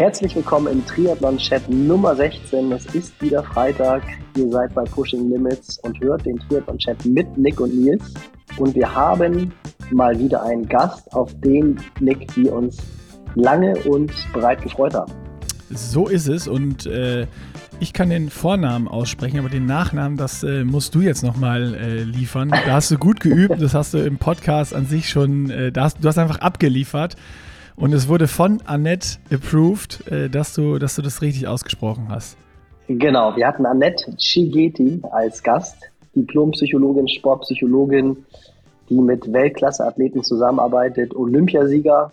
Herzlich willkommen im Triathlon-Chat Nummer 16. Es ist wieder Freitag. Ihr seid bei Pushing Limits und hört den Triathlon-Chat mit Nick und Nils. Und wir haben mal wieder einen Gast, auf den Nick, die uns lange und breit gefreut haben. So ist es und ich kann den Vornamen aussprechen, aber den Nachnamen, das musst du jetzt nochmal liefern. Da hast du gut geübt, das hast du im Podcast an sich schon, du hast einfach abgeliefert. Und es wurde von Annett approved, dass du das richtig ausgesprochen hast. Genau, wir hatten Annett Szigeti als Gast, Diplompsychologin, Sportpsychologin, die mit Weltklasse-Athleten zusammenarbeitet, Olympiasieger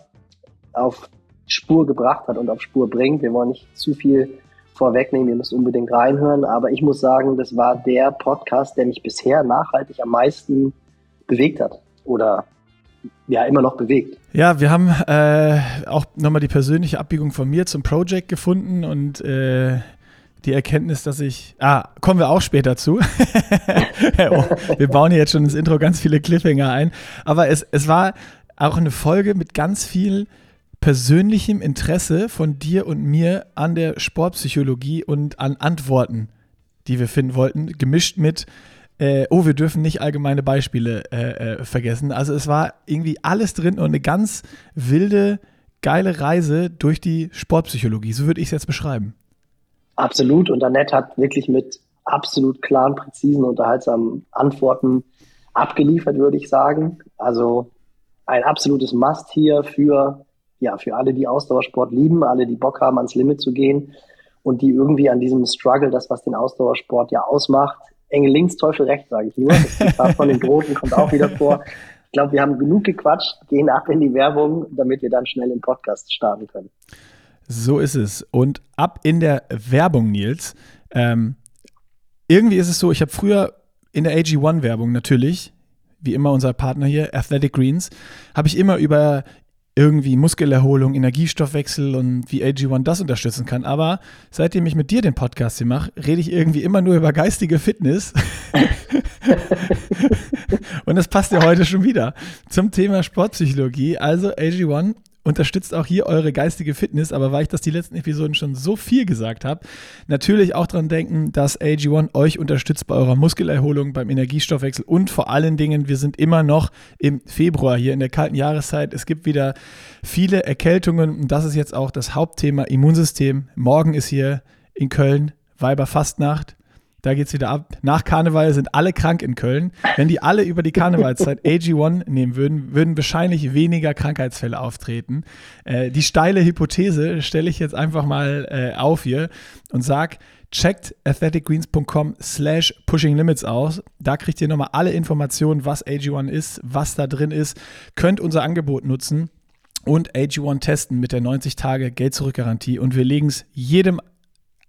auf Spur gebracht hat und auf Spur bringt. Wir wollen nicht zu viel vorwegnehmen, ihr müsst unbedingt reinhören. Aber ich muss sagen, das war der Podcast, der mich bisher nachhaltig am meisten bewegt hat oder ja, immer noch bewegt. Ja, wir haben auch nochmal die persönliche Abbiegung von mir zum Project gefunden und die Erkenntnis, dass ich... kommen wir auch später zu. Wir bauen hier jetzt schon ins Intro ganz viele Cliffhanger ein. Aber es war auch eine Folge mit ganz viel persönlichem Interesse von dir und mir an der Sportpsychologie und an Antworten, die wir finden wollten, gemischt mit wir dürfen nicht allgemeine Beispiele vergessen. Also es war irgendwie alles drin und eine ganz wilde, geile Reise durch die Sportpsychologie. So würde ich es jetzt beschreiben. Absolut. Und Annett hat wirklich mit absolut klaren, präzisen, unterhaltsamen Antworten abgeliefert, würde ich sagen. Also ein absolutes Must hier für alle, die Ausdauersport lieben, alle, die Bock haben, ans Limit zu gehen und die irgendwie an diesem Struggle, das, was den Ausdauersport ja ausmacht, Engel links, Teufel rechts, sage ich nur. Das Zitat von den Broten kommt auch wieder vor. Ich glaube, wir haben genug gequatscht, gehen ab in die Werbung, damit wir dann schnell den Podcast starten können. So ist es. Und ab in der Werbung, Nils. Irgendwie ist es so, ich habe früher in der AG1-Werbung natürlich, wie immer unser Partner hier, Athletic Greens, habe ich immer über irgendwie Muskelerholung, Energiestoffwechsel und wie AG1 das unterstützen kann. Aber seitdem ich mit dir den Podcast hier mache, rede ich irgendwie immer nur über geistige Fitness. Und das passt ja heute schon wieder zum Thema Sportpsychologie. Also AG1 unterstützt auch hier eure geistige Fitness. Aber weil ich das die letzten Episoden schon so viel gesagt habe, natürlich auch dran denken, dass AG1 euch unterstützt bei eurer Muskelerholung, beim Energiestoffwechsel und vor allen Dingen, wir sind immer noch im Februar hier in der kalten Jahreszeit. Es gibt wieder viele Erkältungen und das ist jetzt auch das Hauptthema Immunsystem. Morgen ist hier in Köln Weiberfastnacht. Da geht's wieder ab. Nach Karneval sind alle krank in Köln. Wenn die alle über die Karnevalszeit AG1 nehmen würden, würden wahrscheinlich weniger Krankheitsfälle auftreten. Die steile Hypothese stelle ich jetzt einfach mal auf hier und sage, checkt athleticgreens.com/pushinglimits aus. Da kriegt ihr nochmal alle Informationen, was AG1 ist, was da drin ist. Könnt unser Angebot nutzen und AG1 testen mit der 90-Tage-Geld-Zurück-Garantie. Und wir legen es jedem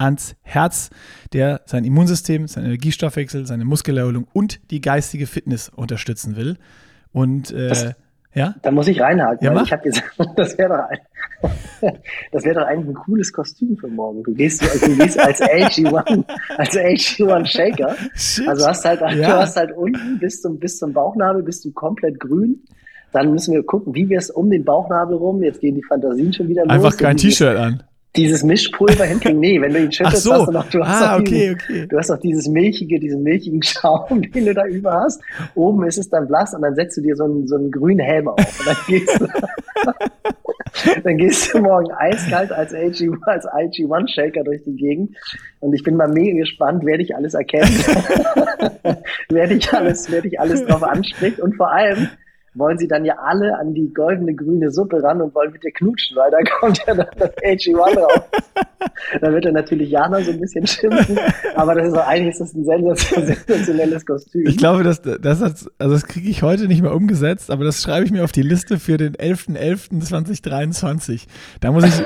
ans Herz, der sein Immunsystem, seinen Energiestoffwechsel, seine Muskelerholung und die geistige Fitness unterstützen will. Und da muss ich reinhalten, weil ich habe gesagt, das wäre doch eigentlich ein cooles Kostüm für morgen. Du gehst als AG1 Shaker. Shit. Also du hast halt unten bis zum Bauchnabel bist du komplett grün. Dann müssen wir gucken, wie wir es um den Bauchnabel rum. Jetzt gehen die Fantasien schon wieder los. Einfach kein T-Shirt an. Dieses Mischpulver hinkriegen, nee, wenn du ihn schüttest, so. Du hast noch diesen milchigen Schaum, den du da über hast. Oben ist es dann blass und dann setzt du dir so einen grünen Helm auf. Und dann gehst du morgen eiskalt als AG1-Shaker durch die Gegend. Und ich bin mal mega gespannt, wer dich alles erkennt, wer dich alles drauf anspricht und vor allem, wollen sie dann ja alle an die goldene grüne Suppe ran und wollen mit dir knutschen, weil da kommt ja dann das AG1 raus. Da wird er natürlich Jana so ein bisschen schimpfen, aber eigentlich ist das ein sensationelles Kostüm. Ich glaube, das kriege ich heute nicht mehr umgesetzt, aber das schreibe ich mir auf die Liste für den 11.11.2023. Da müssen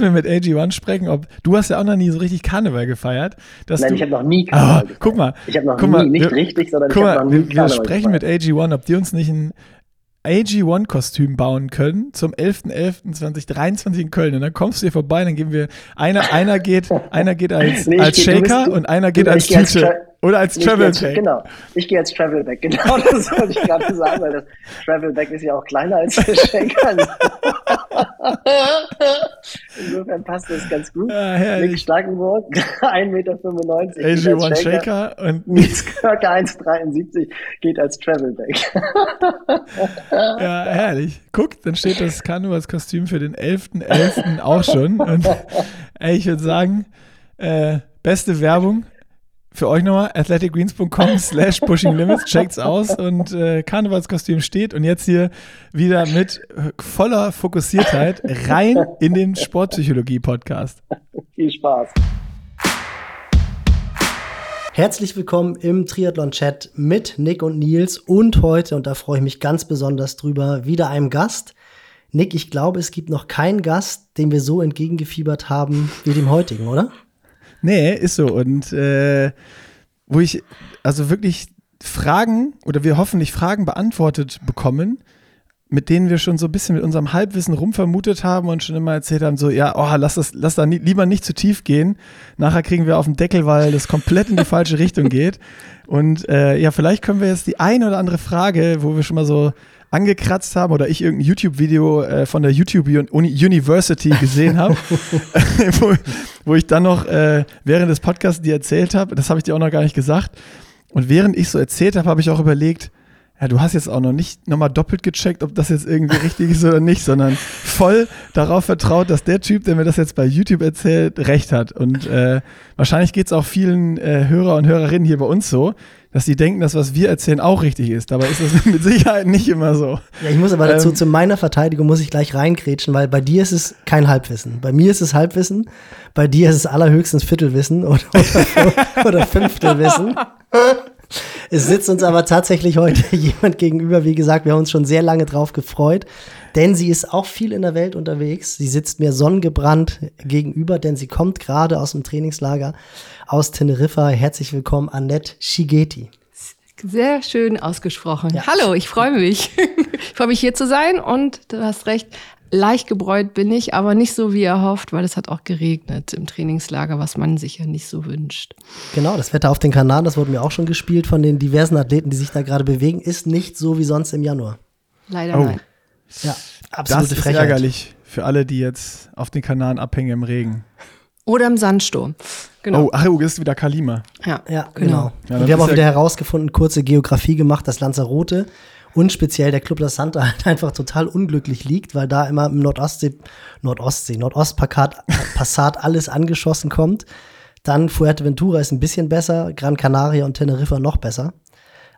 wir mit AG1 sprechen, du hast ja auch noch nie so richtig Karneval gefeiert. Nein, ich habe noch nie Karneval gefeiert. Guck mal. Ich habe noch nie, nicht richtig, sondern ich habe noch nie Karneval gefeiert. Wir sprechen mit AG1, ob die uns nicht ein AG1-Kostüm bauen können zum 11.11.2023 in Köln. Und dann kommst du hier vorbei, dann geben wir, einer geht als Shaker und einer geht als Tüte. Oder als Travel-Bag. Genau, ich gehe als Travel-Bag. Genau, das wollte ich gerade sagen, weil das Travel-Bag ist ja auch kleiner als der Schenker. Insofern passt das ganz gut. Nick Starkenburg, 1,95 Meter. AG1 Shaker und Nils Körker 1,73 geht als Travel-Bag. Ja, herrlich. Guck, dann steht das Kanuas-Kostüm für den 11.11. auch schon. Und ey, ich würde sagen, beste Werbung für euch nochmal, athleticgreens.com/pushinglimits, checkt's aus und Karnevalskostüm steht und jetzt hier wieder mit voller Fokussiertheit rein in den Sportpsychologie-Podcast. Viel Spaß. Herzlich willkommen im Triathlon-Chat mit Nick und Nils und heute, und da freue ich mich ganz besonders drüber, wieder einem Gast. Nick, ich glaube, es gibt noch keinen Gast, dem wir so entgegengefiebert haben wie dem heutigen, oder? Nee, ist so. Und wo ich also wirklich Fragen oder wir hoffentlich Fragen beantwortet bekommen, mit denen wir schon so ein bisschen mit unserem Halbwissen rumvermutet haben und schon immer erzählt haben, so ja, oh, lass da lieber nicht zu tief gehen. Nachher kriegen wir auf den Deckel, weil das komplett in die falsche Richtung geht. Und ja, vielleicht können wir jetzt die eine oder andere Frage, wo wir schon mal so angekratzt haben oder ich irgendein YouTube-Video von der YouTube-University gesehen habe, wo ich dann noch während des Podcasts dir erzählt habe, das habe ich dir auch noch gar nicht gesagt. Und während ich so erzählt habe, habe ich auch überlegt, ja, du hast jetzt auch noch nicht nochmal doppelt gecheckt, ob das jetzt irgendwie richtig ist oder nicht, sondern voll darauf vertraut, dass der Typ, der mir das jetzt bei YouTube erzählt, recht hat. Und wahrscheinlich geht es auch vielen Hörer und Hörerinnen hier bei uns so, dass die denken, dass was wir erzählen auch richtig ist. Dabei ist das mit Sicherheit nicht immer so. Ja, ich muss aber dazu, zu meiner Verteidigung muss ich gleich reingrätschen, weil bei dir ist es kein Halbwissen. Bei mir ist es Halbwissen, bei dir ist es allerhöchstens Viertelwissen oder Fünftelwissen. Es sitzt uns aber tatsächlich heute jemand gegenüber, wie gesagt, wir haben uns schon sehr lange drauf gefreut, denn sie ist auch viel in der Welt unterwegs, sie sitzt mir sonnengebrannt gegenüber, denn sie kommt gerade aus dem Trainingslager aus Teneriffa. Herzlich willkommen, Annett Szigeti. Sehr schön ausgesprochen. Ja. Hallo, ich freue mich. Ich freue mich, hier zu sein und du hast recht, leicht gebräunt bin ich, aber nicht so wie erhofft, weil es hat auch geregnet im Trainingslager, was man sich ja nicht so wünscht. Genau, das Wetter auf den Kanaren, das wurde mir auch schon gespielt von den diversen Athleten, die sich da gerade bewegen, ist nicht so wie sonst im Januar. Leider nein. Ja, absolute Frechheit. Das ist ärgerlich für alle, die jetzt auf den Kanaren abhängen im Regen. Oder im Sandsturm. Genau. Oh, ach, das ist wieder Kalima. Ja, genau. Ja, und wir haben auch wieder herausgefunden, kurze Geografie gemacht, dass Lanzarote und speziell der Club La Santa halt einfach total unglücklich liegt, weil da immer im Nordostpassat alles angeschossen kommt. Dann Fuerteventura ist ein bisschen besser, Gran Canaria und Teneriffa noch besser.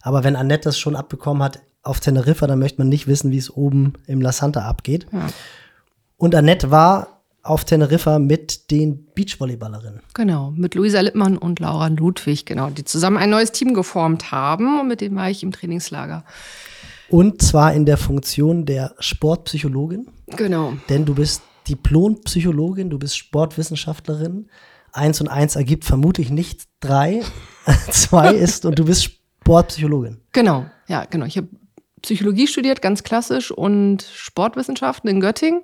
Aber wenn Annett das schon abbekommen hat auf Teneriffa, dann möchte man nicht wissen, wie es oben im La Santa abgeht. Ja. Und Annett war auf Teneriffa mit den Beachvolleyballerinnen. Genau, mit Luisa Lippmann und Laura Ludwig, genau, die zusammen ein neues Team geformt haben und mit denen war ich im Trainingslager. Und zwar in der Funktion der Sportpsychologin. Genau. Denn du bist Diplompsychologin, du bist Sportwissenschaftlerin. 1 und 1 ergibt vermutlich nicht 3, 2 ist und du bist Sportpsychologin. Genau, ja, genau. Ich habe Psychologie studiert, ganz klassisch, und Sportwissenschaften in Göttingen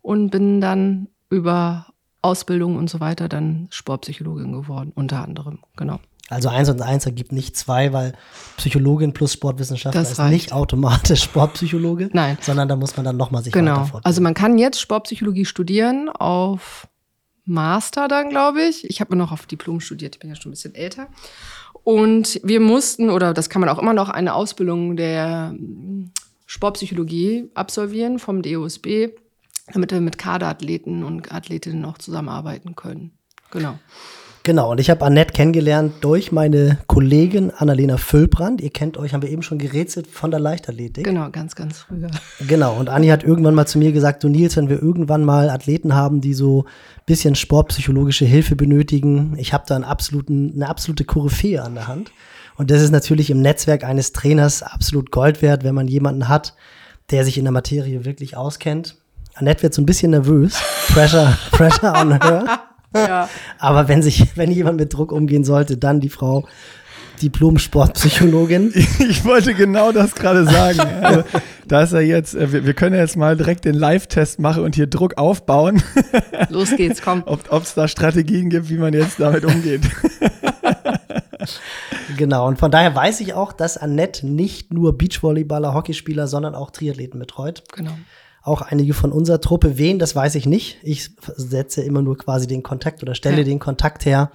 und bin dann über Ausbildung und so weiter dann Sportpsychologin geworden, unter anderem, genau. Also 1 und 1 ergibt nicht 2, weil Psychologin plus Sportwissenschaftler ist nicht automatisch Sportpsychologe. Nein. Sondern da muss man dann nochmal sich weiter fortbilden. Also man kann jetzt Sportpsychologie studieren auf Master dann, glaube ich. Ich habe noch auf Diplom studiert, ich bin ja schon ein bisschen älter. Und wir mussten, oder das kann man auch immer noch, eine Ausbildung der Sportpsychologie absolvieren vom DOSB, damit wir mit Kaderathleten und Athletinnen auch zusammenarbeiten können. Genau, und ich habe Annett kennengelernt durch meine Kollegin Annalena Füllbrand. Ihr kennt euch, haben wir eben schon gerätselt, von der Leichtathletik. Genau, ganz, ganz früher. Genau, und Anni hat irgendwann mal zu mir gesagt, du Nils, wenn wir irgendwann mal Athleten haben, die so ein bisschen sportpsychologische Hilfe benötigen, ich habe da eine absolute Koryphäe an der Hand. Und das ist natürlich im Netzwerk eines Trainers absolut Gold wert, wenn man jemanden hat, der sich in der Materie wirklich auskennt. Annett wird so ein bisschen nervös, pressure on her. Ja. Aber wenn jemand mit Druck umgehen sollte, dann die Frau Diplom-Sportpsychologin. Ich wollte genau das gerade sagen. Also, da ist er jetzt, wir können jetzt mal direkt den Live-Test machen und hier Druck aufbauen. Los geht's, komm. Ob es da Strategien gibt, wie man jetzt damit umgeht. Genau, und von daher weiß ich auch, dass Annett nicht nur Beachvolleyballer, Hockeyspieler, sondern auch Triathleten betreut. Genau. Auch einige von unserer Truppe. Wen, das weiß ich nicht. Ich setze immer nur quasi den Kontakt oder stelle den Kontakt her,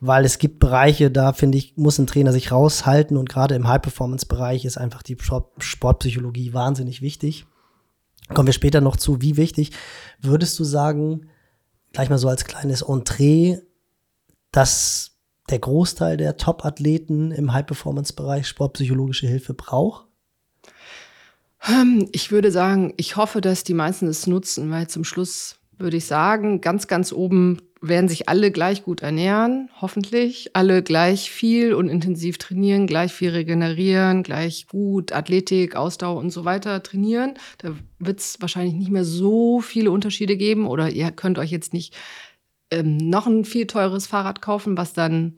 weil es gibt Bereiche, da finde ich, muss ein Trainer sich raushalten, und gerade im High-Performance-Bereich ist einfach die Sportpsychologie wahnsinnig wichtig. Kommen wir später noch zu, wie wichtig. Würdest du sagen, gleich mal so als kleines Entree, dass der Großteil der Top-Athleten im High-Performance-Bereich sportpsychologische Hilfe braucht? Ich würde sagen, ich hoffe, dass die meisten es nutzen, weil zum Schluss würde ich sagen, ganz, ganz oben werden sich alle gleich gut ernähren, hoffentlich, alle gleich viel und intensiv trainieren, gleich viel regenerieren, gleich gut Athletik, Ausdauer und so weiter trainieren. Da wird es wahrscheinlich nicht mehr so viele Unterschiede geben, oder ihr könnt euch jetzt nicht noch ein viel teures Fahrrad kaufen, was dann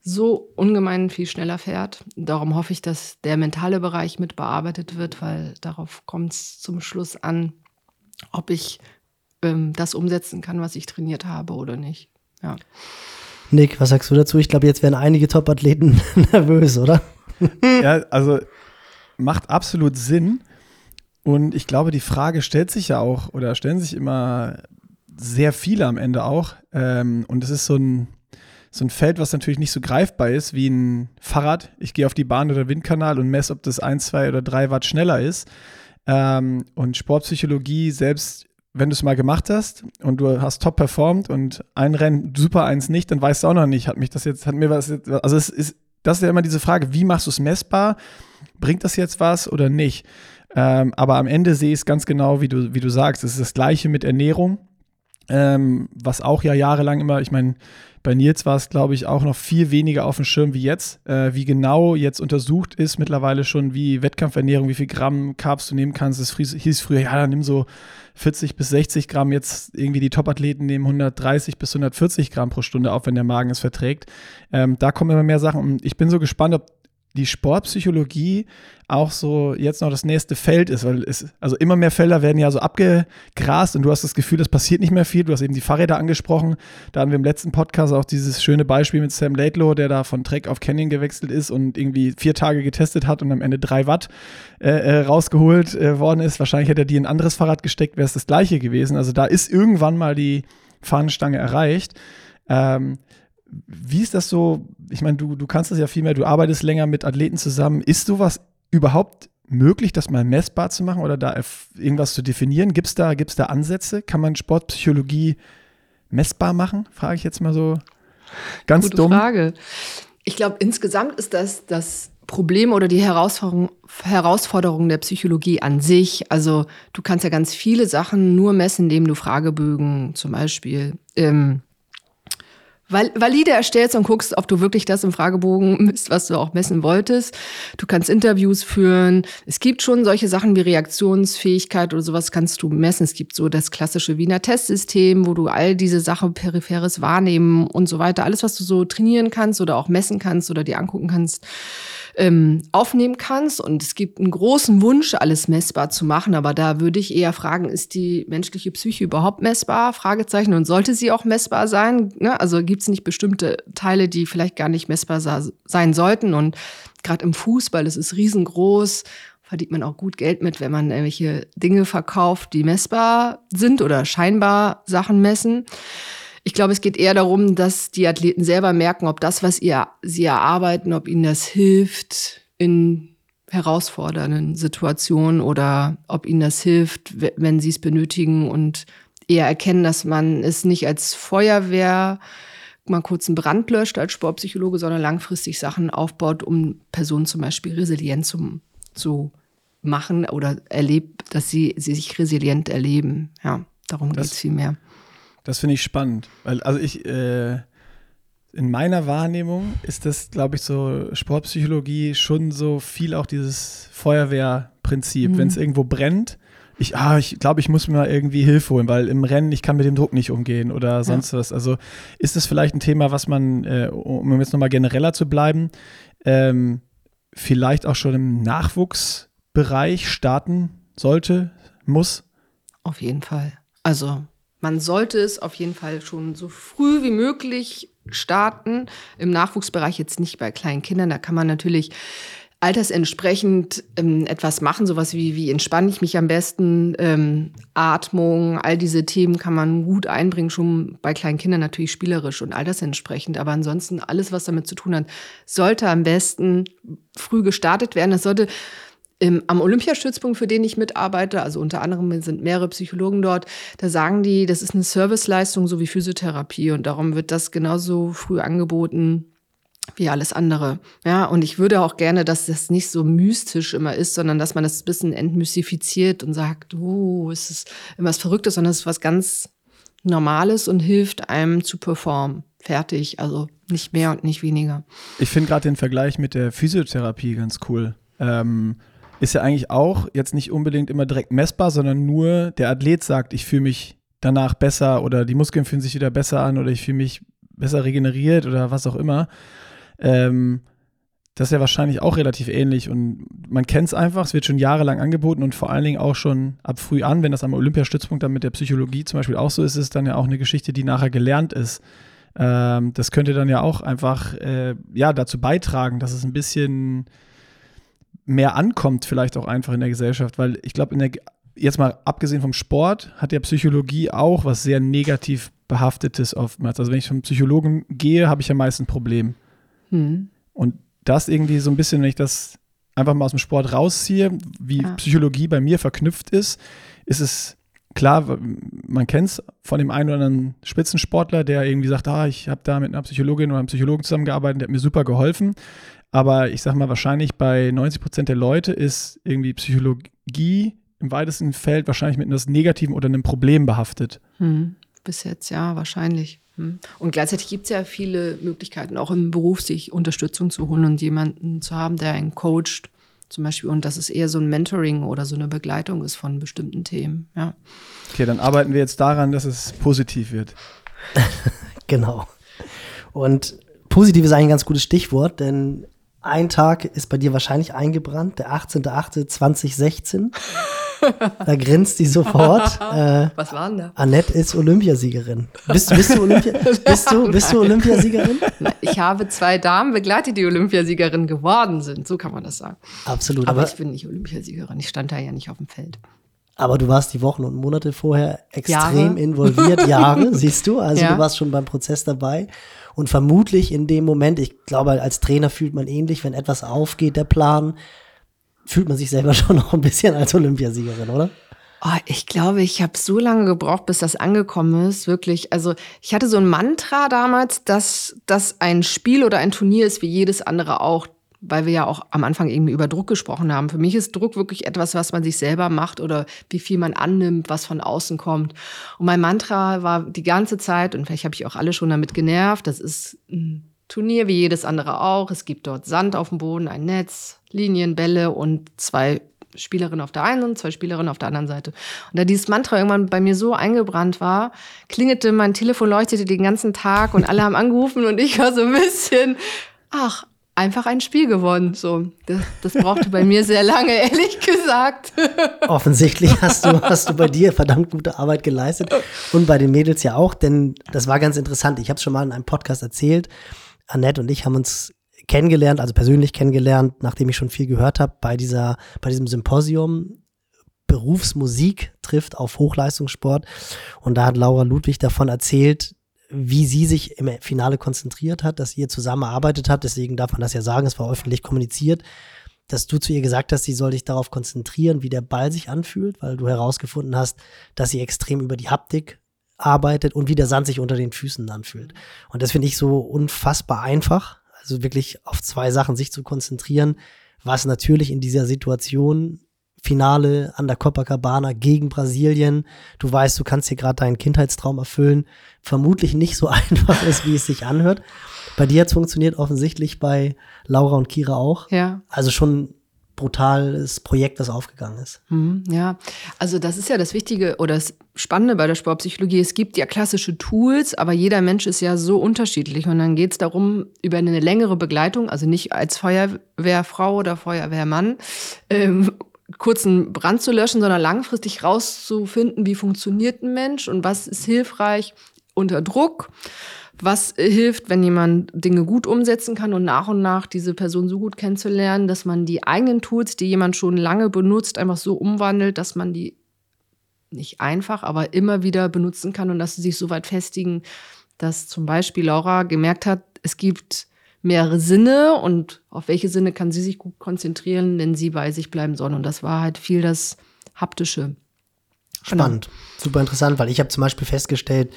so ungemein viel schneller fährt. Darum hoffe ich, dass der mentale Bereich mit bearbeitet wird, weil darauf kommt es zum Schluss an, ob ich das umsetzen kann, was ich trainiert habe oder nicht. Ja. Nick, was sagst du dazu? Ich glaube, jetzt werden einige Top-Athleten nervös, oder? Ja, also macht absolut Sinn. Und ich glaube, die Frage stellt sich ja auch, oder stellen sich immer sehr viele am Ende auch. Und es ist so ein Feld, was natürlich nicht so greifbar ist wie ein Fahrrad. Ich gehe auf die Bahn oder Windkanal und messe, ob das 1, 2 oder 3 Watt schneller ist. Und Sportpsychologie selbst, wenn du es mal gemacht hast und du hast top performt und ein Rennen super, eins nicht, dann weißt du auch noch nicht, also das ist ja immer diese Frage, wie machst du es messbar? Bringt das jetzt was oder nicht? Aber am Ende sehe ich es ganz genau, wie du sagst. Es ist das Gleiche mit Ernährung, was auch ja jahrelang immer, ich meine, bei Nils war es, glaube ich, auch noch viel weniger auf dem Schirm wie jetzt, wie genau jetzt untersucht ist mittlerweile schon, wie Wettkampfernährung, wie viel Gramm Carbs du nehmen kannst. Es hieß früher, ja, dann nimm so 40 bis 60 Gramm, jetzt irgendwie die Topathleten nehmen 130 bis 140 Gramm pro Stunde auf, wenn der Magen es verträgt. Da kommen immer mehr Sachen, und ich bin so gespannt, ob die Sportpsychologie auch so jetzt noch das nächste Feld ist, weil also immer mehr Felder werden ja so abgegrast und du hast das Gefühl, das passiert nicht mehr viel. Du hast eben die Fahrräder angesprochen. Da hatten wir im letzten Podcast auch dieses schöne Beispiel mit Sam Laidlow, der da von Trek auf Canyon gewechselt ist und irgendwie 4 Tage getestet hat und am Ende 3 Watt rausgeholt worden ist. Wahrscheinlich hätte er die in ein anderes Fahrrad gesteckt, wäre es das Gleiche gewesen. Also da ist irgendwann mal die Fahnenstange erreicht. Wie ist das so? Ich meine, du kannst das ja viel mehr, du arbeitest länger mit Athleten zusammen. Ist sowas überhaupt möglich, das mal messbar zu machen oder da irgendwas zu definieren? Gibt's da Ansätze? Kann man Sportpsychologie messbar machen? Frage ich jetzt mal so ganz dumm. Gute Frage. Ich glaube, insgesamt ist das Problem oder die Herausforderung der Psychologie an sich. Also du kannst ja ganz viele Sachen nur messen, indem du Fragebögen zum Beispiel valide erstellst und guckst, ob du wirklich das im Fragebogen misst, was du auch messen wolltest. Du kannst Interviews führen. Es gibt schon solche Sachen wie Reaktionsfähigkeit oder sowas kannst du messen. Es gibt so das klassische Wiener Testsystem, wo du all diese Sachen, peripheres Wahrnehmen und so weiter, alles, was du so trainieren kannst oder auch messen kannst oder dir angucken kannst, aufnehmen kannst. Und es gibt einen großen Wunsch, alles messbar zu machen. Aber da würde ich eher fragen, ist die menschliche Psyche überhaupt messbar? Fragezeichen. Und sollte sie auch messbar sein? Ne? Also gibt es nicht bestimmte Teile, die vielleicht gar nicht messbar sein sollten? Und gerade im Fußball, das ist riesengroß, verdient man auch gut Geld mit, wenn man irgendwelche Dinge verkauft, die messbar sind oder scheinbar Sachen messen. Ich glaube, es geht eher darum, dass die Athleten selber merken, ob das, was sie erarbeiten, ob ihnen das hilft in herausfordernden Situationen oder ob ihnen das hilft, wenn sie es benötigen, und eher erkennen, dass man es nicht als Feuerwehr mal kurz einen Brand löscht als Sportpsychologe, sondern langfristig Sachen aufbaut, um Personen zum Beispiel resilient zu machen oder erlebt, dass sie sich resilient erleben. Ja, darum geht es viel mehr. Das finde ich spannend, weil also ich in meiner Wahrnehmung ist das, glaube ich, so Sportpsychologie schon so viel auch dieses Feuerwehrprinzip, wenn es irgendwo brennt. Ich glaube, ich muss mir mal irgendwie Hilfe holen, weil im Rennen, ich kann mit dem Druck nicht umgehen oder sonst was. Also ist das vielleicht ein Thema, was man, um jetzt nochmal genereller zu bleiben, vielleicht auch schon im Nachwuchsbereich starten sollte, muss? Auf jeden Fall. Also man sollte es auf jeden Fall schon so früh wie möglich starten. Im Nachwuchsbereich jetzt nicht bei kleinen Kindern. Da kann man natürlich altersentsprechend etwas machen. Sowas wie entspanne ich mich am besten, Atmung, all diese Themen kann man gut einbringen. Schon bei kleinen Kindern natürlich spielerisch und altersentsprechend. Aber ansonsten alles, was damit zu tun hat, sollte am besten früh gestartet werden. Das sollte am Olympiastützpunkt, für den ich mitarbeite, also unter anderem sind mehrere Psychologen dort, da sagen die, das ist eine Serviceleistung, so wie Physiotherapie, und darum wird das genauso früh angeboten wie alles andere. Ja, und ich würde auch gerne, dass das nicht so mystisch immer ist, sondern dass man das ein bisschen entmystifiziert und sagt, es ist irgendwas Verrücktes, sondern es ist was ganz Normales und hilft einem zu performen. Fertig, also nicht mehr und nicht weniger. Ich finde gerade den Vergleich mit der Physiotherapie ganz cool. Ist ja eigentlich auch jetzt nicht unbedingt immer direkt messbar, sondern nur der Athlet sagt, ich fühle mich danach besser oder die Muskeln fühlen sich wieder besser an oder ich fühle mich besser regeneriert oder was auch immer. Das ist ja wahrscheinlich auch relativ ähnlich und man kennt es einfach, es wird schon jahrelang angeboten und vor allen Dingen auch schon ab früh an, wenn das am Olympiastützpunkt dann mit der Psychologie zum Beispiel auch so ist, ist dann ja auch eine Geschichte, die nachher gelernt ist. Das könnte dann ja auch einfach dazu beitragen, dass es ein bisschen mehr ankommt vielleicht auch einfach in der Gesellschaft, weil ich glaube, jetzt mal abgesehen vom Sport hat ja Psychologie auch was sehr negativ behaftetes oftmals. Also wenn ich zum Psychologen gehe, habe ich ja meist ein Problem. Und das irgendwie so ein bisschen, wenn ich das einfach mal aus dem Sport rausziehe, wie Psychologie bei mir verknüpft ist, ist es klar, man kennt es von dem einen oder anderen Spitzensportler, der irgendwie sagt, ich habe da mit einer Psychologin oder einem Psychologen zusammengearbeitet, der hat mir super geholfen. Aber ich sag mal, wahrscheinlich bei 90% der Leute ist irgendwie Psychologie im weitesten Feld wahrscheinlich mit etwas Negativem oder einem Problem behaftet. Bis jetzt, ja, wahrscheinlich. Und gleichzeitig gibt es ja viele Möglichkeiten, auch im Beruf sich Unterstützung zu holen und jemanden zu haben, der einen coacht zum Beispiel. Und dass es eher so ein Mentoring oder so eine Begleitung ist von bestimmten Themen. Ja. Okay, dann arbeiten wir jetzt daran, dass es positiv wird. Genau. Und positiv ist eigentlich ein ganz gutes Stichwort, denn ein Tag ist bei dir wahrscheinlich eingebrannt, der 18.08.2016. Da grinst die sofort. Was war denn da? Annett ist Olympiasiegerin. Bist du Olympiasiegerin? Ich habe zwei Damen begleitet, die Olympiasiegerin geworden sind. So kann man das sagen. Absolut. Aber ich bin nicht Olympiasiegerin. Ich stand da ja nicht auf dem Feld. Aber du warst die Wochen und Monate vorher extrem involviert. Jahre, siehst du. Also du warst schon beim Prozess dabei. Und vermutlich in dem Moment, ich glaube, als Trainer fühlt man ähnlich, wenn etwas aufgeht, der Plan, fühlt man sich selber schon noch ein bisschen als Olympiasiegerin, oder? Oh, ich glaube, ich habe so lange gebraucht, bis das angekommen ist, wirklich. Also ich hatte so ein Mantra damals, dass das ein Spiel oder ein Turnier ist, wie jedes andere auch, weil wir ja auch am Anfang irgendwie über Druck gesprochen haben. Für mich ist Druck wirklich etwas, was man sich selber macht oder wie viel man annimmt, was von außen kommt. Und mein Mantra war die ganze Zeit, und vielleicht habe ich auch alle schon damit genervt, das ist ein Turnier wie jedes andere auch. Es gibt dort Sand auf dem Boden, ein Netz, Linien, Bälle und zwei Spielerinnen auf der einen und zwei Spielerinnen auf der anderen Seite. Und da dieses Mantra irgendwann bei mir so eingebrannt war, klingelte mein Telefon, leuchtete den ganzen Tag und alle haben angerufen und ich war so ein bisschen, einfach ein Spiel gewonnen. So, das brauchte bei mir sehr lange, ehrlich gesagt. Offensichtlich hast du bei dir verdammt gute Arbeit geleistet und bei den Mädels ja auch, denn das war ganz interessant. Ich habe es schon mal in einem Podcast erzählt. Annett und ich haben uns kennengelernt, also persönlich kennengelernt, nachdem ich schon viel gehört habe, bei diesem Symposium Berufsmusik trifft auf Hochleistungssport. Und da hat Laura Ludwig davon erzählt, wie sie sich im Finale konzentriert hat, dass ihr zusammengearbeitet habt, deswegen darf man das ja sagen, es war öffentlich kommuniziert, dass du zu ihr gesagt hast, sie soll dich darauf konzentrieren, wie der Ball sich anfühlt, weil du herausgefunden hast, dass sie extrem über die Haptik arbeitet und wie der Sand sich unter den Füßen anfühlt. Und das finde ich so unfassbar einfach, also wirklich auf zwei Sachen sich zu konzentrieren, was natürlich in dieser Situation Finale an der Copacabana gegen Brasilien. Du weißt, du kannst hier gerade deinen Kindheitstraum erfüllen. Vermutlich nicht so einfach ist, wie es sich anhört. Bei dir hat es funktioniert, offensichtlich bei Laura und Kira auch. Ja. Also schon brutales Projekt, das aufgegangen ist. Ja, also das ist ja das Wichtige oder das Spannende bei der Sportpsychologie. Es gibt ja klassische Tools, aber jeder Mensch ist ja so unterschiedlich. Und dann geht es darum, über eine längere Begleitung, also nicht als Feuerwehrfrau oder Feuerwehrmann, kurzen Brand zu löschen, sondern langfristig rauszufinden, wie funktioniert ein Mensch und was ist hilfreich unter Druck, was hilft, wenn jemand Dinge gut umsetzen kann und nach diese Person so gut kennenzulernen, dass man die eigenen Tools, die jemand schon lange benutzt, einfach so umwandelt, dass man die nicht einfach, aber immer wieder benutzen kann und dass sie sich so weit festigen, dass zum Beispiel Laura gemerkt hat, es gibt mehrere Sinne und auf welche Sinne kann sie sich gut konzentrieren, wenn sie bei sich bleiben soll. Und das war halt viel das Haptische. Spannend, super interessant, weil ich habe zum Beispiel festgestellt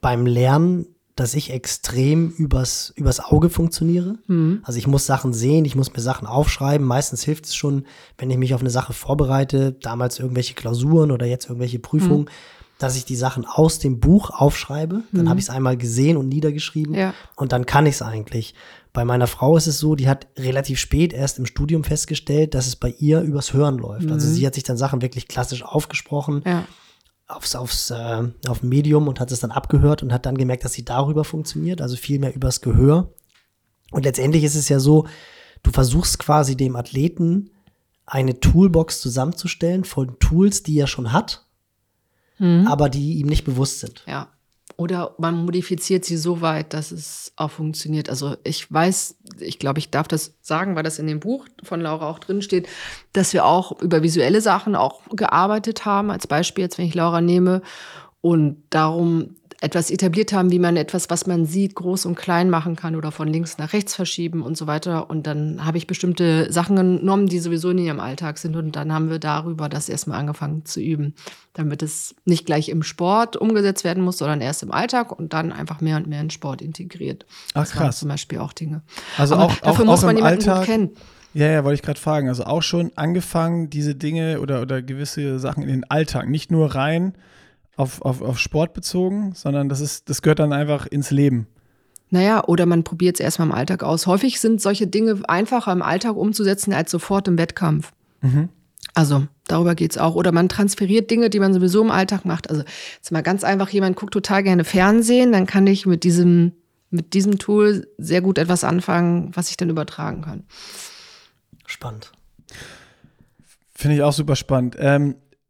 beim Lernen, dass ich extrem übers Auge funktioniere. Mhm. Also ich muss Sachen sehen, ich muss mir Sachen aufschreiben. Meistens hilft es schon, wenn ich mich auf eine Sache vorbereite, damals irgendwelche Klausuren oder jetzt irgendwelche Prüfungen, dass ich die Sachen aus dem Buch aufschreibe. Dann habe ich es einmal gesehen und niedergeschrieben und dann kann ich es eigentlich. Bei meiner Frau ist es so, die hat relativ spät erst im Studium festgestellt, dass es bei ihr übers Hören läuft. Mhm. Also sie hat sich dann Sachen wirklich klassisch aufgesprochen auf ein Medium und hat es dann abgehört und hat dann gemerkt, dass sie darüber funktioniert, also viel mehr übers Gehör. Und letztendlich ist es ja so, du versuchst quasi dem Athleten eine Toolbox zusammenzustellen von Tools, die er schon hat, aber die ihm nicht bewusst sind. Ja. Oder man modifiziert sie so weit, dass es auch funktioniert. Also ich glaube, ich darf das sagen, weil das in dem Buch von Laura auch drin steht, dass wir auch über visuelle Sachen auch gearbeitet haben, als Beispiel jetzt, wenn ich Laura nehme, und darum etwas etabliert haben, wie man etwas, was man sieht, groß und klein machen kann oder von links nach rechts verschieben und so weiter. Und dann habe ich bestimmte Sachen genommen, die sowieso in ihrem Alltag sind. Und dann haben wir darüber das erstmal angefangen zu üben, damit es nicht gleich im Sport umgesetzt werden muss, sondern erst im Alltag und dann einfach mehr und mehr in Sport integriert. Ach, das krass. Waren zum Beispiel auch Dinge. Also aber dafür muss man jemanden gut kennen. Ja, wollte ich gerade fragen. Also auch schon angefangen, diese Dinge oder gewisse Sachen in den Alltag, nicht nur rein, auf Sport bezogen, sondern das gehört dann einfach ins Leben. Naja, oder man probiert es erstmal im Alltag aus. Häufig sind solche Dinge einfacher im Alltag umzusetzen als sofort im Wettkampf. Mhm. Also darüber geht es auch. Oder man transferiert Dinge, die man sowieso im Alltag macht. Also jetzt mal ganz einfach, jemand guckt total gerne Fernsehen, dann kann ich mit diesem Tool sehr gut etwas anfangen, was ich dann übertragen kann. Spannend. Finde ich auch super spannend.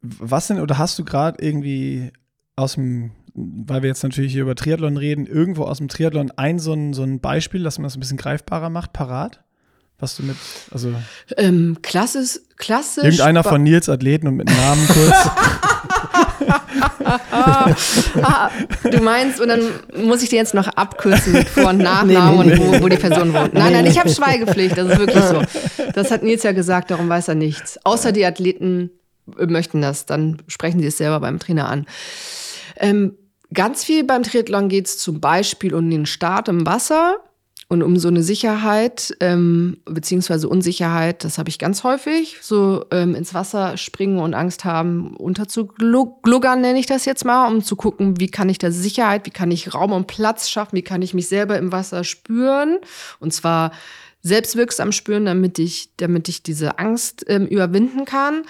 Was denn, oder hast du gerade irgendwie weil wir jetzt natürlich hier über Triathlon reden, irgendwo aus dem Triathlon so ein Beispiel, dass man das ein bisschen greifbarer macht, parat? Was du mit, also. Klassisch. Irgendeiner von Nils Athleten und mit Namen kurz. Du meinst, und dann muss ich dir jetzt noch abkürzen mit Vor- und Nachnamen und wo die Person wohnt. Nein, ich habe Schweigepflicht, das ist wirklich so. Das hat Nils ja gesagt, darum weiß er nichts. Außer die Athleten möchten das, dann sprechen sie es selber beim Trainer an. Ganz viel beim Triathlon geht es zum Beispiel um den Start im Wasser und um so eine Sicherheit, beziehungsweise Unsicherheit, das habe ich ganz häufig, so ins Wasser springen und Angst haben, unterzugluggern, nenne ich das jetzt mal, um zu gucken, wie kann ich da Sicherheit, wie kann ich Raum und Platz schaffen, wie kann ich mich selber im Wasser spüren, und zwar selbstwirksam spüren, damit ich diese Angst überwinden kann.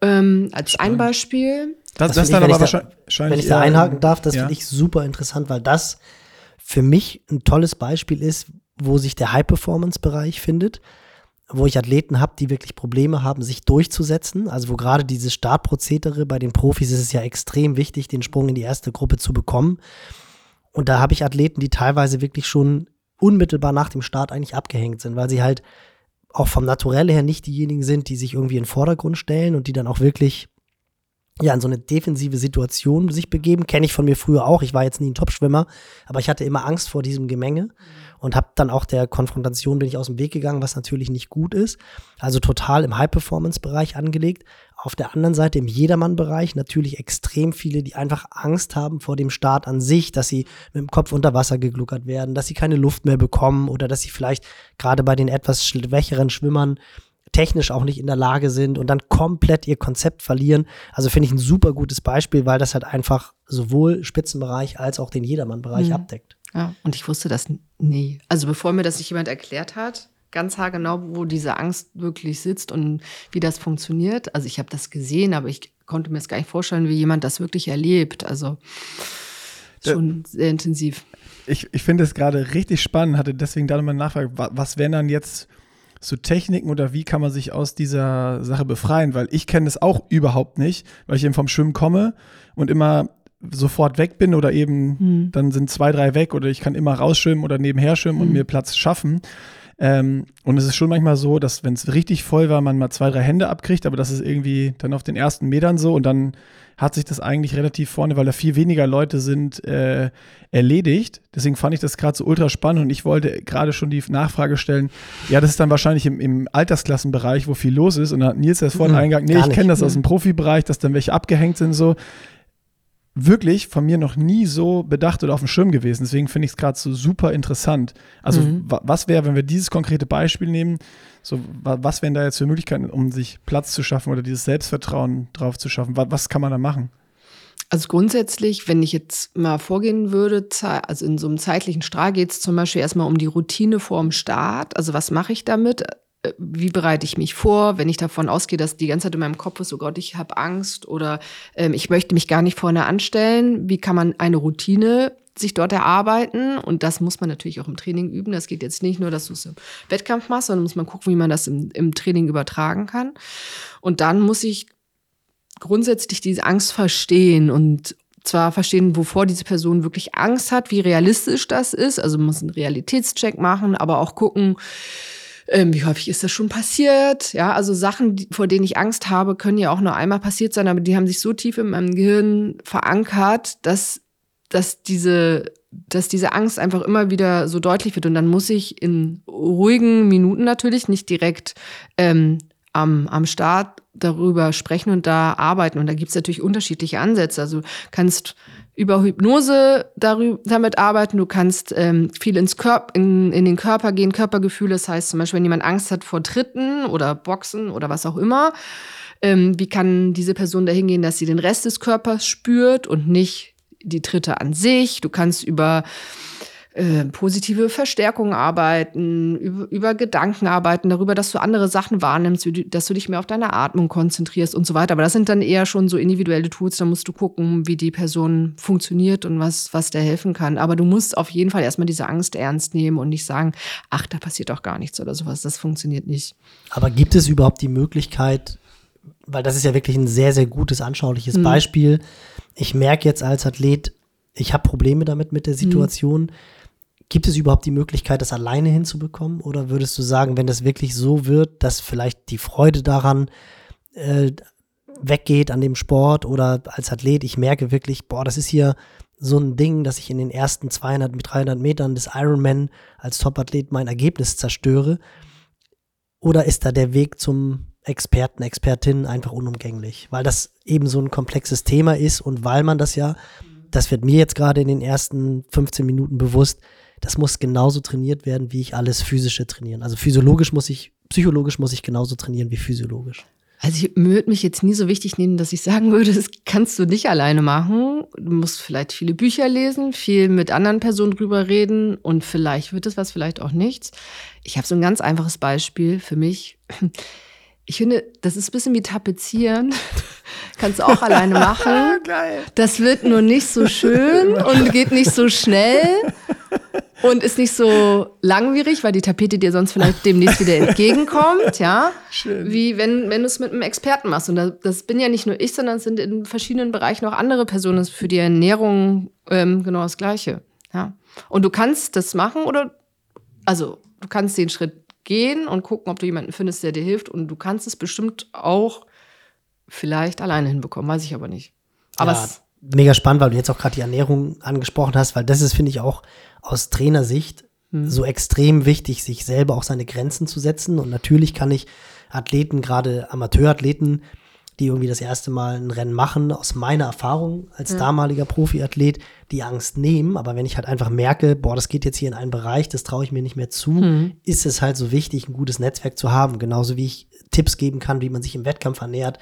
Als ein Beispiel. Wenn ich da einhaken darf, das finde ich super interessant, weil das für mich ein tolles Beispiel ist, wo sich der High-Performance-Bereich findet, wo ich Athleten habe, die wirklich Probleme haben, sich durchzusetzen. Also wo gerade dieses Startprozedere bei den Profis ist es ja extrem wichtig, den Sprung in die erste Gruppe zu bekommen. Und da habe ich Athleten, die teilweise wirklich schon unmittelbar nach dem Start eigentlich abgehängt sind, weil sie halt auch vom Naturell her nicht diejenigen sind, die sich irgendwie in den Vordergrund stellen und die dann auch wirklich in so eine defensive Situation sich begeben. Kenne ich von mir früher auch. Ich war jetzt nie ein Topschwimmer, aber ich hatte immer Angst vor diesem Gemenge und habe dann auch der Konfrontation bin ich aus dem Weg gegangen, was natürlich nicht gut ist. Also total im High-Performance-Bereich angelegt. Auf der anderen Seite im Jedermann-Bereich natürlich extrem viele, die einfach Angst haben vor dem Start an sich, dass sie mit dem Kopf unter Wasser gegluckert werden, dass sie keine Luft mehr bekommen oder dass sie vielleicht gerade bei den etwas schwächeren Schwimmern technisch auch nicht in der Lage sind und dann komplett ihr Konzept verlieren. Also finde ich ein super gutes Beispiel, weil das halt einfach sowohl Spitzenbereich als auch den Jedermann-Bereich abdeckt. Ja, und ich wusste das nie. Also bevor mir das nicht jemand erklärt hat, ganz haargenau, wo diese Angst wirklich sitzt und wie das funktioniert. Also ich habe das gesehen, aber ich konnte mir das gar nicht vorstellen, wie jemand das wirklich erlebt. Also schon sehr intensiv. Ich finde es gerade richtig spannend, hatte deswegen da nochmal eine Nachfrage, was wären dann jetzt zu Techniken oder wie kann man sich aus dieser Sache befreien, weil ich kenne das auch überhaupt nicht, weil ich eben vom Schwimmen komme und immer sofort weg bin oder eben dann sind 2, 3 weg oder ich kann immer rausschwimmen oder nebenher schwimmen und mir Platz schaffen. Und es ist schon manchmal so, dass wenn es richtig voll war, man mal 2, 3 Hände abkriegt, aber das ist irgendwie dann auf den ersten Metern so und dann hat sich das eigentlich relativ vorne, weil da viel weniger Leute sind, erledigt. Deswegen fand ich das gerade so ultra spannend und ich wollte gerade schon die Nachfrage stellen, ja, das ist dann wahrscheinlich im Altersklassenbereich, wo viel los ist und dann hat Nils das vorhin eingegangen, nee, ich kenne das aus dem Profibereich, dass dann welche abgehängt sind so. Wirklich von mir noch nie so bedacht oder auf dem Schirm gewesen. Deswegen finde ich es gerade so super interessant. Also was wäre, wenn wir dieses konkrete Beispiel nehmen, so was wären da jetzt für Möglichkeiten, um sich Platz zu schaffen oder dieses Selbstvertrauen drauf zu schaffen? Was kann man da machen? Also grundsätzlich, wenn ich jetzt mal vorgehen würde, also in so einem zeitlichen Strahl geht es zum Beispiel erstmal um die Routine vorm Start. Also was mache ich damit? Wie bereite ich mich vor, wenn ich davon ausgehe, dass die ganze Zeit in meinem Kopf ist, oh Gott, ich habe Angst oder ich möchte mich gar nicht vorne anstellen. Wie kann man eine Routine sich dort erarbeiten? Und das muss man natürlich auch im Training üben. Das geht jetzt nicht nur, dass du es im Wettkampf machst, sondern muss man gucken, wie man das im Training übertragen kann. Und dann muss ich grundsätzlich diese Angst verstehen und zwar verstehen, wovor diese Person wirklich Angst hat, wie realistisch das ist. Also man muss einen Realitätscheck machen, aber auch gucken, wie häufig ist das schon passiert? Ja, also Sachen, vor denen ich Angst habe, können ja auch nur einmal passiert sein, aber die haben sich so tief in meinem Gehirn verankert, dass diese Angst einfach immer wieder so deutlich wird. Und dann muss ich in ruhigen Minuten natürlich nicht direkt am Start darüber sprechen und da arbeiten. Und da gibt's natürlich unterschiedliche Ansätze. Also du kannst über Hypnose damit arbeiten, du kannst viel in den Körper gehen, Körpergefühle. Das heißt zum Beispiel, wenn jemand Angst hat vor Tritten oder Boxen oder was auch immer, wie kann diese Person dahin gehen, dass sie den Rest des Körpers spürt und nicht die Tritte an sich. Du kannst über positive Verstärkung arbeiten, über Gedanken arbeiten, darüber, dass du andere Sachen wahrnimmst, dass du dich mehr auf deine Atmung konzentrierst und so weiter. Aber das sind dann eher schon so individuelle Tools, da musst du gucken, wie die Person funktioniert und was der helfen kann. Aber du musst auf jeden Fall erstmal diese Angst ernst nehmen und nicht sagen, ach, da passiert doch gar nichts oder sowas, das funktioniert nicht. Aber gibt es überhaupt die Möglichkeit, weil das ist ja wirklich ein sehr, sehr gutes, anschauliches Beispiel. Ich merke jetzt als Athlet, ich habe Probleme damit mit der Situation. Gibt es überhaupt die Möglichkeit, das alleine hinzubekommen? Oder würdest du sagen, wenn das wirklich so wird, dass vielleicht die Freude daran weggeht an dem Sport oder als Athlet, ich merke wirklich, boah, das ist hier so ein Ding, dass ich in den ersten 200, 300 Metern des Ironman als Topathlet mein Ergebnis zerstöre? Oder ist da der Weg zum Experten, Expertin einfach unumgänglich? Weil das eben so ein komplexes Thema ist und weil man das ja, das wird mir jetzt gerade in den ersten 15 Minuten bewusst, das muss genauso trainiert werden, wie ich alles Physische trainieren. Also psychologisch muss ich genauso trainieren wie physiologisch. Also ich würde mich jetzt nie so wichtig nehmen, dass ich sagen würde, das kannst du nicht alleine machen. Du musst vielleicht viele Bücher lesen, viel mit anderen Personen drüber reden und vielleicht wird es was, vielleicht auch nichts. Ich habe so ein ganz einfaches Beispiel für mich. Ich finde, das ist ein bisschen wie Tapezieren. Kannst du auch alleine machen. Geil. Das wird nur nicht so schön und geht nicht so schnell. Und ist nicht so langwierig, weil die Tapete dir sonst vielleicht demnächst wieder entgegenkommt, ja. Schön. Wie wenn du es mit einem Experten machst. Und das bin ja nicht nur ich, sondern es sind in verschiedenen Bereichen auch andere Personen. Das ist für die Ernährung genau das Gleiche, ja. Und du kannst das machen du kannst den Schritt gehen und gucken, ob du jemanden findest, der dir hilft. Und du kannst es bestimmt auch vielleicht alleine hinbekommen, weiß ich aber nicht. Aber ja, mega spannend, weil du jetzt auch gerade die Ernährung angesprochen hast, weil das ist, finde ich, auch aus Trainersicht so extrem wichtig, sich selber auch seine Grenzen zu setzen. Und natürlich kann ich Athleten, gerade Amateurathleten, die irgendwie das erste Mal ein Rennen machen, aus meiner Erfahrung als damaliger Profiathlet die Angst nehmen. Aber wenn ich halt einfach merke, boah, das geht jetzt hier in einen Bereich, das traue ich mir nicht mehr zu, ist es halt so wichtig, ein gutes Netzwerk zu haben. Genauso wie ich Tipps geben kann, wie man sich im Wettkampf ernährt,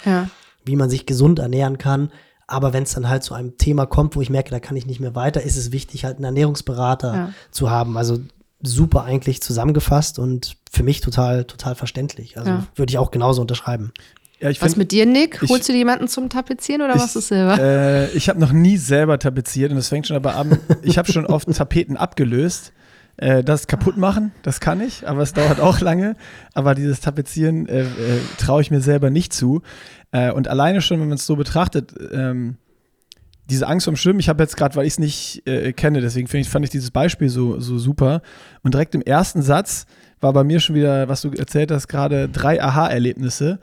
wie man sich gesund ernähren kann. Aber wenn es dann halt zu einem Thema kommt, wo ich merke, da kann ich nicht mehr weiter, ist es wichtig, halt einen Ernährungsberater zu haben. Also super eigentlich zusammengefasst und für mich total, total verständlich. Also würde ich auch genauso unterschreiben. Ja, was mit dir, Nick? Holst du dir jemanden zum Tapezieren oder machst du es selber? Ich habe noch nie selber tapeziert und das fängt schon aber an. Ich habe schon oft Tapeten abgelöst. Das kaputt machen, das kann ich, aber es dauert auch lange. Aber dieses Tapezieren traue ich mir selber nicht zu. Und alleine schon, wenn man es so betrachtet, diese Angst vorm Schwimmen, ich habe jetzt gerade, weil ich es nicht kenne, deswegen fand ich dieses Beispiel so super. Und direkt im ersten Satz war bei mir schon wieder, was du erzählt hast, gerade 3 Aha-Erlebnisse.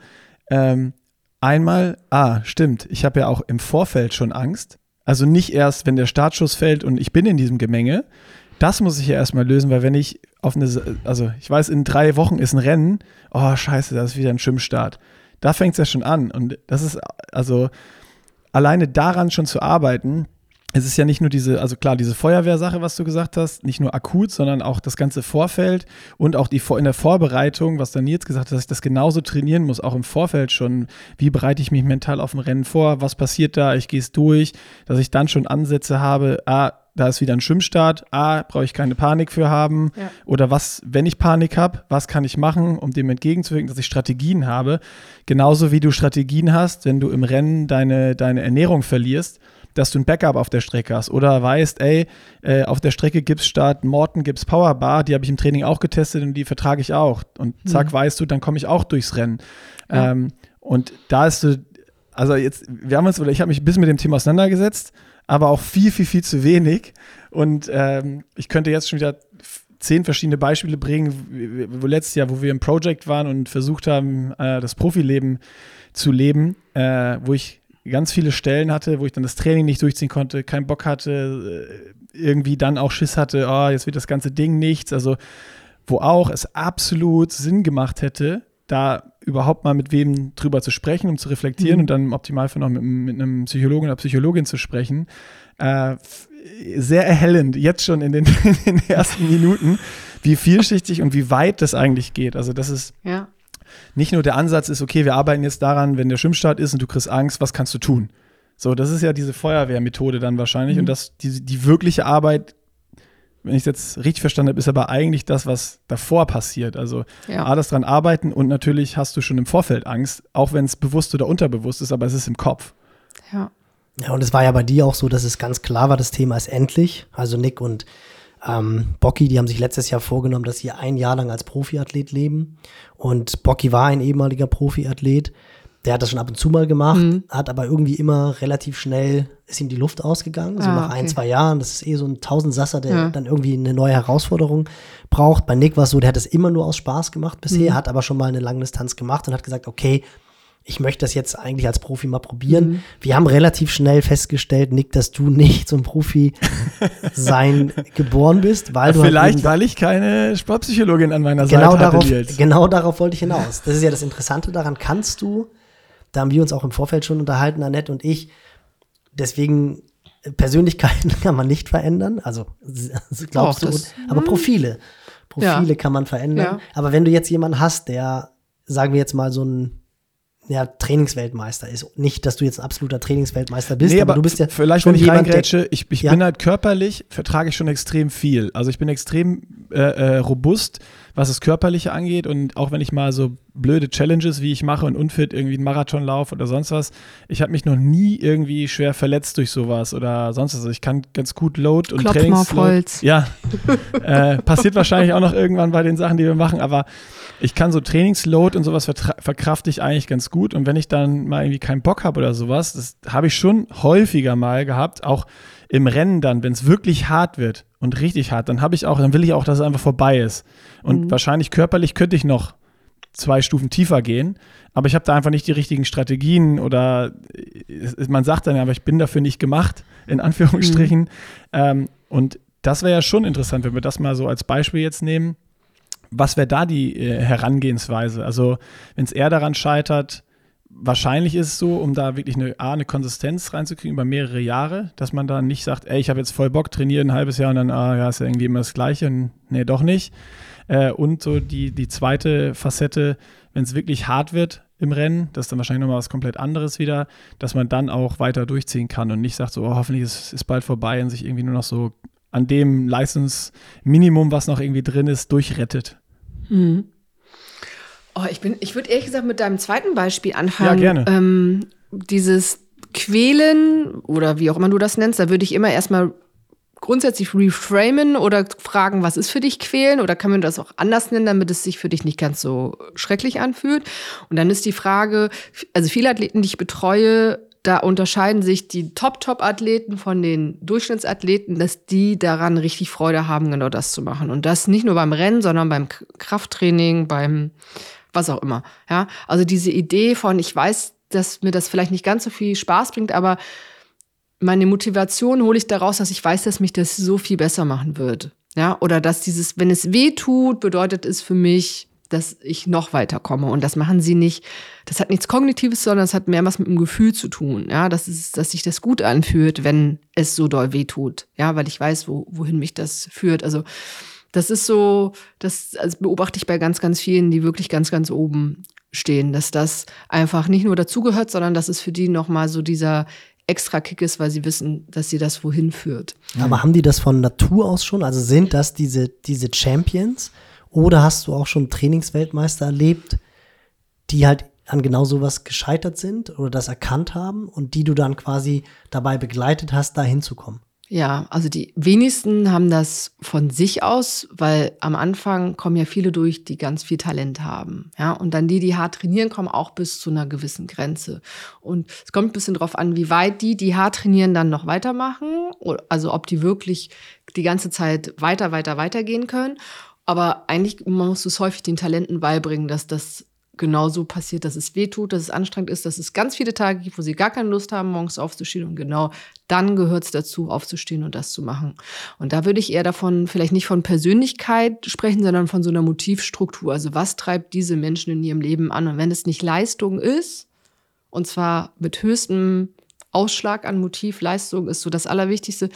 Einmal, stimmt, ich habe ja auch im Vorfeld schon Angst. Also nicht erst, wenn der Startschuss fällt und ich bin in diesem Gemenge. Das muss ich ja erstmal lösen, weil wenn ich ich weiß, in 3 Wochen ist ein Rennen, oh scheiße, da ist wieder ein Schwimmstart. Da fängt es ja schon an. Und das ist, alleine daran schon zu arbeiten, es ist ja nicht nur diese Feuerwehrsache, was du gesagt hast, nicht nur akut, sondern auch das ganze Vorfeld und auch in der Vorbereitung, was dann Nils gesagt hat, dass ich das genauso trainieren muss, auch im Vorfeld schon. Wie bereite ich mich mental auf ein Rennen vor? Was passiert da? Ich gehe es durch, dass ich dann schon Ansätze habe, da ist wieder ein Schwimmstart, brauche ich keine Panik für haben, ja. Oder was, wenn ich Panik habe, was kann ich machen, um dem entgegenzuwirken, dass ich Strategien habe, genauso wie du Strategien hast, wenn du im Rennen deine Ernährung verlierst, dass du ein Backup auf der Strecke hast oder weißt, auf der Strecke gibt's statt Morten gibt's Powerbar, die habe ich im Training auch getestet und die vertrage ich auch und zack, weißt du, dann komme ich auch durchs Rennen. Ja. Und da ist so, ich habe mich ein bisschen mit dem Thema auseinandergesetzt, aber auch viel, viel, viel zu wenig. Und ich könnte jetzt schon wieder 10 verschiedene Beispiele bringen, letztes Jahr, wo wir im Project waren und versucht haben, das Profileben zu leben, wo ich ganz viele Stellen hatte, wo ich dann das Training nicht durchziehen konnte, keinen Bock hatte, irgendwie dann auch Schiss hatte, jetzt wird das ganze Ding nichts. Also wo auch es absolut Sinn gemacht hätte, da überhaupt mal mit wem drüber zu sprechen, um zu reflektieren und dann im Optimalfall noch mit einem Psychologen oder Psychologin zu sprechen. Sehr erhellend, jetzt schon in den ersten Minuten, wie vielschichtig und wie weit das eigentlich geht. Also das ist nicht nur der Ansatz ist, okay, wir arbeiten jetzt daran, wenn der Schwimmstart ist und du kriegst Angst, was kannst du tun? So, das ist ja diese Feuerwehrmethode dann wahrscheinlich und das, die wirkliche Arbeit, wenn ich es jetzt richtig verstanden habe, ist aber eigentlich das, was davor passiert. Also das dran arbeiten und natürlich hast du schon im Vorfeld Angst, auch wenn es bewusst oder unterbewusst ist, aber es ist im Kopf. Ja. Ja, und es war ja bei dir auch so, dass es ganz klar war, das Thema ist endlich. Also Nick und Bocky, die haben sich letztes Jahr vorgenommen, dass sie 1 Jahr lang als Profiathlet leben. Und Bocky war ein ehemaliger Profiathlet. Der hat das schon ab und zu mal gemacht, hat aber irgendwie immer relativ schnell, ist ihm die Luft ausgegangen, so nach 1-2 Jahren. Das ist so ein Tausendsasser, der dann irgendwie eine neue Herausforderung braucht. Bei Nick war es so, der hat das immer nur aus Spaß gemacht bisher, hat aber schon mal eine lange Distanz gemacht und hat gesagt, okay, ich möchte das jetzt eigentlich als Profi mal probieren. Wir haben relativ schnell festgestellt, Nick, dass du nicht zum Profi sein geboren bist, weil du vielleicht, halt weil ich keine Sportpsychologin an meiner Seite hatte. Genau darauf wollte ich hinaus. Das ist ja das Interessante daran, kannst du, da haben wir uns auch im Vorfeld schon unterhalten, Annett und ich. Deswegen, Persönlichkeiten kann man nicht verändern. Also, glaubst du, aber Profile kann man verändern. Ja. Aber wenn du jetzt jemanden hast, der, sagen wir jetzt mal, so ein Trainingsweltmeister ist. Nicht, dass du jetzt ein absoluter Trainingsweltmeister bist, aber du bist ja vielleicht, wenn ich reingrätsche, ich bin halt körperlich, vertrage ich schon extrem viel. Also ich bin extrem robust, was das Körperliche angeht und auch wenn ich mal so blöde Challenges, wie ich mache und unfit irgendwie einen Marathonlauf oder sonst was, ich habe mich noch nie irgendwie schwer verletzt durch sowas oder sonst was. Also ich kann ganz gut Load und Trainingsload. Ja, passiert wahrscheinlich auch noch irgendwann bei den Sachen, die wir machen, aber ich kann so Trainingsload und sowas verkrafte ich eigentlich ganz gut und wenn ich dann mal irgendwie keinen Bock habe oder sowas, das habe ich schon häufiger mal gehabt, auch im Rennen dann, wenn es wirklich hart wird und richtig hart, dann will ich auch, dass es einfach vorbei ist und wahrscheinlich körperlich könnte ich noch 2 Stufen tiefer gehen, aber ich habe da einfach nicht die richtigen Strategien oder man sagt dann, aber ich bin dafür nicht gemacht, in Anführungsstrichen und das wäre ja schon interessant, wenn wir das mal so als Beispiel jetzt nehmen. Was wäre da die Herangehensweise? Also, wenn es eher daran scheitert, wahrscheinlich ist es so, um da wirklich eine Konsistenz reinzukriegen über mehrere Jahre, dass man da nicht sagt, ich habe jetzt voll Bock, trainiere ein halbes Jahr und dann, ist ja irgendwie immer das Gleiche und nee, doch nicht. Und so die zweite Facette, wenn es wirklich hart wird im Rennen, das ist dann wahrscheinlich nochmal was komplett anderes wieder, dass man dann auch weiter durchziehen kann und nicht sagt so, hoffentlich ist bald vorbei und sich irgendwie nur noch so an dem Leistungsminimum, was noch irgendwie drin ist, durchrettet. Mhm. Ich würde ehrlich gesagt mit deinem zweiten Beispiel anfangen. Ja, gerne. Dieses Quälen oder wie auch immer du das nennst, da würde ich immer erstmal grundsätzlich reframen oder fragen, was ist für dich Quälen? Oder kann man das auch anders nennen, damit es sich für dich nicht ganz so schrecklich anfühlt? Und dann ist die Frage, also viele Athleten, die ich betreue, da unterscheiden sich die Top-Athleten von den Durchschnittsathleten, dass die daran richtig Freude haben, genau das zu machen. Und das nicht nur beim Rennen, sondern beim Krafttraining, beim was auch immer. Ja, also diese Idee von, ich weiß, dass mir das vielleicht nicht ganz so viel Spaß bringt, aber meine Motivation hole ich daraus, dass ich weiß, dass mich das so viel besser machen wird. Ja, oder dass dieses, wenn es weh tut, bedeutet es für mich, dass ich noch weiterkomme. Und das machen sie nicht. Das hat nichts Kognitives, sondern das hat mehr was mit dem Gefühl zu tun. Ja, das ist, dass sich das gut anfühlt, wenn es so doll weh tut. Ja, weil ich weiß, wohin mich das führt. Also das ist so, das beobachte ich bei ganz, ganz vielen, die wirklich ganz, ganz oben stehen, dass das einfach nicht nur dazugehört, sondern dass es für die nochmal so dieser extra Kick ist, weil sie wissen, dass sie das wohin führt. Aber haben die das von Natur aus schon? Also sind das diese Champions? Oder hast du auch schon Trainingsweltmeister erlebt, die halt an genau sowas gescheitert sind oder das erkannt haben und die du dann quasi dabei begleitet hast, da hinzukommen? Ja, also die wenigsten haben das von sich aus, weil am Anfang kommen ja viele durch, die ganz viel Talent haben. Ja, und dann die hart trainieren, kommen auch bis zu einer gewissen Grenze. Und es kommt ein bisschen drauf an, wie weit die hart trainieren, dann noch weitermachen. Also ob die wirklich die ganze Zeit weiter gehen können. Aber eigentlich musst du es häufig den Talenten beibringen, dass das genauso passiert, dass es weh tut, dass es anstrengend ist, dass es ganz viele Tage gibt, wo sie gar keine Lust haben, morgens aufzustehen. Und genau dann gehört es dazu, aufzustehen und das zu machen. Und da würde ich eher davon, vielleicht nicht von Persönlichkeit sprechen, sondern von so einer Motivstruktur. Also was treibt diese Menschen in ihrem Leben an? Und wenn es nicht Leistung ist, und zwar mit höchstem Ausschlag an Motiv, Leistung ist so das Allerwichtigste,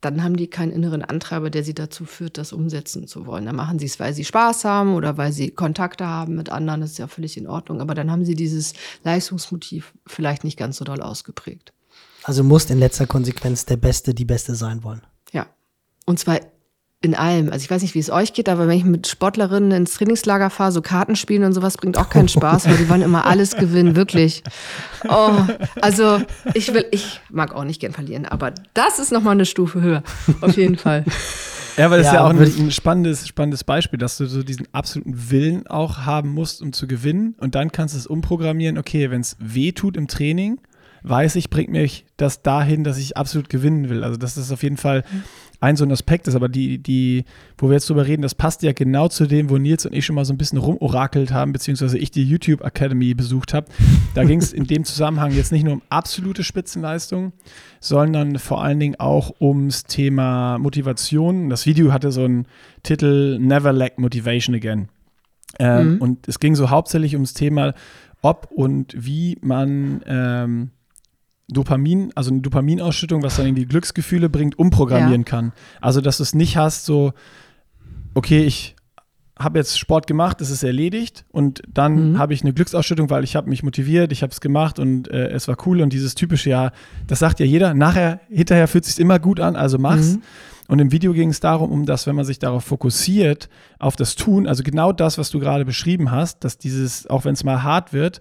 dann haben die keinen inneren Antreiber, der sie dazu führt, das umsetzen zu wollen. Dann machen sie es, weil sie Spaß haben oder weil sie Kontakte haben mit anderen. Das ist ja völlig in Ordnung. Aber dann haben sie dieses Leistungsmotiv vielleicht nicht ganz so doll ausgeprägt. Also muss in letzter Konsequenz der Beste die Beste sein wollen. Ja, und zwar in allem. Also ich weiß nicht, wie es euch geht, aber wenn ich mit Sportlerinnen ins Trainingslager fahre, so Kartenspielen und sowas, bringt auch keinen Spaß, weil die wollen immer alles gewinnen, wirklich. Oh, also ich mag auch nicht gern verlieren, aber das ist nochmal eine Stufe höher, auf jeden Fall. Ja, weil das ja, ist ja auch ein spannendes Beispiel, dass du so diesen absoluten Willen auch haben musst, um zu gewinnen, und dann kannst du es umprogrammieren, okay, wenn es weh tut im Training, weiß ich, bringt mich das dahin, dass ich absolut gewinnen will. Also das ist auf jeden Fall ein so ein Aspekt ist, aber die, wo wir jetzt drüber reden, das passt ja genau zu dem, wo Nils und ich schon mal so ein bisschen rumorakelt haben, beziehungsweise ich die YouTube Academy besucht habe. Da ging es in dem Zusammenhang jetzt nicht nur um absolute Spitzenleistung, sondern vor allen Dingen auch ums Thema Motivation. Das Video hatte so einen Titel Never Lack Motivation Again. Und es ging so hauptsächlich ums Thema, ob und wie man Dopamin, also eine Dopaminausschüttung, was dann irgendwie Glücksgefühle bringt, umprogrammieren kann. Also, dass du es nicht hast, so, okay, ich habe jetzt Sport gemacht, es ist erledigt, und dann habe ich eine Glücksausschüttung, weil ich habe mich motiviert, ich habe es gemacht und es war cool, und dieses typische, ja, das sagt ja jeder, hinterher fühlt es sich immer gut an, also mach's. Und im Video ging es darum, dass, wenn man sich darauf fokussiert, auf das Tun, also genau das, was du gerade beschrieben hast, dass dieses, auch wenn es mal hart wird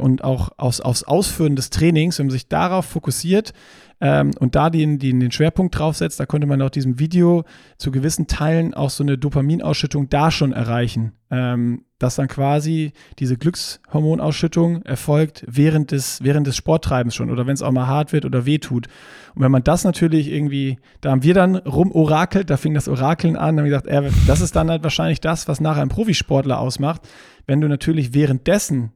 und auch aufs Ausführen des Trainings, wenn man sich darauf fokussiert und da den Schwerpunkt draufsetzt, da konnte man auch diesem Video zu gewissen Teilen auch so eine Dopaminausschüttung da schon erreichen, dass dann quasi diese Glückshormonausschüttung erfolgt während des Sporttreibens schon, oder wenn es auch mal hart wird oder weh tut. Und wenn man das natürlich irgendwie, da haben wir dann rumorakelt, da fing das Orakeln an, haben gesagt, das ist dann halt wahrscheinlich das, was nachher ein Profisportler ausmacht, wenn du natürlich währenddessen,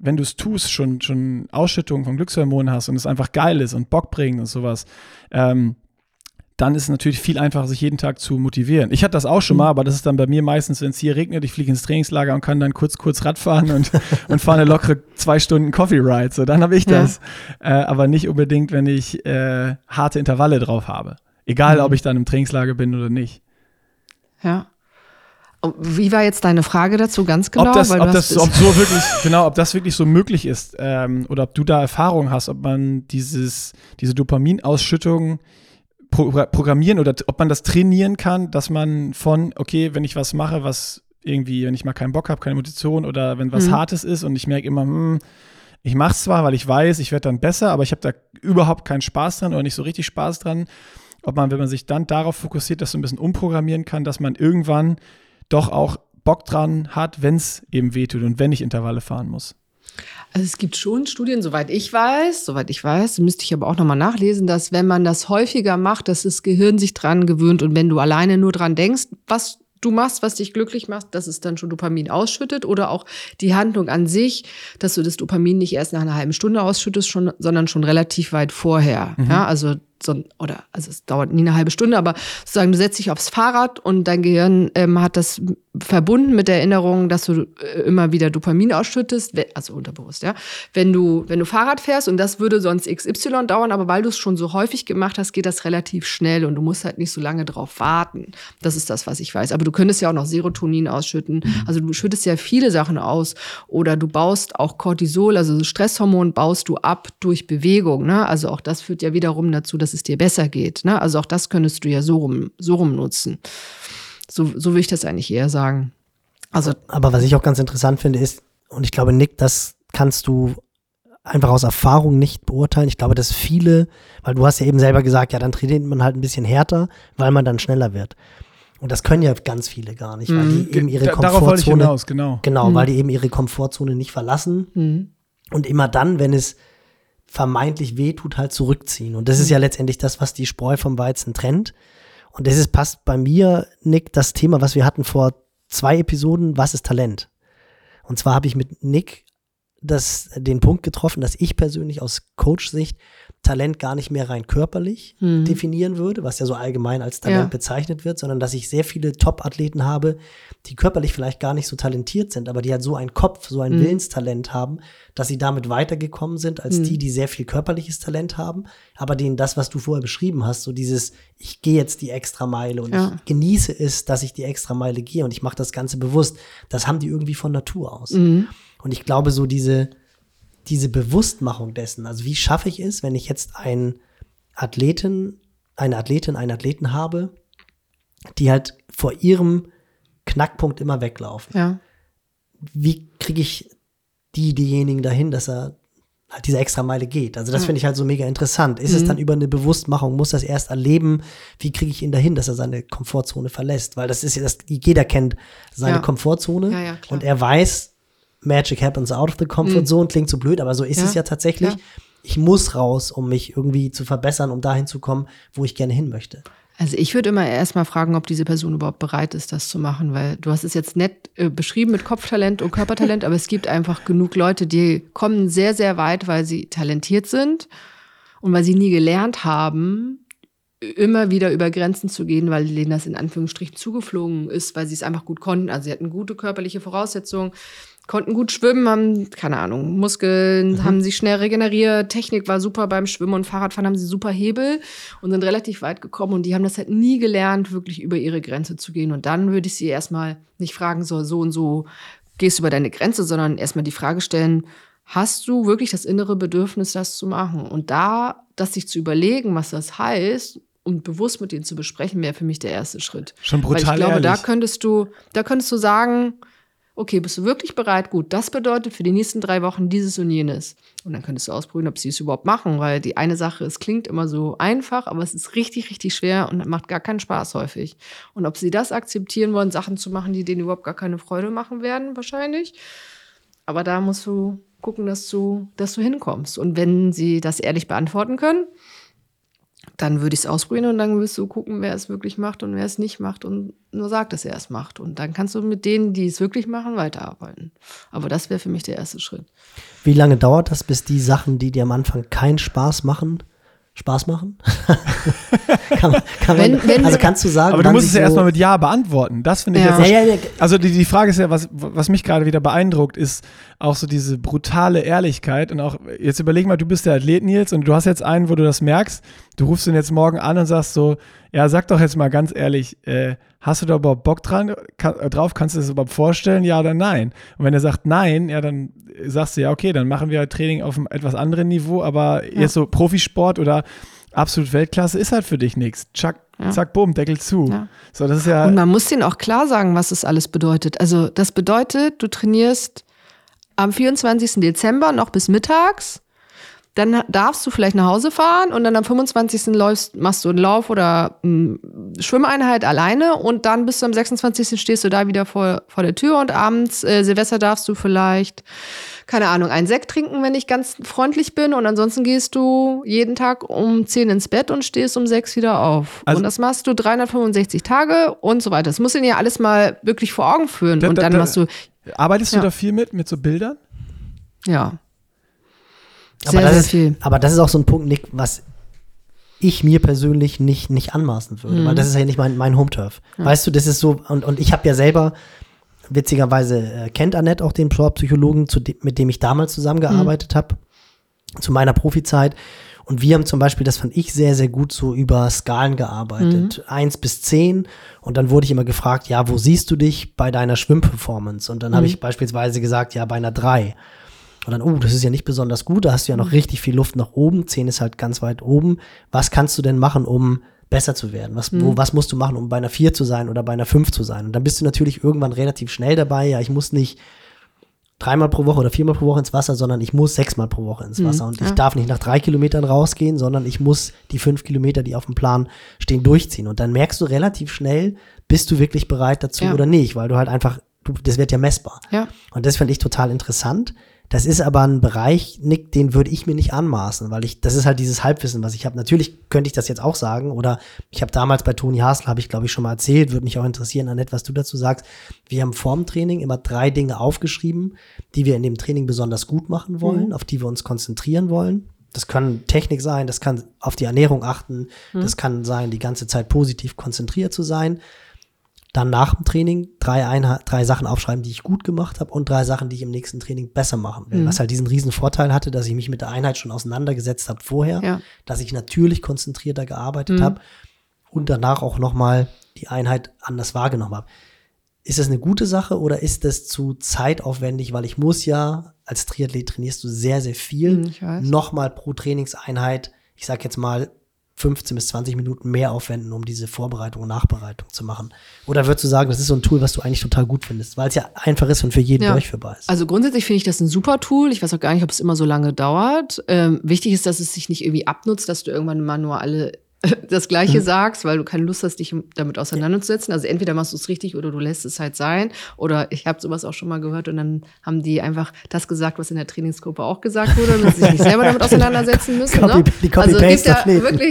wenn du es tust, schon Ausschüttung von Glückshormonen hast und es einfach geil ist und Bock bringt und sowas, dann ist es natürlich viel einfacher, sich jeden Tag zu motivieren. Ich hatte das auch schon mal, aber das ist dann bei mir meistens, wenn es hier regnet, ich fliege ins Trainingslager und kann dann kurz Rad fahren und fahre eine lockere 2 Stunden Coffee Ride. So, dann habe ich das. Ja. Aber nicht unbedingt, wenn ich harte Intervalle drauf habe. Egal, ob ich dann im Trainingslager bin oder nicht. Ja. Wie war jetzt deine Frage dazu ganz genau? Ob das wirklich so möglich ist, oder ob du da Erfahrung hast, ob man diese Dopaminausschüttung programmieren oder ob man das trainieren kann, dass man von, okay, wenn ich was mache, was irgendwie, wenn ich mal keinen Bock habe, keine Motivation, oder wenn was Hartes ist und ich merke immer, ich mache es zwar, weil ich weiß, ich werde dann besser, aber ich habe da überhaupt keinen Spaß dran oder nicht so richtig Spaß dran, ob man, wenn man sich dann darauf fokussiert, das so ein bisschen umprogrammieren kann, dass man irgendwann doch auch Bock dran hat, wenn es eben wehtut und wenn ich Intervalle fahren muss. Also es gibt schon Studien, soweit ich weiß, müsste ich aber auch nochmal nachlesen, dass wenn man das häufiger macht, dass das Gehirn sich dran gewöhnt, und wenn du alleine nur dran denkst, was du machst, was dich glücklich macht, dass es dann schon Dopamin ausschüttet, oder auch die Handlung an sich, dass du das Dopamin nicht erst nach einer halben Stunde ausschüttest, sondern schon relativ weit vorher. Mhm. Ja, also es dauert nie eine halbe Stunde, aber sozusagen du setzt dich aufs Fahrrad und dein Gehirn hat das verbunden mit der Erinnerung, dass du immer wieder Dopamin ausschüttest, also unterbewusst, ja. Wenn du Fahrrad fährst, und das würde sonst XY dauern, aber weil du es schon so häufig gemacht hast, geht das relativ schnell und du musst halt nicht so lange drauf warten. Das ist das, was ich weiß. Aber du könntest ja auch noch Serotonin ausschütten. Also du schüttest ja viele Sachen aus, oder du baust auch Cortisol, also das Stresshormon baust du ab durch Bewegung, ne? Also auch das führt ja wiederum dazu, dass es dir besser geht, ne? Also auch das könntest du ja so rum nutzen. So würde ich das eigentlich eher sagen. Also, aber was ich auch ganz interessant finde ist, und ich glaube, Nick, das kannst du einfach aus Erfahrung nicht beurteilen. Ich glaube, dass viele, weil du hast ja eben selber gesagt, ja, dann trainiert man halt ein bisschen härter, weil man dann schneller wird. Und das können ja ganz viele gar nicht, weil die eben ihre Komfortzone, darauf wollte ich hinaus, genau, weil die eben ihre Komfortzone nicht verlassen und immer dann, wenn es vermeintlich weh tut, halt zurückziehen. Und das ist ja letztendlich das, was die Spreu vom Weizen trennt. Und das ist, passt bei mir, Nick, das Thema, was wir hatten vor 2 Episoden, was ist Talent? Und zwar habe ich mit Nick den Punkt getroffen, dass ich persönlich aus Coach-Sicht Talent gar nicht mehr rein körperlich definieren würde, was ja so allgemein als Talent bezeichnet wird, sondern dass ich sehr viele Top-Athleten habe, die körperlich vielleicht gar nicht so talentiert sind, aber die halt so einen Kopf, so ein Willenstalent haben, dass sie damit weitergekommen sind als die sehr viel körperliches Talent haben, aber denen das, was du vorher beschrieben hast, so dieses, ich gehe jetzt die Extrameile und ich genieße es, dass ich die Extrameile gehe und ich mache das Ganze bewusst, das haben die irgendwie von Natur aus. Mhm. Und ich glaube, so diese Bewusstmachung dessen, also wie schaffe ich es, wenn ich jetzt einen Athleten habe, die halt vor ihrem Knackpunkt immer weglaufen. Ja. Wie kriege ich diejenigen dahin, dass er halt diese Extrameile geht? Also das finde ich halt so mega interessant. Ist es dann über eine Bewusstmachung, muss das erst erleben, wie kriege ich ihn dahin, dass er seine Komfortzone verlässt? Weil das ist ja, jeder kennt seine Komfortzone und er weiß, Magic happens out of the comfort zone, klingt so blöd, aber so ist es ja tatsächlich. Ja. Ich muss raus, um mich irgendwie zu verbessern, um dahin zu kommen, wo ich gerne hin möchte. Also ich würde immer erstmal fragen, ob diese Person überhaupt bereit ist, das zu machen, weil du hast es jetzt nett beschrieben mit Kopftalent und Körpertalent, aber es gibt einfach genug Leute, die kommen sehr, sehr weit, weil sie talentiert sind und weil sie nie gelernt haben, immer wieder über Grenzen zu gehen, weil denen das in Anführungsstrichen zugeflogen ist, weil sie es einfach gut konnten. Also sie hatten gute körperliche Voraussetzungen, konnten gut schwimmen, haben, keine Ahnung, Muskeln, haben sich schnell regeneriert, Technik war super beim Schwimmen und Fahrradfahren, haben sie super Hebel und sind relativ weit gekommen und die haben das halt nie gelernt, wirklich über ihre Grenze zu gehen. Und dann würde ich sie erstmal nicht fragen, so und so, gehst du über deine Grenze, sondern erstmal die Frage stellen, hast du wirklich das innere Bedürfnis, das zu machen? Und das sich zu überlegen, was das heißt, und bewusst mit denen zu besprechen, wäre für mich der erste Schritt. Schon brutal ehrlich. Weil ich glaube, da könntest du sagen, okay, bist du wirklich bereit? Gut, das bedeutet für die nächsten 3 Wochen dieses und jenes. Und dann könntest du ausprobieren, ob sie es überhaupt machen, weil die eine Sache, es klingt immer so einfach, aber es ist richtig, richtig schwer und macht gar keinen Spaß häufig. Und ob sie das akzeptieren wollen, Sachen zu machen, die denen überhaupt gar keine Freude machen werden, wahrscheinlich. Aber da musst du gucken, dass du hinkommst. Und wenn sie das ehrlich beantworten können, dann würde ich es ausprobieren und dann wirst du gucken, wer es wirklich macht und wer es nicht macht und nur sagt, dass er es macht. Und dann kannst du mit denen, die es wirklich machen, weiterarbeiten. Aber das wäre für mich der erste Schritt. Wie lange dauert das, bis die Sachen, die dir am Anfang keinen Spaß machen, Spaß machen? Wenn kannst du sagen, aber du musst es ja so erstmal mit Ja beantworten. Das finde ich jetzt. Also die Frage ist ja, was mich gerade wieder beeindruckt, ist auch so diese brutale Ehrlichkeit. Und auch, jetzt überleg mal, du bist der Athlet, Nils, und du hast jetzt einen, wo du das merkst, du rufst ihn jetzt morgen an und sagst so, ja, sag doch jetzt mal ganz ehrlich, hast du da überhaupt Bock drauf? Kannst du das überhaupt vorstellen? Ja oder nein? Und wenn er sagt nein, ja, dann sagst du, ja, okay, dann machen wir halt Training auf einem etwas anderen Niveau, aber jetzt so Profisport oder absolut Weltklasse ist halt für dich nichts. Zack, bumm, Deckel zu. Ja. So, das ist ja. Und man muss denen auch klar sagen, was das alles bedeutet. Also das bedeutet, du trainierst am 24. Dezember noch bis mittags. dann darfst du vielleicht nach Hause fahren und dann am 25. machst du einen Lauf oder Schwimmeinheit alleine und dann bis am 26. stehst du da wieder vor der Tür und abends Silvester darfst du vielleicht, keine Ahnung, einen Sekt trinken, wenn ich ganz freundlich bin, und ansonsten gehst du jeden Tag um 10 ins Bett und stehst um 6 wieder auf. Also, und das machst du 365 Tage und so weiter. Das musst du dir ja alles mal wirklich vor Augen führen und dann machst du... Arbeitest du da viel mit so Bildern? Ja. Aber das ist auch so ein Punkt, Nick, was ich mir persönlich nicht anmaßen würde, weil das ist ja nicht mein Home-Turf. Ja. Weißt du, das ist so, und ich habe ja selber, witzigerweise kennt Annett auch den Sportpsychologen, mit dem ich damals zusammengearbeitet habe, zu meiner Profizeit. Und wir haben zum Beispiel, das fand ich sehr, sehr gut, so über Skalen gearbeitet. 1 bis 10. Und dann wurde ich immer gefragt, ja, wo siehst du dich bei deiner Schwimmperformance? Und dann habe ich beispielsweise gesagt, ja, bei einer 3. Und dann, das ist ja nicht besonders gut, da hast du ja noch richtig viel Luft nach oben, 10 ist halt ganz weit oben. Was kannst du denn machen, um besser zu werden? Was musst du machen, um bei einer 4 zu sein oder bei einer 5 zu sein? Und dann bist du natürlich irgendwann relativ schnell dabei, ja, ich muss nicht 3-mal pro Woche oder 4-mal pro Woche ins Wasser, sondern ich muss 6-mal pro Woche ins Wasser. Und ich darf nicht nach 3 Kilometern rausgehen, sondern ich muss die 5 Kilometer, die auf dem Plan stehen, durchziehen. Und dann merkst du relativ schnell, bist du wirklich bereit dazu oder nicht, weil du halt einfach, das wird ja messbar. Ja. Und das finde ich total interessant. Das ist aber ein Bereich, Nick, den würde ich mir nicht anmaßen, weil das ist halt dieses Halbwissen, was ich habe. Natürlich könnte ich das jetzt auch sagen, oder ich habe damals bei Toni Hasl, habe ich glaube ich schon mal erzählt, würde mich auch interessieren, Annett, was du dazu sagst. Wir haben vorm Training immer 3 Dinge aufgeschrieben, die wir in dem Training besonders gut machen wollen, auf die wir uns konzentrieren wollen. Das kann Technik sein, das kann auf die Ernährung achten, das kann sein, die ganze Zeit positiv konzentriert zu sein. Dann nach dem Training 3 Sachen aufschreiben, die ich gut gemacht habe, und 3 Sachen, die ich im nächsten Training besser machen will. Was halt diesen riesen Vorteil hatte, dass ich mich mit der Einheit schon auseinandergesetzt habe vorher, dass ich natürlich konzentrierter gearbeitet habe und danach auch nochmal die Einheit anders wahrgenommen habe. Ist das eine gute Sache oder ist das zu zeitaufwendig? Weil ich muss ja, als Triathlet trainierst du sehr, sehr viel, nochmal pro Trainingseinheit, ich sag jetzt mal, 15 bis 20 Minuten mehr aufwenden, um diese Vorbereitung und Nachbereitung zu machen? Oder würdest du sagen, das ist so ein Tool, was du eigentlich total gut findest, weil es ja einfach ist und für jeden durchführbar ist? Also grundsätzlich finde ich das ein super Tool. Ich weiß auch gar nicht, ob es immer so lange dauert. Wichtig ist, dass es sich nicht irgendwie abnutzt, dass du irgendwann mal nur alle das Gleiche sagst, weil du keine Lust hast, dich damit auseinanderzusetzen. Also entweder machst du es richtig oder du lässt es halt sein. Oder ich habe sowas auch schon mal gehört und dann haben die einfach das gesagt, was in der Trainingsgruppe auch gesagt wurde, und sie sich nicht selber damit auseinandersetzen müssen. Ne? Also es gibt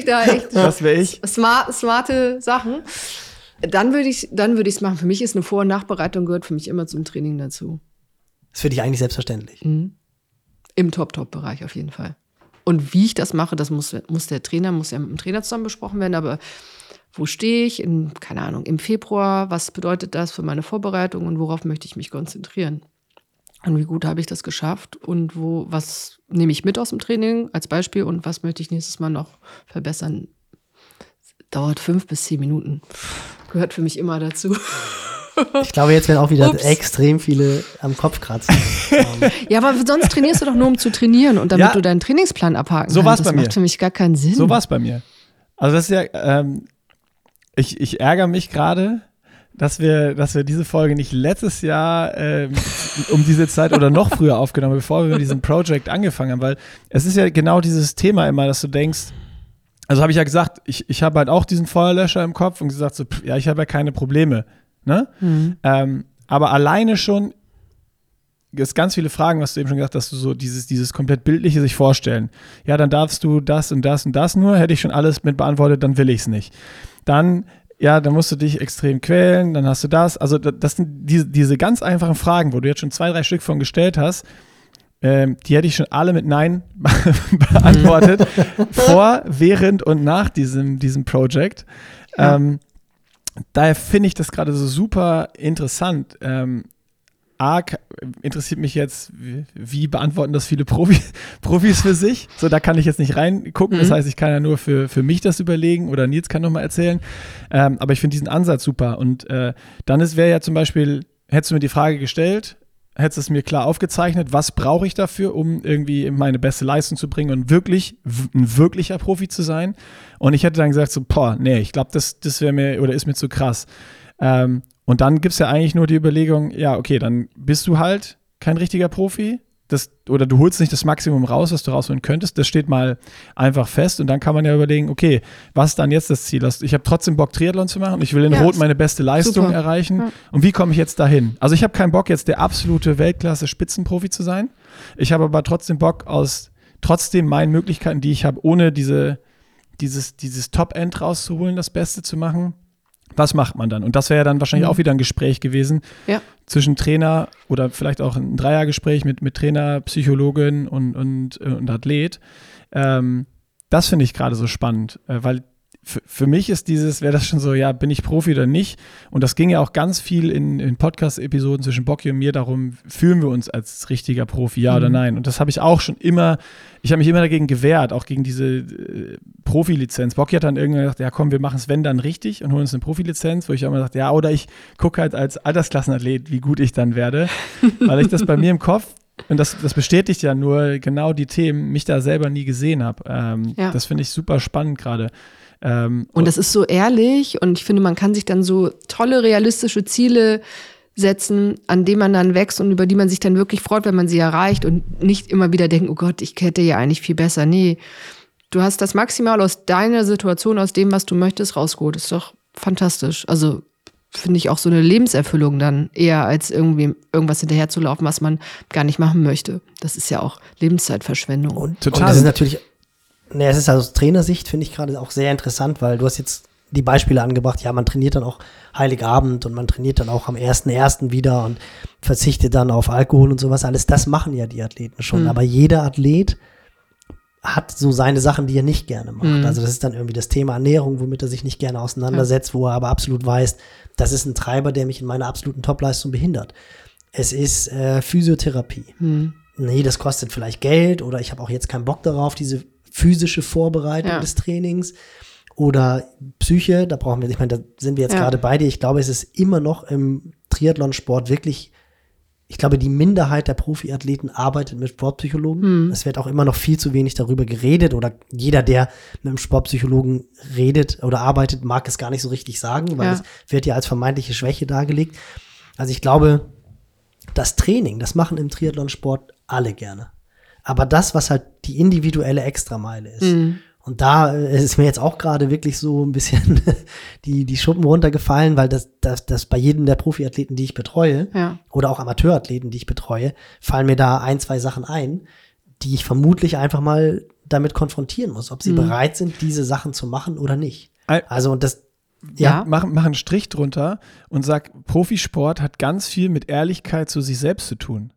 da wirklich echt smarte Sachen. Dann würde ich es machen. Für mich ist eine Vor- und Nachbereitung, gehört für mich immer zum Training dazu. Das finde ich eigentlich selbstverständlich. Im Top-Bereich auf jeden Fall. Und wie ich das mache, das muss ja mit dem Trainer zusammen besprochen werden. Aber wo stehe ich? Keine Ahnung, im Februar, was bedeutet das für meine Vorbereitung und worauf möchte ich mich konzentrieren? Und wie gut habe ich das geschafft? Und was nehme ich mit aus dem Training als Beispiel und was möchte ich nächstes Mal noch verbessern? Dauert 5 bis 10 Minuten. Gehört für mich immer dazu. Ich glaube, jetzt werden auch wieder extrem viele am Kopf kratzen. Ja, aber sonst trainierst du doch nur, um zu trainieren und damit du deinen Trainingsplan abhaken kannst. Das macht für mich gar keinen Sinn. So war es bei mir. Also das ist ja, ich ärgere mich gerade, dass wir diese Folge nicht letztes Jahr um diese Zeit oder noch früher aufgenommen, bevor wir mit diesem Project angefangen haben, weil es ist ja genau dieses Thema immer, dass du denkst, also habe ich ja gesagt, ich habe halt auch diesen Feuerlöscher im Kopf und gesagt so, ja, ich habe ja keine Probleme. Ne? Aber alleine schon, es gibt ganz viele Fragen, was du eben schon gesagt hast, dass du so dieses komplett Bildliche sich vorstellen. Ja, dann darfst du das und das und das nur, hätte ich schon alles mit beantwortet, dann will ich es nicht. Dann musst du dich extrem quälen, dann hast du das. Also das sind diese ganz einfachen Fragen, wo du jetzt schon 2, 3 Stück von gestellt hast, die hätte ich schon alle mit Nein beantwortet, vor, während und nach diesem Project. Ja. Daher finde ich das gerade so super interessant. A, interessiert mich jetzt, wie beantworten das viele Profis für sich? So, da kann ich jetzt nicht reingucken. Das heißt, ich kann ja nur für mich das überlegen oder Nils kann nochmal erzählen. Aber ich finde diesen Ansatz super. Und dann wäre ja zum Beispiel, hättest du mir die Frage gestellt, hättest es mir klar aufgezeichnet, was brauche ich dafür, um irgendwie meine beste Leistung zu bringen und wirklich ein wirklicher Profi zu sein. Und ich hätte dann gesagt so, ich glaube, das wäre mir oder ist mir zu krass. Und dann gibt es ja eigentlich nur die Überlegung, ja, okay, dann bist du halt kein richtiger Profi, das, oder du holst nicht das Maximum raus, was du rausholen könntest, das steht mal einfach fest und dann kann man ja überlegen, okay, was ist dann jetzt das Ziel? Ich habe trotzdem Bock, Triathlon zu machen, ich will in Rot meine beste Leistung erreichen und wie komme ich jetzt dahin? Also ich habe keinen Bock, jetzt der absolute Weltklasse-Spitzenprofi zu sein, ich habe aber trotzdem Bock, aus trotzdem meinen Möglichkeiten, die ich habe, ohne dieses Top-End rauszuholen, das Beste zu machen. Was macht man dann? Und das wäre ja dann wahrscheinlich auch wieder ein Gespräch gewesen zwischen Trainer oder vielleicht auch ein Dreiergespräch mit Trainer, Psychologin und Athlet. Das finde ich gerade so spannend, weil für mich ist wäre das schon so, ja, bin ich Profi oder nicht? Und das ging ja auch ganz viel in Podcast-Episoden zwischen Bocki und mir darum, fühlen wir uns als richtiger Profi, ja oder nein? Und das habe ich auch schon immer, ich habe mich immer dagegen gewehrt, auch gegen diese Profilizenz. Bocki hat dann irgendwann gesagt, ja komm, wir machen es wenn dann richtig und holen uns eine Profilizenz, wo ich auch immer dachte, ja, oder ich gucke halt als Altersklassenathlet, wie gut ich dann werde, weil ich das bei mir im Kopf, und das bestätigt ja nur genau die Themen, mich da selber nie gesehen habe. Das finde ich super spannend gerade. Und das ist so ehrlich und ich finde, man kann sich dann so tolle, realistische Ziele setzen, an denen man dann wächst und über die man sich dann wirklich freut, wenn man sie erreicht und nicht immer wieder denken, oh Gott, ich hätte ja eigentlich viel besser. Nee, du hast das maximal aus deiner Situation, aus dem, was du möchtest, rausgeholt. Ist doch fantastisch. Also finde ich auch so eine Lebenserfüllung dann eher, als irgendwie irgendwas hinterherzulaufen, was man gar nicht machen möchte. Das ist ja auch Lebenszeitverschwendung. Und das ist natürlich... Naja, es ist also aus Trainersicht, finde ich gerade auch sehr interessant, weil du hast jetzt die Beispiele angebracht, ja, man trainiert dann auch Heiligabend und man trainiert dann auch am 1.1. wieder und verzichtet dann auf Alkohol und sowas. Alles das machen ja die Athleten schon, aber jeder Athlet hat so seine Sachen, die er nicht gerne macht. Also das ist dann irgendwie das Thema Ernährung, womit er sich nicht gerne auseinandersetzt, wo er aber absolut weiß, das ist ein Treiber, der mich in meiner absoluten Topleistung behindert. Es ist Physiotherapie. Nee, das kostet vielleicht Geld oder ich habe auch jetzt keinen Bock darauf, diese physische Vorbereitung des Trainings oder Psyche, da brauchen wir, ich meine, da sind wir jetzt gerade bei dir. Ich glaube, es ist immer noch im Triathlonsport wirklich, ich glaube, die Minderheit der Profiathleten arbeitet mit Sportpsychologen. Es wird auch immer noch viel zu wenig darüber geredet oder jeder, der mit einem Sportpsychologen redet oder arbeitet, mag es gar nicht so richtig sagen, weil es wird ja als vermeintliche Schwäche dargelegt. Also ich glaube, das Training, das machen im Triathlonsport alle gerne. Aber das, was halt die individuelle Extrameile ist. Und da ist mir jetzt auch gerade wirklich so ein bisschen die Schuppen runtergefallen, weil das bei jedem der Profiathleten, die ich betreue, oder auch Amateurathleten, die ich betreue, fallen mir da ein, zwei Sachen ein, die ich vermutlich einfach mal damit konfrontieren muss, ob sie bereit sind, diese Sachen zu machen oder nicht. Also und das mach einen Strich drunter und sag, Profisport hat ganz viel mit Ehrlichkeit zu sich selbst zu tun.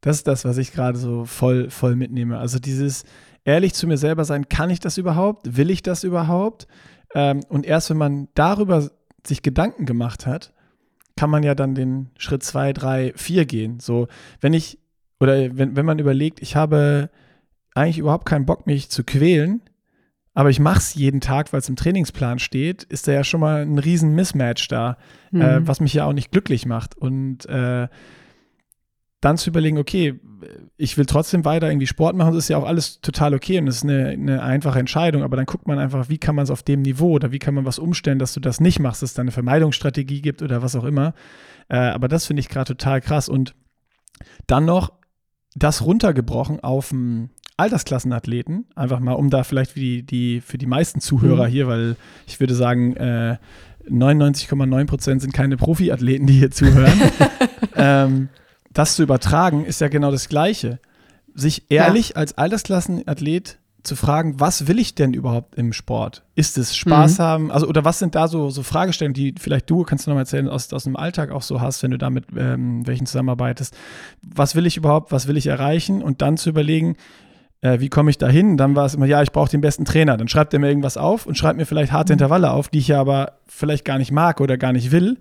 Das ist das, was ich gerade so voll mitnehme. Also dieses ehrlich zu mir selber sein, kann ich das überhaupt? Will ich das überhaupt? Und erst wenn man darüber sich Gedanken gemacht hat, kann man ja dann den Schritt 2, 3, 4 gehen. So, wenn man überlegt, ich habe eigentlich überhaupt keinen Bock, mich zu quälen, aber ich mache es jeden Tag, weil es im Trainingsplan steht, ist da ja schon mal ein riesen Mismatch da, was mich ja auch nicht glücklich macht. Und dann zu überlegen, okay, ich will trotzdem weiter irgendwie Sport machen, das ist ja auch alles total okay und das ist eine einfache Entscheidung, aber dann guckt man einfach, wie kann man es auf dem Niveau oder wie kann man was umstellen, dass du das nicht machst, dass es da eine Vermeidungsstrategie gibt oder was auch immer. Aber das finde ich gerade total krass. Und dann noch das runtergebrochen auf einen Altersklassenathleten, einfach mal, um da vielleicht für die meisten Zuhörer hier, weil ich würde sagen, 99,9% sind keine Profiathleten, die hier zuhören. Das zu übertragen, ist ja genau das Gleiche. Sich ehrlich als Altersklassenathlet zu fragen, was will ich denn überhaupt im Sport? Ist es Spaß haben? Also, oder was sind da so Fragestellungen, die vielleicht kannst du nochmal erzählen, aus dem Alltag auch so hast, wenn du da mit welchen zusammenarbeitest. Was will ich überhaupt? Was will ich erreichen? Und dann zu überlegen, wie komme ich da hin? Dann war es immer, ja, ich brauche den besten Trainer. Dann schreibt er mir irgendwas auf und schreibt mir vielleicht harte Intervalle auf, die ich ja aber vielleicht gar nicht mag oder gar nicht will.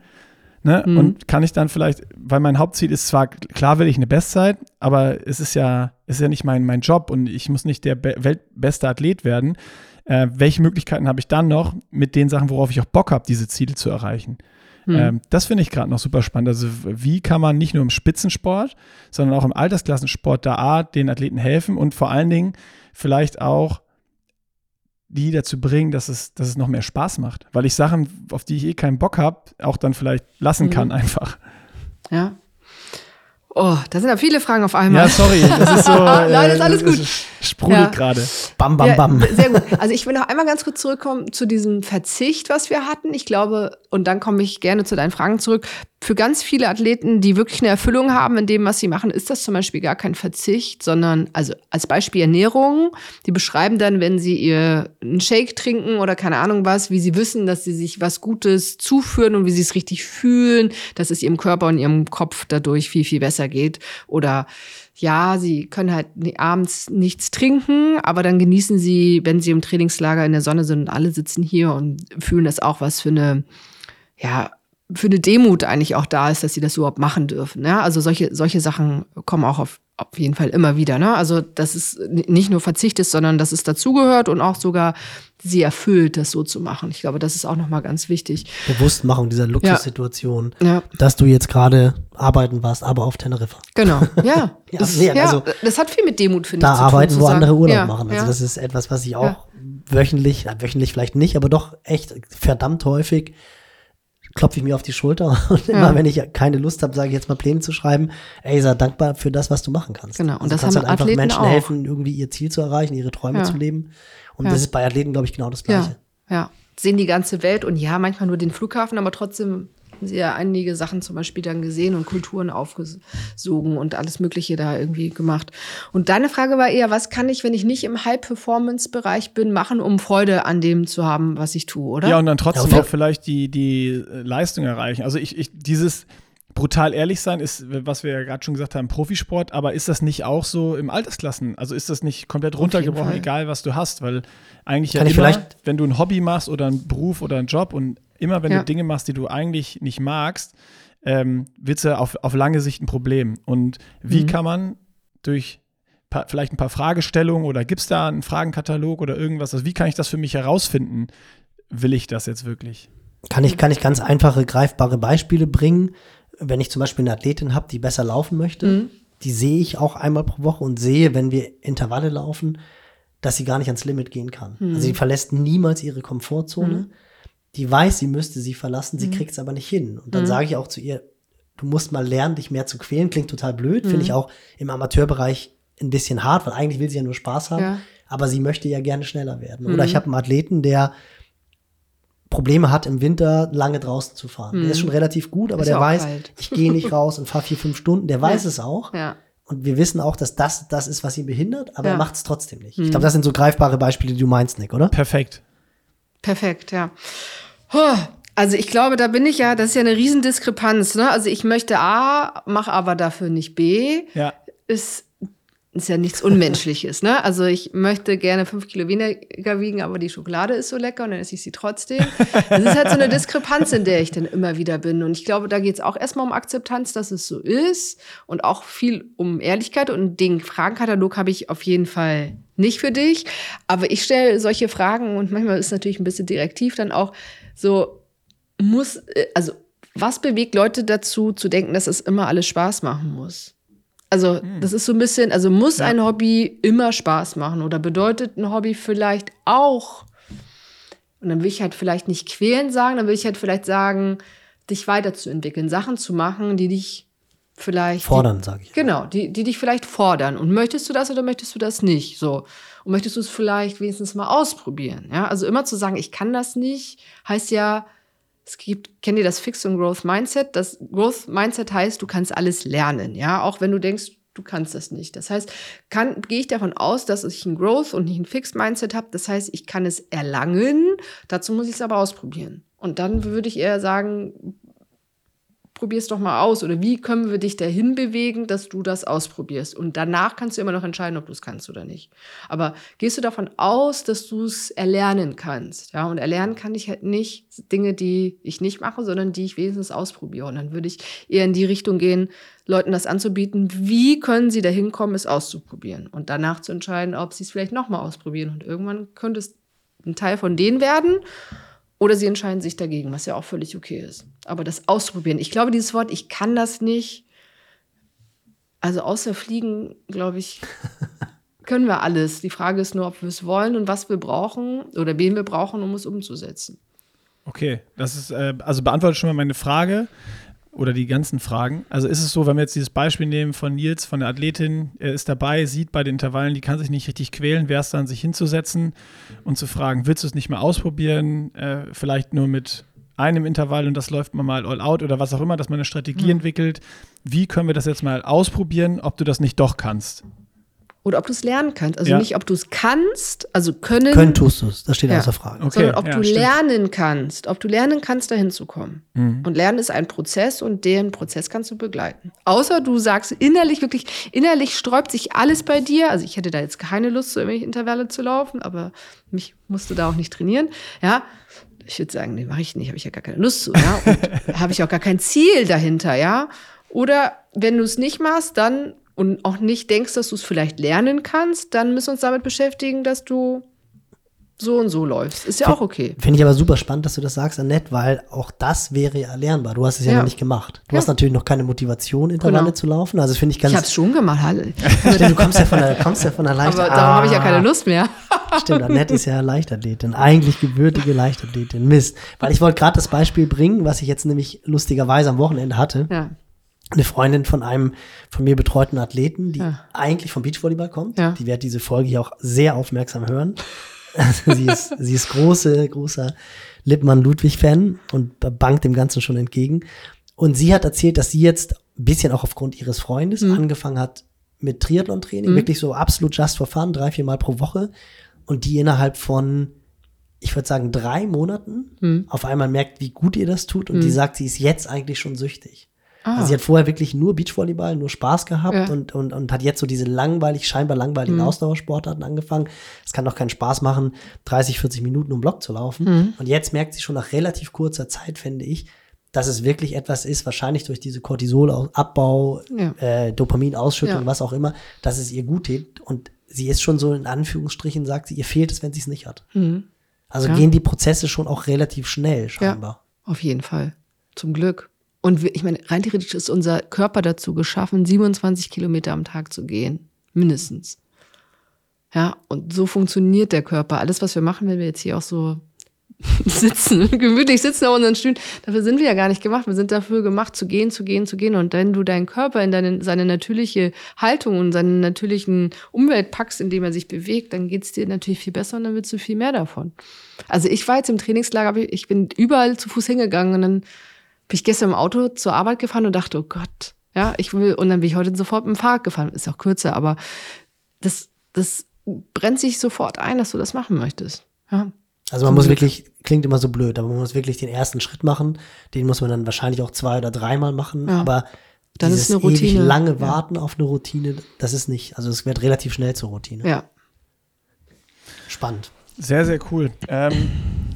Ne? Und kann ich dann vielleicht, weil mein Hauptziel ist zwar, klar will ich eine Bestzeit, aber es ist ja nicht mein Job und ich muss nicht der weltbeste Athlet werden. Welche Möglichkeiten habe ich dann noch mit den Sachen, worauf ich auch Bock habe, diese Ziele zu erreichen? Das finde ich gerade noch super spannend. Also wie kann man nicht nur im Spitzensport, sondern auch im Altersklassensport der Art den Athleten helfen und vor allen Dingen vielleicht auch die dazu bringen, dass es noch mehr Spaß macht. Weil ich Sachen, auf die ich keinen Bock habe, auch dann vielleicht lassen kann einfach. Ja. Oh, da sind ja viele Fragen auf einmal. Ja, sorry, das ist so. Nein, das ist alles gut. Sprudelt gerade. Bam, bam, bam. Ja, sehr gut. Also ich will noch einmal ganz kurz zurückkommen zu diesem Verzicht, was wir hatten. Ich glaube, und dann komme ich gerne zu deinen Fragen zurück. Für ganz viele Athleten, die wirklich eine Erfüllung haben in dem, was sie machen, ist das zum Beispiel gar kein Verzicht, sondern also als Beispiel Ernährung. Die beschreiben dann, wenn sie ihr einen Shake trinken oder keine Ahnung was, wie sie wissen, dass sie sich was Gutes zuführen und wie sie es richtig fühlen, dass es ihrem Körper und ihrem Kopf dadurch viel, viel besser geht. Oder ja, sie können halt abends nichts trinken, aber dann genießen sie, wenn sie im Trainingslager in der Sonne sind und alle sitzen hier und fühlen das auch, was für eine Demut eigentlich auch da ist, dass sie das überhaupt machen dürfen. Ja? Also solche Sachen kommen auch auf jeden Fall immer wieder. Ne? Also dass es nicht nur Verzicht ist, sondern dass es dazugehört und auch sogar sie erfüllt, das so zu machen. Ich glaube, das ist auch nochmal ganz wichtig. Bewusstmachung dieser Luxussituation, dass du jetzt gerade arbeiten warst, aber auf Teneriffa. Genau, ja. Das hat viel mit Demut, finde ich, zu tun. Da arbeiten, wo andere Urlaub machen. Also das ist etwas, was ich auch wöchentlich vielleicht nicht, aber doch echt verdammt häufig klopfe ich mir auf die Schulter und immer, wenn ich keine Lust habe, sage ich jetzt mal Pläne zu schreiben, ey, sei dankbar für das, was du machen kannst. Genau. Und also das haben halt einfach Athleten Menschen auch helfen, irgendwie ihr Ziel zu erreichen, ihre Träume zu leben. Und das ist bei Athleten, glaube ich, genau das Gleiche. Ja. Sehen die ganze Welt und manchmal nur den Flughafen, aber trotzdem haben sie ja einige Sachen zum Beispiel dann gesehen und Kulturen aufgesogen und alles Mögliche da irgendwie gemacht. Und deine Frage war eher, was kann ich, wenn ich nicht im High-Performance-Bereich bin, machen, um Freude an dem zu haben, was ich tue, oder? Ja, und dann trotzdem auch vielleicht die Leistung erreichen. Also ich dieses brutal ehrlich sein ist, was wir ja gerade schon gesagt haben, Profisport, aber ist das nicht auch so im Altersklassen? Also ist das nicht komplett runtergebrochen, egal was du hast? Weil eigentlich vielleicht, wenn du ein Hobby machst oder einen Beruf oder einen Job und immer, wenn du Dinge machst, die du eigentlich nicht magst, wird ja auf lange Sicht ein Problem. Und wie kann man durch vielleicht ein paar Fragestellungen oder gibt es da einen Fragenkatalog oder irgendwas, also wie kann ich das für mich herausfinden? Will ich das jetzt wirklich? Kann ich ganz einfache, greifbare Beispiele bringen. Wenn ich zum Beispiel eine Athletin habe, die besser laufen möchte, die sehe ich auch einmal pro Woche und sehe, wenn wir Intervalle laufen, dass sie gar nicht ans Limit gehen kann. Also sie verlässt niemals ihre Komfortzone. Die weiß, sie müsste sie verlassen, sie kriegt es aber nicht hin. Und dann sage ich auch zu ihr, du musst mal lernen, dich mehr zu quälen. Klingt total blöd, finde ich auch im Amateurbereich ein bisschen hart, weil eigentlich will sie ja nur Spaß haben, aber sie möchte ja gerne schneller werden. Oder ich habe einen Athleten, der Probleme hat, im Winter lange draußen zu fahren. Der ist schon relativ gut, aber ist der weiß, kalt. Ich gehe nicht raus und fahre 4-5 Stunden. Der weiß es auch. Ja. Und wir wissen auch, dass das ist, was ihn behindert, aber er macht es trotzdem nicht. Ich glaube, das sind so greifbare Beispiele, die du meinst, Nick, oder? Perfekt, ja. Also ich glaube, da bin ich das ist ja eine Riesendiskrepanz. Ne? Also ich möchte A, mache aber dafür nicht B. Ja. Ist ja nichts Unmenschliches, ne? Also ich möchte gerne 5 Kilo weniger wiegen, aber die Schokolade ist so lecker und dann esse ich sie trotzdem. Das ist halt so eine Diskrepanz, in der ich dann immer wieder bin. Und ich glaube, da geht es auch erstmal um Akzeptanz, dass es so ist und auch viel um Ehrlichkeit. Und den Fragenkatalog habe ich auf jeden Fall nicht für dich. Aber ich stelle solche Fragen und manchmal ist es natürlich ein bisschen direktiv dann auch so, was bewegt Leute dazu, zu denken, dass es immer alles Spaß machen muss? Also das ist so ein bisschen, also muss ein Hobby immer Spaß machen oder bedeutet ein Hobby vielleicht auch, und dann will ich halt vielleicht nicht quälen sagen, dann will ich halt vielleicht sagen, dich weiterzuentwickeln, Sachen zu machen, die dich vielleicht fordern, sage ich. Genau, die dich vielleicht fordern. Und möchtest du das oder möchtest du das nicht? So. Und möchtest du es vielleicht wenigstens mal ausprobieren? Ja? Also immer zu sagen, ich kann das nicht, heißt ja, kennt ihr das Fixed und Growth Mindset? Das Growth Mindset heißt, du kannst alles lernen, ja, auch wenn du denkst, du kannst das nicht. Das heißt, gehe ich davon aus, dass ich ein Growth und nicht ein Fixed Mindset habe. Das heißt, ich kann es erlangen, dazu muss ich es aber ausprobieren. Und dann würde ich eher sagen, probier es doch mal aus oder wie können wir dich dahin bewegen, dass du das ausprobierst. Und danach kannst du immer noch entscheiden, ob du es kannst oder nicht. Aber gehst du davon aus, dass du es erlernen kannst? Ja, und erlernen kann ich halt nicht Dinge, die ich nicht mache, sondern die ich wenigstens ausprobiere. Und dann würde ich eher in die Richtung gehen, Leuten das anzubieten, wie können sie dahin kommen, es auszuprobieren. Und danach zu entscheiden, ob sie es vielleicht nochmal ausprobieren. Und irgendwann könnte es ein Teil von denen werden. Oder sie entscheiden sich dagegen, was ja auch völlig okay ist. Aber das Ausprobieren, ich glaube, dieses Wort, ich kann das nicht, also außer Fliegen, glaube ich, können wir alles. Die Frage ist nur, ob wir es wollen und was wir brauchen oder wen wir brauchen, um es umzusetzen. Okay, das ist, also beantwortet schon mal meine Frage. oder die ganzen Fragen? Also ist es so, wenn wir jetzt dieses Beispiel nehmen von Nils, von der Athletin, er ist dabei, sieht bei den Intervallen, die kann sich nicht richtig quälen, wäre es dann, sich hinzusetzen und zu fragen, willst du es nicht mal ausprobieren, vielleicht nur mit einem Intervall und das läuft man mal all out oder was auch immer, dass man eine Strategie entwickelt. Wie können wir das jetzt mal ausprobieren, ob du das nicht doch kannst? Oder ob du es lernen kannst. Also nicht, ob du es kannst, also können. Können tust du es, das steht außer Frage. Okay. Sondern ob du lernen kannst, dahin zu kommen. Mhm. Und Lernen ist ein Prozess und den Prozess kannst du begleiten. Außer du sagst innerlich, wirklich, innerlich sträubt sich alles bei dir. Also ich hätte da jetzt keine Lust, so irgendwelche Intervalle zu laufen, aber mich musst du da auch nicht trainieren. Ja, ich würde sagen, nee, mache ich nicht, habe ich ja gar keine Lust zu. Ja? Und habe ich auch gar kein Ziel dahinter, ja. Oder wenn du es nicht machst, dann und auch nicht denkst, dass du es vielleicht lernen kannst, dann müssen wir uns damit beschäftigen, dass du so und so läufst. Ist ja auch okay. Finde ich aber super spannend, dass du das sagst, Annett, weil auch das wäre ja lernbar. Du hast es ja noch nicht gemacht. Du hast natürlich noch keine Motivation, Intervalle zu laufen. Also finde ich ganz. Ich habe es schon gemacht. Halt. Du kommst ja von der Leichtathletin. Aber darum habe ich ja keine Lust mehr. Stimmt, Annett ist ja Leichtathletin, eigentlich gebürtige Leichtathletin. Mist. Weil ich wollte gerade das Beispiel bringen, was ich jetzt nämlich lustigerweise am Wochenende hatte. Ja. Eine Freundin von einem von mir betreuten Athleten, die eigentlich vom Beachvolleyball kommt. Ja. Die wird diese Folge hier auch sehr aufmerksam hören. Also sie ist großer Lippmann-Ludwig-Fan und bangt dem Ganzen schon entgegen. Und sie hat erzählt, dass sie jetzt ein bisschen auch aufgrund ihres Freundes angefangen hat mit Triathlon-Training. Wirklich so absolut just for fun, 3-4 Mal pro Woche. Und die innerhalb von, ich würde sagen, 3 Monaten auf einmal merkt, wie gut ihr das tut. Und die sagt, sie ist jetzt eigentlich schon süchtig. Also sie hat vorher wirklich nur Beachvolleyball, nur Spaß gehabt und hat jetzt so diese scheinbar langweiligen Ausdauersportarten angefangen. Es kann doch keinen Spaß machen, 30-40 Minuten um Block zu laufen. Und jetzt merkt sie schon nach relativ kurzer Zeit, finde ich, dass es wirklich etwas ist, wahrscheinlich durch diese Cortisolabbau, Dopaminausschüttung, was auch immer, dass es ihr gut tut. Und sie ist schon so in Anführungsstrichen, sagt sie, ihr fehlt es, wenn sie es nicht hat. Also gehen die Prozesse schon auch relativ schnell, scheinbar. Ja, auf jeden Fall. Zum Glück. Und ich meine, rein theoretisch ist unser Körper dazu geschaffen, 27 Kilometer am Tag zu gehen. Mindestens. Ja, und so funktioniert der Körper. Alles, was wir machen, wenn wir jetzt hier auch so sitzen, gemütlich sitzen auf unseren Stühlen, dafür sind wir ja gar nicht gemacht. Wir sind dafür gemacht, zu gehen. Und wenn du deinen Körper in seine natürliche Haltung und seine natürlichen Umwelt packst, indem er sich bewegt, dann geht's dir natürlich viel besser und dann willst du viel mehr davon. Also ich war jetzt im Trainingslager, aber ich bin überall zu Fuß hingegangen und dann bin ich gestern im Auto zur Arbeit gefahren und dachte, oh Gott, ja, und dann bin ich heute sofort mit dem Fahrrad gefahren. Ist auch kürzer, aber das brennt sich sofort ein, dass du das machen möchtest. Ja. Also man muss wirklich, klingt immer so blöd, aber man muss wirklich den ersten Schritt machen. Den muss man dann wahrscheinlich auch 2- oder 3-mal machen, aber dann dieses ist eine Routine. Ewig lange Warten auf eine Routine, das ist nicht, also es wird relativ schnell zur Routine. Ja. Spannend. Sehr, sehr cool.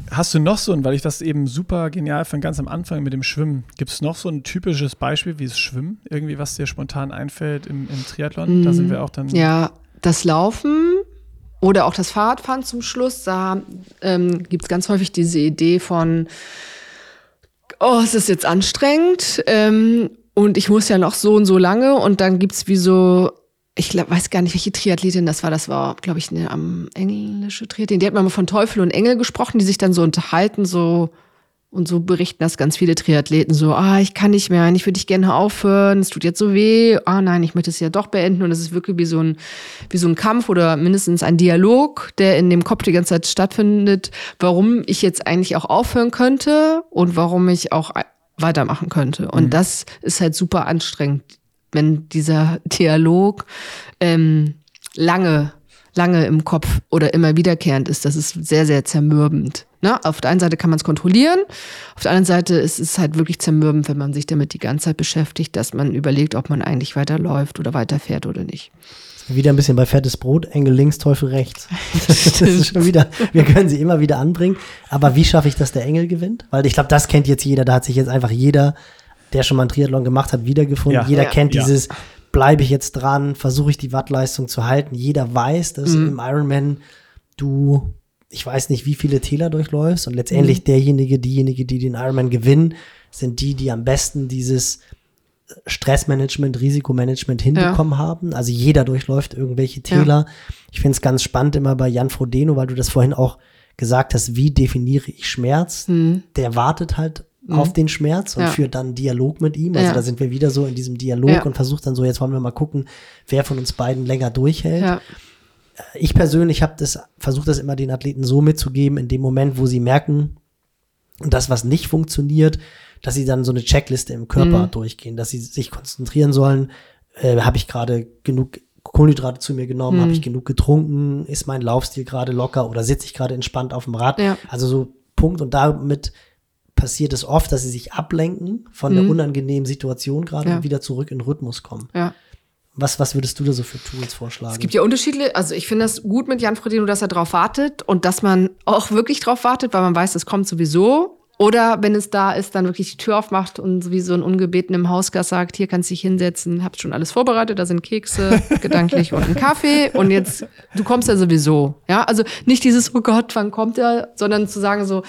Hast du noch so ein, weil ich das eben super genial fand, ganz am Anfang mit dem Schwimmen, gibt es noch so ein typisches Beispiel wie das Schwimmen? Irgendwie, was dir spontan einfällt im Triathlon? Da sind wir auch dann. Ja, das Laufen oder auch das Fahrradfahren zum Schluss, da gibt es ganz häufig diese Idee von, oh, es ist jetzt anstrengend und ich muss ja noch so und so lange und dann gibt es wie so, weiß gar nicht, welche Triathletin das war. Das war, glaube ich, eine englische Triathletin. Die hat mal von Teufel und Engel gesprochen, die sich dann so unterhalten und so berichten das ganz viele Triathleten. So, ich kann nicht mehr, ich würde dich gerne aufhören, es tut jetzt so weh. Nein, ich möchte es ja doch beenden. Und es ist wirklich wie so ein Kampf oder mindestens ein Dialog, der in dem Kopf die ganze Zeit stattfindet, warum ich jetzt eigentlich auch aufhören könnte und warum ich auch weitermachen könnte. Und das ist halt super anstrengend, wenn dieser Dialog lange im Kopf oder immer wiederkehrend ist. Das ist sehr, sehr zermürbend. Ne? Auf der einen Seite kann man es kontrollieren, auf der anderen Seite ist es halt wirklich zermürbend, wenn man sich damit die ganze Zeit beschäftigt, dass man überlegt, ob man eigentlich weiterläuft oder weiterfährt oder nicht. Wieder ein bisschen bei Fettes Brot, Engel links, Teufel rechts. Das ist schon wieder, wir können sie immer wieder anbringen. Aber wie schaffe ich, dass der Engel gewinnt? Weil ich glaube, das kennt jetzt jeder, da hat sich jetzt einfach jeder, der schon mal einen Triathlon gemacht hat, wiedergefunden. Ja, jeder kennt dieses, bleibe ich jetzt dran, versuche ich die Wattleistung zu halten. Jeder weiß, dass im Ironman du, ich weiß nicht, wie viele Täler durchläufst und letztendlich diejenige, die den Ironman gewinnen, sind die am besten dieses Stressmanagement, Risikomanagement hinbekommen haben. Also jeder durchläuft irgendwelche Täler. Ja. Ich finde es ganz spannend immer bei Jan Frodeno, weil du das vorhin auch gesagt hast, wie definiere ich Schmerz? Der wartet halt auf den Schmerz und führt dann Dialog mit ihm. Also da sind wir wieder so in diesem Dialog und versucht dann so, jetzt wollen wir mal gucken, wer von uns beiden länger durchhält. Ja. Ich persönlich habe das versucht, das immer den Athleten so mitzugeben, in dem Moment, wo sie merken, das, was nicht funktioniert, dass sie dann so eine Checkliste im Körper durchgehen, dass sie sich konzentrieren sollen. Habe ich gerade genug Kohlenhydrate zu mir genommen? Habe ich genug getrunken? Ist mein Laufstil gerade locker oder sitze ich gerade entspannt auf dem Rad? Ja. Also so Punkt. Und damit passiert es oft, dass sie sich ablenken von der unangenehmen Situation gerade und wieder zurück in den Rhythmus kommen. Ja. Was würdest du da so für Tools vorschlagen? Es gibt ja Unterschiede. Also ich finde das gut mit Jan Frodeno, dass er drauf wartet und dass man auch wirklich drauf wartet, weil man weiß, es kommt sowieso. Oder wenn es da ist, dann wirklich die Tür aufmacht und wie so ein Ungebeten im Hausgast sagt, hier kannst du dich hinsetzen, hab schon alles vorbereitet, da sind Kekse, gedanklich und ein Kaffee und jetzt, du kommst ja sowieso. Ja, also nicht dieses, oh Gott, wann kommt er, sondern zu sagen so,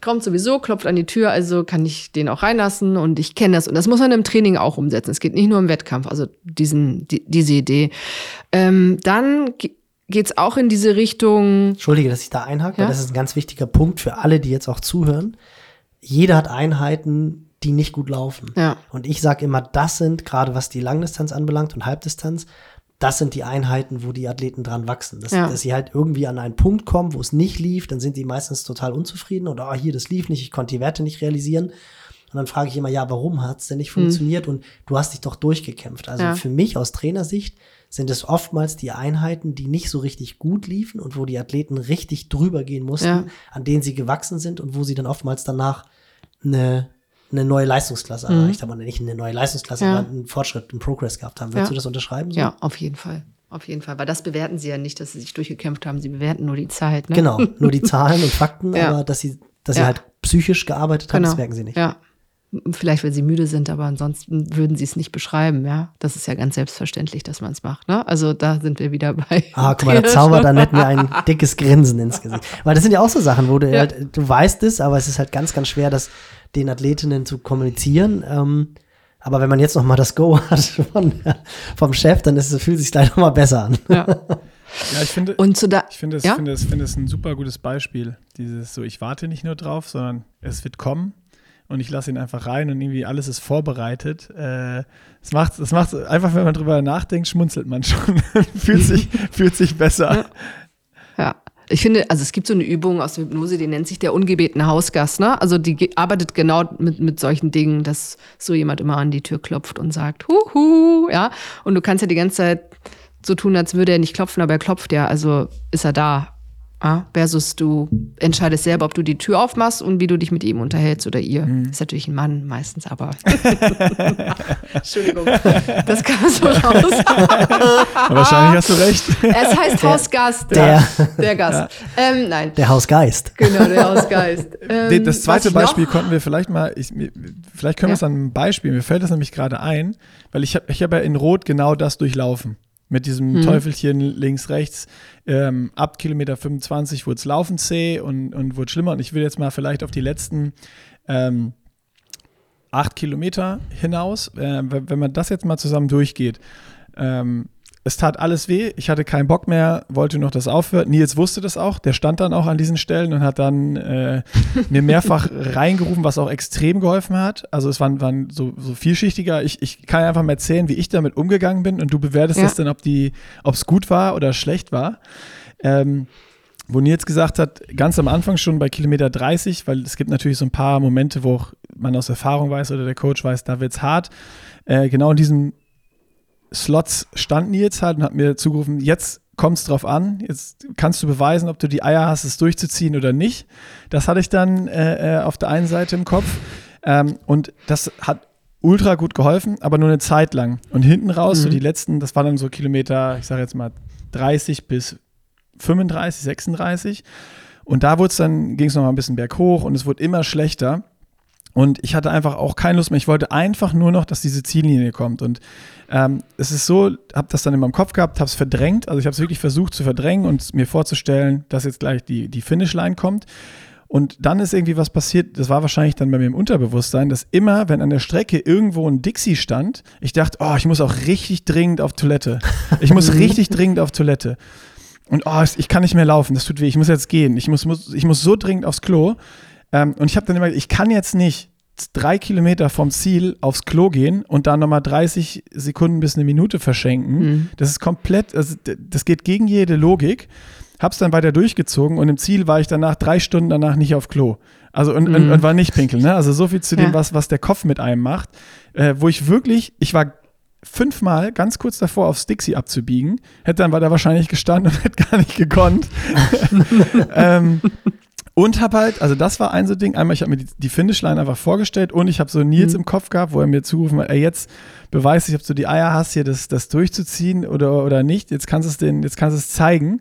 kommt sowieso, klopft an die Tür, also kann ich den auch reinlassen und ich kenne das. Und das muss man im Training auch umsetzen. Es geht nicht nur im Wettkampf, also diese Idee. Dann geht's auch in diese Richtung... Entschuldige, dass ich da einhake, weil das ist ein ganz wichtiger Punkt für alle, die jetzt auch zuhören. Jeder hat Einheiten, die nicht gut laufen. Ja. Und ich sage immer, das sind, gerade was die Langdistanz anbelangt und Halbdistanz, das sind die Einheiten, wo die Athleten dran wachsen. Dass sie halt irgendwie an einen Punkt kommen, wo es nicht lief, dann sind die meistens total unzufrieden. Oder, hier, das lief nicht, ich konnte die Werte nicht realisieren. Und dann frage ich immer, ja, warum hat es denn nicht funktioniert? Und du hast dich doch durchgekämpft. Also für mich aus Trainersicht sind es oftmals die Einheiten, die nicht so richtig gut liefen und wo die Athleten richtig drüber gehen mussten, an denen sie gewachsen sind und wo sie dann oftmals danach eine neue Leistungsklasse erreicht haben. Oder nicht eine neue Leistungsklasse, aber einen Fortschritt, einen Progress gehabt haben. Willst du das unterschreiben? So? Ja, auf jeden Fall. Auf jeden Fall. Weil das bewerten sie ja nicht, dass sie sich durchgekämpft haben. Sie bewerten nur die Zeit. Ne? Genau, nur die Zahlen und Fakten. Aber dass sie halt psychisch gearbeitet haben, das merken sie nicht. Ja. Vielleicht, weil sie müde sind, aber ansonsten würden sie es nicht beschreiben, ja. Das ist ja ganz selbstverständlich, dass man es macht, ne? Also da sind wir wieder bei... Ah, guck mal, da zaubert Annett mir ein dickes Grinsen ins Gesicht. Weil das sind ja auch so Sachen, wo du halt, du weißt es, aber es ist halt ganz, ganz schwer, das den Athletinnen zu kommunizieren. Aber wenn man jetzt nochmal das Go hat vom Chef, dann fühlt es sich gleich nochmal besser an. Ja. Ja, ich finde es ein super gutes Beispiel. Dieses so, ich warte nicht nur drauf, sondern es wird kommen. Und ich lasse ihn einfach rein und irgendwie alles ist vorbereitet. Das macht einfach, wenn man drüber nachdenkt, schmunzelt man schon. fühlt sich besser. Ja, ich finde, also es gibt so eine Übung aus der Hypnose, die nennt sich der ungebetene Hausgast, ne? Also die arbeitet genau mit solchen Dingen, dass so jemand immer an die Tür klopft und sagt, huhu, ja. Und du kannst ja die ganze Zeit so tun, als würde er nicht klopfen, aber er klopft ja, also ist er da. Versus du entscheidest selber, ob du die Tür aufmachst und wie du dich mit ihm unterhältst oder ihr. Ist natürlich ein Mann meistens, aber Entschuldigung, das kam so raus. Wahrscheinlich hast du recht. Es heißt Hausgast. Der Gast. Ja. Nein. Der Hausgeist. Genau, der Hausgeist. Das zweite Beispiel konnten wir vielleicht mal, vielleicht können wir es an einem Beispiel, mir fällt das nämlich gerade ein, weil ich hab ja in Rot genau das durchlaufen. Mit diesem Teufelchen links, rechts, ab Kilometer 25 wurde es laufen zäh und wurde schlimmer. Und ich will jetzt mal vielleicht auf die letzten 8 Kilometer hinaus, wenn man das jetzt mal zusammen durchgeht. Es tat alles weh, ich hatte keinen Bock mehr, wollte nur noch das aufhört. Nils wusste das auch, der stand dann auch an diesen Stellen und hat dann mir mehrfach reingerufen, was auch extrem geholfen hat. Also es waren so vielschichtiger. Ich kann einfach mal erzählen, wie ich damit umgegangen bin und du bewertest das dann, ob es gut war oder schlecht war. Wo Nils gesagt hat, ganz am Anfang schon bei Kilometer 30, weil es gibt natürlich so ein paar Momente, wo auch man aus Erfahrung weiß oder der Coach weiß, da wird's hart. Genau in diesem Slots stand Nils halt und hat mir zugerufen, jetzt kommt es drauf an, jetzt kannst du beweisen, ob du die Eier hast, es durchzuziehen oder nicht. Das hatte ich dann auf der einen Seite im Kopf und das hat ultra gut geholfen, aber nur eine Zeit lang. Und hinten raus, so die letzten, das waren dann so Kilometer, ich sage jetzt mal 30 bis 35, 36 und da ging es nochmal ein bisschen berghoch und es wurde immer schlechter. Und ich hatte einfach auch keine Lust mehr. Ich wollte einfach nur noch, dass diese Ziellinie kommt. Und es ist so, habe das dann in meinem Kopf gehabt, habe es verdrängt. Also ich habe es wirklich versucht zu verdrängen und mir vorzustellen, dass jetzt gleich die Finishline kommt. Und dann ist irgendwie was passiert, das war wahrscheinlich dann bei mir im Unterbewusstsein, dass immer, wenn an der Strecke irgendwo ein Dixie stand, ich dachte, oh, ich muss auch richtig dringend auf Toilette. Ich muss richtig dringend auf Toilette. Und oh, ich kann nicht mehr laufen, das tut weh, ich muss jetzt gehen. Ich muss so dringend aufs Klo. Und ich habe dann immer gesagt, ich kann jetzt nicht. 3 Kilometer vom Ziel aufs Klo gehen und dann nochmal 30 Sekunden bis eine Minute verschenken. Mhm. Das ist komplett, also das geht gegen jede Logik. Hab's dann weiter durchgezogen und im Ziel war ich danach 3 Stunden danach nicht auf Klo. Also und war nicht pinkeln. Ne? Also so viel zu dem, was der Kopf mit einem macht. Wo ich wirklich, ich war 5-mal ganz kurz davor, aufs Dixie abzubiegen, hätte dann weiter wahrscheinlich gestanden und hätte gar nicht gekonnt. Und hab halt, also das war ein so Ding, einmal ich habe mir die Finishline einfach vorgestellt und ich habe so Nils im Kopf gehabt, wo er mir zugerufen hat, ey, jetzt beweis ich, ob du die Eier hast, hier das durchzuziehen oder nicht, jetzt kannst du es zeigen.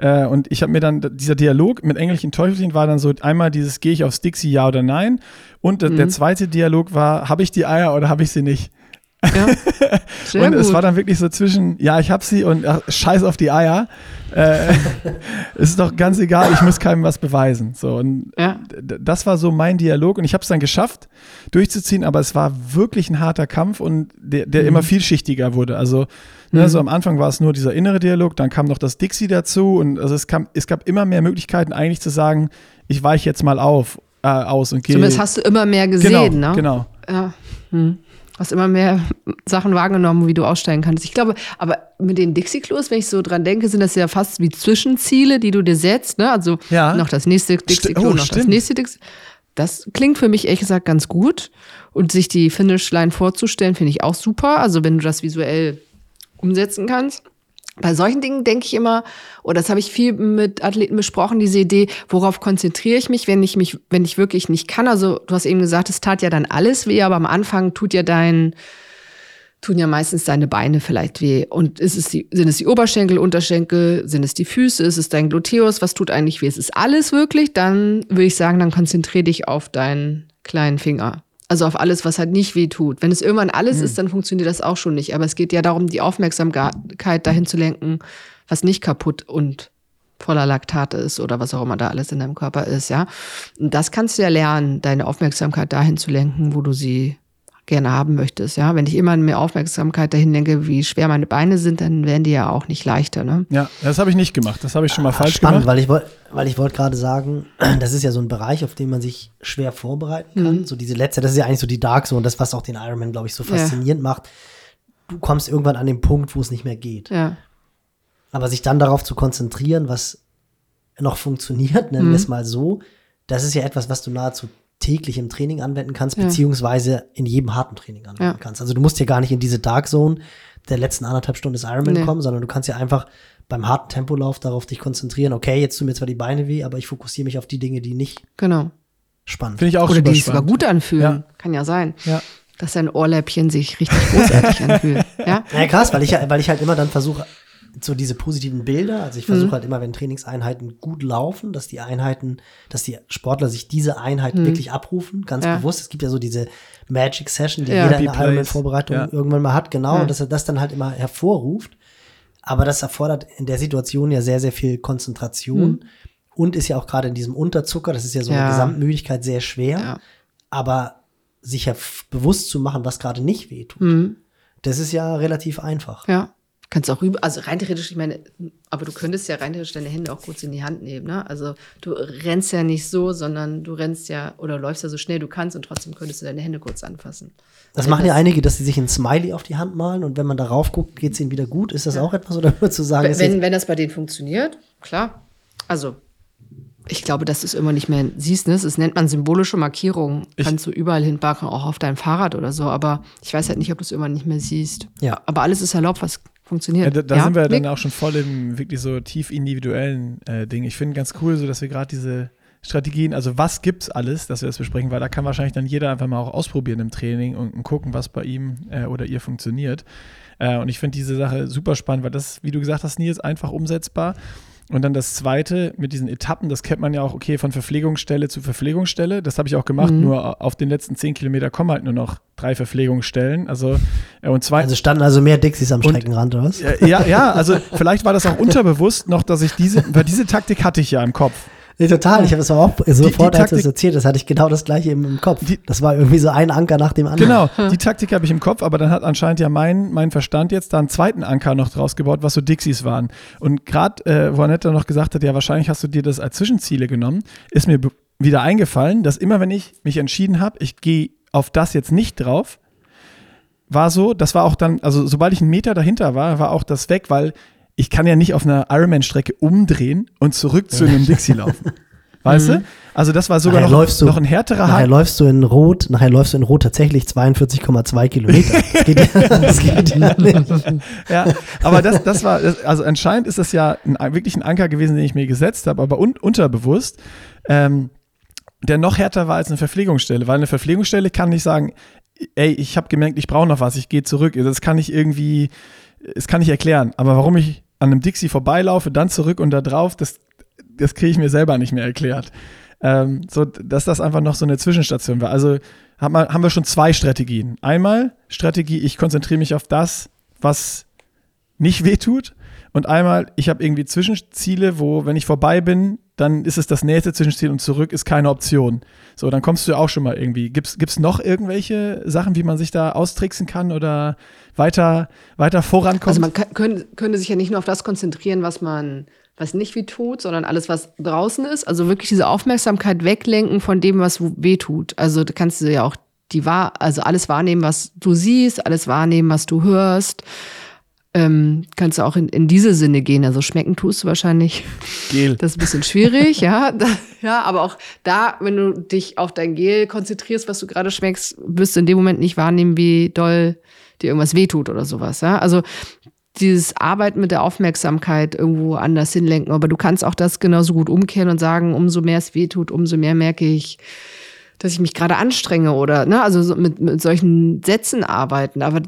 Und ich habe mir dann, dieser Dialog mit englischen Teufelchen war dann so, einmal dieses, gehe ich aufs Dixie, ja oder nein? Und der zweite Dialog war, habe ich die Eier oder habe ich sie nicht? Ja. Sehr und gut. Es war dann wirklich so zwischen, ja, ich habe sie und ach, scheiß auf die Eier. Ist doch ganz egal, ich muss keinem was beweisen. So, und das war so mein Dialog und ich habe es dann geschafft, durchzuziehen, aber es war wirklich ein harter Kampf und der immer vielschichtiger wurde. Also so am Anfang war es nur dieser innere Dialog, dann kam noch das Dixie dazu und also es gab immer mehr Möglichkeiten eigentlich zu sagen, ich weiche jetzt mal aus und gehe. Zumindest hast du immer mehr gesehen, genau, ne? Genau. Ja. Hast immer mehr Sachen wahrgenommen, wie du aussteigen kannst. Ich glaube, aber mit den Dixie-Klos, wenn ich so dran denke, sind das ja fast wie Zwischenziele, die du dir setzt, ne? Also noch das nächste Dixie-Klo, das nächste Dixie-Klo. Das klingt für mich ehrlich gesagt ganz gut. Und sich die Finishline vorzustellen, finde ich auch super. Also wenn du das visuell umsetzen kannst. Bei solchen Dingen denke ich immer, oder das habe ich viel mit Athleten besprochen, diese Idee, worauf konzentriere ich mich, wenn ich wirklich nicht kann? Also du hast eben gesagt, es tat ja dann alles weh, aber am Anfang tun ja meistens deine Beine vielleicht weh. Und sind es die Oberschenkel, Unterschenkel, sind es die Füße, ist es dein Gluteus, was tut eigentlich weh? Es ist alles wirklich, dann würde ich sagen, dann konzentriere dich auf deinen kleinen Finger. Also auf alles, was halt nicht weh tut. Wenn es irgendwann alles ist, dann funktioniert das auch schon nicht. Aber es geht ja darum, die Aufmerksamkeit dahin zu lenken, was nicht kaputt und voller Laktate ist oder was auch immer da alles in deinem Körper ist, ja. Und das kannst du ja lernen, deine Aufmerksamkeit dahin zu lenken, wo du sie gerne haben möchtest, ja. Wenn ich immer mehr Aufmerksamkeit dahin lenke, wie schwer meine Beine sind, dann werden die ja auch nicht leichter, ne? Ja, das habe ich nicht gemacht. Das habe ich schon mal falsch gemacht. Spannend, weil ich wollte gerade sagen, das ist ja so ein Bereich, auf den man sich schwer vorbereiten kann. So diese letzte, das ist ja eigentlich so die Dark Zone, das, was auch den Ironman, glaube ich, so faszinierend macht. Du kommst irgendwann an den Punkt, wo es nicht mehr geht. Ja. Aber sich dann darauf zu konzentrieren, was noch funktioniert, nennen wir es mal so, das ist ja etwas, was du nahezu täglich im Training anwenden kannst, beziehungsweise in jedem harten Training anwenden kannst. Also du musst ja gar nicht in diese Dark Zone der letzten 1,5 Stunden des Ironman kommen, sondern du kannst ja einfach beim harten Tempolauf darauf dich konzentrieren, okay, jetzt tun mir zwar die Beine weh, aber ich fokussiere mich auf die Dinge, die nicht spannend. Finde ich auch. Oder die sich sogar gut anfühlen. Ja. Kann ja sein. Ja. Dass dein Ohrläppchen sich richtig großartig anfühlt. Ja? Ja, krass, weil ich halt immer dann versuche, so diese positiven Bilder, also ich versuche halt immer, wenn Trainingseinheiten gut laufen, dass die Sportler sich diese Einheit wirklich abrufen, ganz bewusst. Es gibt ja so diese Magic Session, die jeder in der Ironman-Vorbereitung irgendwann mal hat, genau, und dass er das dann halt immer hervorruft. Aber das erfordert in der Situation ja sehr, sehr viel Konzentration und ist ja auch gerade in diesem Unterzucker, das ist ja so eine Gesamtmüdigkeit sehr schwer, aber sich ja bewusst zu machen, was gerade nicht wehtut, das ist ja relativ einfach. Ja. Kannst auch rüber, also rein theoretisch, ich meine, aber du könntest ja rein theoretisch deine Hände auch kurz in die Hand nehmen, ne? Also du rennst ja nicht so, sondern du rennst ja oder läufst ja so schnell du kannst und trotzdem könntest du deine Hände kurz anfassen. Das machen ja einige, dass sie sich ein Smiley auf die Hand malen und wenn man darauf guckt, geht es ihnen wieder gut. Ist das auch etwas, oder würdest du sagen? Wenn das bei denen funktioniert, klar. Also ich glaube, das ist immer nicht mehr, siehst du, das nennt man symbolische Markierungen. Kannst du überall hinbacken, auch auf deinem Fahrrad oder so, aber ich weiß halt nicht, ob du es immer nicht mehr siehst. Ja. Aber alles ist erlaubt, was funktioniert. Ja, sind wir dann auch schon voll im wirklich so tief individuellen Ding. Ich finde ganz cool, so dass wir gerade diese Strategien, also was gibt's alles, dass wir das besprechen, weil da kann wahrscheinlich dann jeder einfach mal auch ausprobieren im Training und gucken, was bei ihm oder ihr funktioniert. Und ich finde diese Sache super spannend, weil das, wie du gesagt hast, Nils, einfach umsetzbar. Und dann das Zweite mit diesen Etappen, das kennt man ja auch, okay, von Verpflegungsstelle zu Verpflegungsstelle. Das habe ich auch gemacht, nur auf den letzten 10 Kilometer kommen halt nur noch 3 Verpflegungsstellen. Also standen also mehr Dixies am Streckenrand, oder was? Ja, also vielleicht war das auch unterbewusst noch, dass ich diese Taktik hatte ich ja im Kopf. Nee, total. Ich habe es auch sofort, als du es erzählt hast, hatte ich genau das Gleiche im Kopf. Das war irgendwie so ein Anker nach dem anderen. Genau, die Taktik habe ich im Kopf, aber dann hat anscheinend ja mein Verstand jetzt da einen zweiten Anker noch draus gebaut, was so Dixies waren. Und gerade, wo Annett noch gesagt hat, ja, wahrscheinlich hast du dir das als Zwischenziele genommen, ist mir wieder eingefallen, dass immer wenn ich mich entschieden habe, ich gehe auf das jetzt nicht drauf, war so, das war auch dann, also sobald ich einen Meter dahinter war, war auch das weg, weil ich kann ja nicht auf einer Ironman-Strecke umdrehen und zurück zu einem Dixie laufen. Weißt du? Also das war sogar noch ein härterer Haken. Nachher läufst du in Rot tatsächlich 42,2 Kilometer. Das geht ja nicht. Ja, aber das war, also anscheinend ist das ja wirklich ein Anker gewesen, den ich mir gesetzt habe, aber unterbewusst, der noch härter war als eine Verpflegungsstelle, weil eine Verpflegungsstelle kann nicht sagen, ey, ich habe gemerkt, ich brauche noch was, ich gehe zurück. Das kann ich erklären. Aber warum ich an einem Dixie vorbeilaufe, dann zurück und da drauf, das kriege ich mir selber nicht mehr erklärt. So, dass das einfach noch so eine Zwischenstation war. Also haben wir schon zwei Strategien. Einmal Strategie, ich konzentriere mich auf das, was nicht wehtut. Und einmal, ich habe irgendwie Zwischenziele, wo, wenn ich vorbei bin, dann ist es das nächste Zwischenziel und zurück ist keine Option. So, dann kommst du auch schon mal irgendwie. Gibt's noch irgendwelche Sachen, wie man sich da austricksen kann oder weiter vorankommt? Also man könnte sich ja nicht nur auf das konzentrieren, was nicht weh tut, sondern alles, was draußen ist. Also wirklich diese Aufmerksamkeit weglenken von dem, was weh tut. Also da kannst du ja auch alles wahrnehmen, was du siehst, alles wahrnehmen, was du hörst. Kannst du auch in diese Sinne gehen. Also schmecken tust du wahrscheinlich. Gel. Das ist ein bisschen schwierig, ja. Ja, aber auch da, wenn du dich auf dein Gel konzentrierst, was du gerade schmeckst, wirst du in dem Moment nicht wahrnehmen, wie doll dir irgendwas wehtut oder sowas. Ja? Also dieses Arbeiten mit der Aufmerksamkeit irgendwo anders hinlenken. Aber du kannst auch das genauso gut umkehren und sagen, umso mehr es wehtut, umso mehr merke ich, dass ich mich gerade anstrenge oder, ne, also so mit solchen Sätzen arbeiten. Aber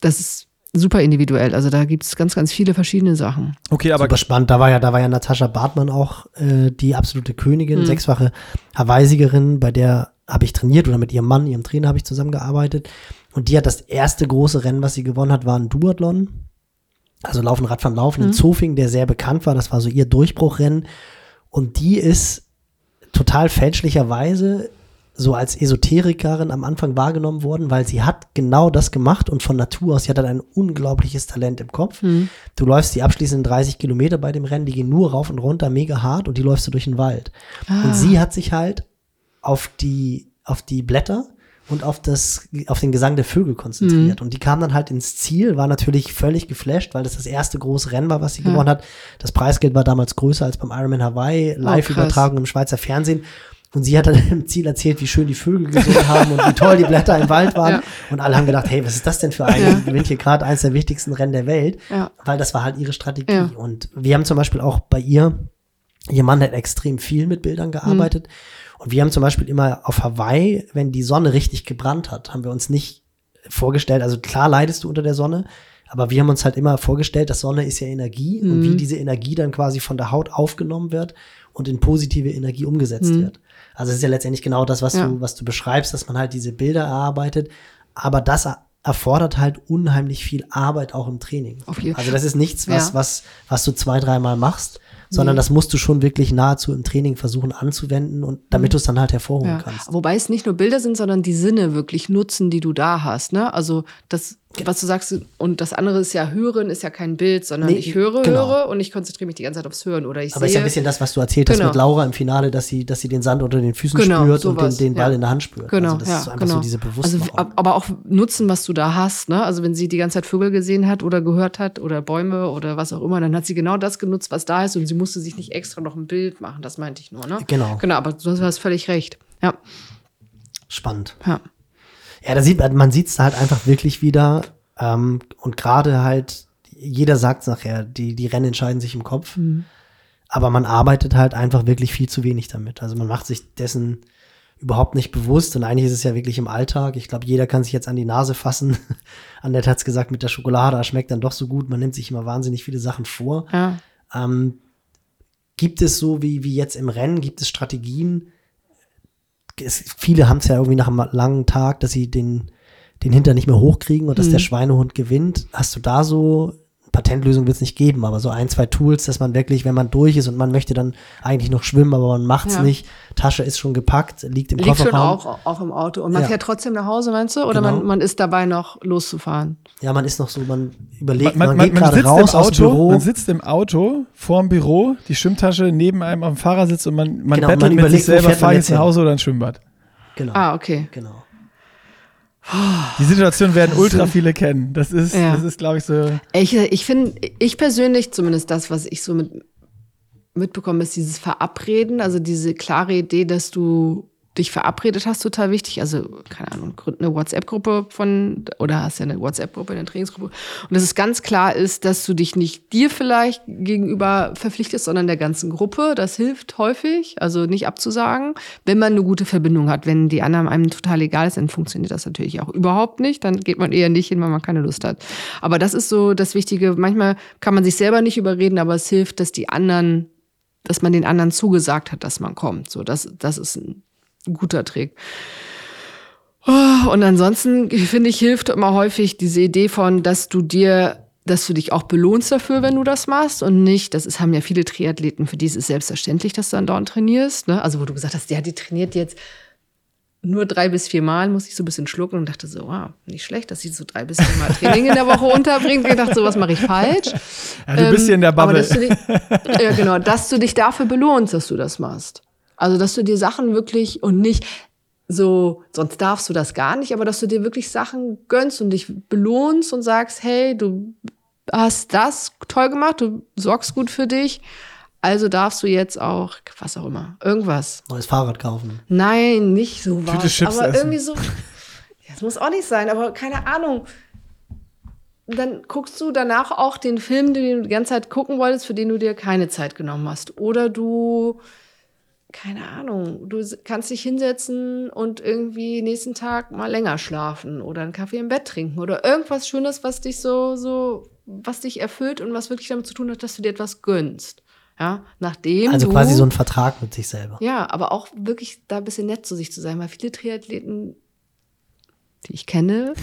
das ist super individuell, also da gibt es ganz, ganz viele verschiedene Sachen. Okay, aber super spannend, da war ja Natascha Badmann auch die absolute Königin, sechsfache Hawaii-Siegerin, bei der habe ich trainiert oder mit ihrem Mann, ihrem Trainer habe ich zusammengearbeitet und die hat das erste große Rennen, was sie gewonnen hat, war ein Duathlon, also Laufen, Radfahren, Laufen in Zofing, der sehr bekannt war, das war so ihr Durchbruchrennen und die ist total fälschlicherweise so als Esoterikerin am Anfang wahrgenommen worden, weil sie hat genau das gemacht und von Natur aus, sie hat halt ein unglaubliches Talent im Kopf. Du läufst die abschließenden 30 Kilometer bei dem Rennen, die gehen nur rauf und runter, mega hart und die läufst du durch den Wald. Und sie hat sich halt auf die Blätter und auf den Gesang der Vögel konzentriert. Und die kam dann halt ins Ziel, war natürlich völlig geflasht, weil das erste große Rennen war, was sie gewonnen hat. Das Preisgeld war damals größer als beim Ironman Hawaii, Live-Übertragung im Schweizer Fernsehen. Und sie hat dann im Ziel erzählt, wie schön die Vögel gesungen haben und wie toll die Blätter im Wald waren. Ja. Und alle haben gedacht, hey, was ist das denn für ein? Die gewinnt hier gerade eines der wichtigsten Rennen der Welt. Ja. Weil das war halt ihre Strategie. Ja. Und wir haben zum Beispiel auch bei ihr Mann hat extrem viel mit Bildern gearbeitet. Und wir haben zum Beispiel immer auf Hawaii, wenn die Sonne richtig gebrannt hat, haben wir uns nicht vorgestellt, also klar leidest du unter der Sonne, aber wir haben uns halt immer vorgestellt, dass Sonne ist ja Energie und wie diese Energie dann quasi von der Haut aufgenommen wird und in positive Energie umgesetzt wird. Also es ist ja letztendlich genau das, was du beschreibst, dass man halt diese Bilder erarbeitet, aber das erfordert halt unheimlich viel Arbeit auch im Training. Okay. Also das ist nichts, was du 2-3 Mal machst, sondern das musst du schon wirklich nahezu im Training versuchen anzuwenden und damit du es dann halt hervorholen kannst. Wobei es nicht nur Bilder sind, sondern die Sinne wirklich nutzen, die du da hast, ne? Also das, was du sagst, und das andere ist ja Hören, ist ja kein Bild, sondern ich höre und ich konzentriere mich die ganze Zeit aufs Hören oder ich sehe. Aber ist ja ein bisschen das, was du erzählt hast mit Laura im Finale, dass sie den Sand unter den Füßen spürt und den Ball in der Hand spürt. Genau, also das ist einfach so diese Bewusstsein. Also, aber auch nutzen, was du da hast, ne? Also wenn sie die ganze Zeit Vögel gesehen hat oder gehört hat oder Bäume oder was auch immer, dann hat sie genau das genutzt, was da ist und sie musste sich nicht extra noch ein Bild machen, das meinte ich nur, ne? Genau, aber du hast völlig recht. Ja. Spannend. Ja. Ja, man sieht's halt einfach wirklich wieder und gerade halt, jeder sagt's nachher, die Rennen entscheiden sich im Kopf, aber man arbeitet halt einfach wirklich viel zu wenig damit. Also man macht sich dessen überhaupt nicht bewusst und eigentlich ist es ja wirklich im Alltag. Ich glaube, jeder kann sich jetzt an die Nase fassen. Annett hat's gesagt, mit der Schokolade schmeckt dann doch so gut, man nimmt sich immer wahnsinnig viele Sachen vor. Ja. Gibt es so wie jetzt im Rennen, gibt es Strategien? Viele haben es ja irgendwie nach einem langen Tag, dass sie den Hintern nicht mehr hochkriegen und dass der Schweinehund gewinnt. Hast du da so Patentlösung wird es nicht geben, aber so ein, zwei Tools, dass man wirklich, wenn man durch ist und man möchte dann eigentlich noch schwimmen, aber man macht's nicht, Tasche ist schon gepackt, liegt im Kofferraum. Liegt schon auch im Auto und man fährt trotzdem nach Hause, meinst du? Oder man ist dabei noch loszufahren? Ja, man ist noch so, man überlegt, man geht gerade raus aus dem Büro. Man sitzt im Auto, vorm Büro, die Schwimmtasche neben einem am Fahrersitz und man bettelt man mit sich selber, fahre ich nach Hause oder ins Schwimmbad. Genau. Ah, okay. Genau. Die Situation werden ultra viele kennen. Das ist, glaube ich, so. Ich finde, ich persönlich, zumindest das, was ich so mitbekomme, ist dieses Verabreden, also diese klare Idee, dass du dich verabredet hast, total wichtig. Also, keine Ahnung, eine WhatsApp-Gruppe oder hast ja eine WhatsApp-Gruppe, eine Trainingsgruppe. Und dass es ganz klar ist, dass du dich nicht dir vielleicht gegenüber verpflichtest, sondern der ganzen Gruppe. Das hilft häufig, also nicht abzusagen. Wenn man eine gute Verbindung hat, wenn die anderen einem total egal ist, dann funktioniert das natürlich auch überhaupt nicht. Dann geht man eher nicht hin, weil man keine Lust hat. Aber das ist so das Wichtige. Manchmal kann man sich selber nicht überreden, aber es hilft, dass man den anderen zugesagt hat, dass man kommt. So, das ist ein guter Trick. Und ansonsten, finde ich, hilft immer häufig diese Idee von, dass du dich auch belohnst dafür, wenn du das machst und nicht, haben ja viele Triathleten, für die es ist selbstverständlich, dass du dann dort trainierst, ne? Also wo du gesagt hast, ja, die trainiert jetzt nur 3 bis 4 Mal, musste ich so ein bisschen schlucken und dachte so, wow, nicht schlecht, dass sie so 3 bis 4 Mal Training in der Woche unterbringt. Ich dachte, so was mache ich falsch. Ja, du bist hier in der Bubble. Aber dass du dich dafür belohnst, dass du das machst. Also, dass du dir Sachen wirklich und nicht so, sonst darfst du das gar nicht, aber dass du dir wirklich Sachen gönnst und dich belohnst und sagst, hey, du hast das toll gemacht, du sorgst gut für dich, also darfst du jetzt auch, was auch immer, irgendwas. Neues Fahrrad kaufen. Nein, nicht so was. Tüte Chips aber essen. Irgendwie so, das muss auch nicht sein, aber keine Ahnung. Dann guckst du danach auch den Film, den du die ganze Zeit gucken wolltest, für den du dir keine Zeit genommen hast. Oder du... Keine Ahnung, du kannst dich hinsetzen und irgendwie nächsten Tag mal länger schlafen oder einen Kaffee im Bett trinken oder irgendwas Schönes, was dich so, was dich erfüllt und was wirklich damit zu tun hat, dass du dir etwas gönnst. Ja, also quasi so ein Vertrag mit sich selber. Ja, aber auch wirklich da ein bisschen nett zu sich zu sein, weil viele Triathleten, die ich kenne,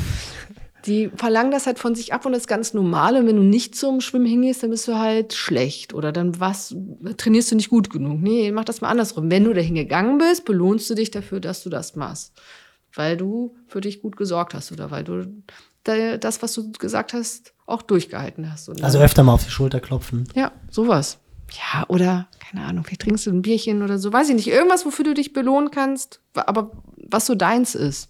die verlangen das halt von sich ab und das ist ganz normal. Und wenn du nicht zum Schwimmen hingehst, dann bist du halt schlecht. Oder dann trainierst du nicht gut genug. Nee, mach das mal andersrum. Wenn du dahin gegangen bist, belohnst du dich dafür, dass du das machst. Weil du für dich gut gesorgt hast oder weil du das, was du gesagt hast, auch durchgehalten hast. Und also öfter mal auf die Schulter klopfen. Ja, sowas. Ja, oder, keine Ahnung, vielleicht trinkst du ein Bierchen oder so. Weiß ich nicht, irgendwas, wofür du dich belohnen kannst, aber was so deins ist.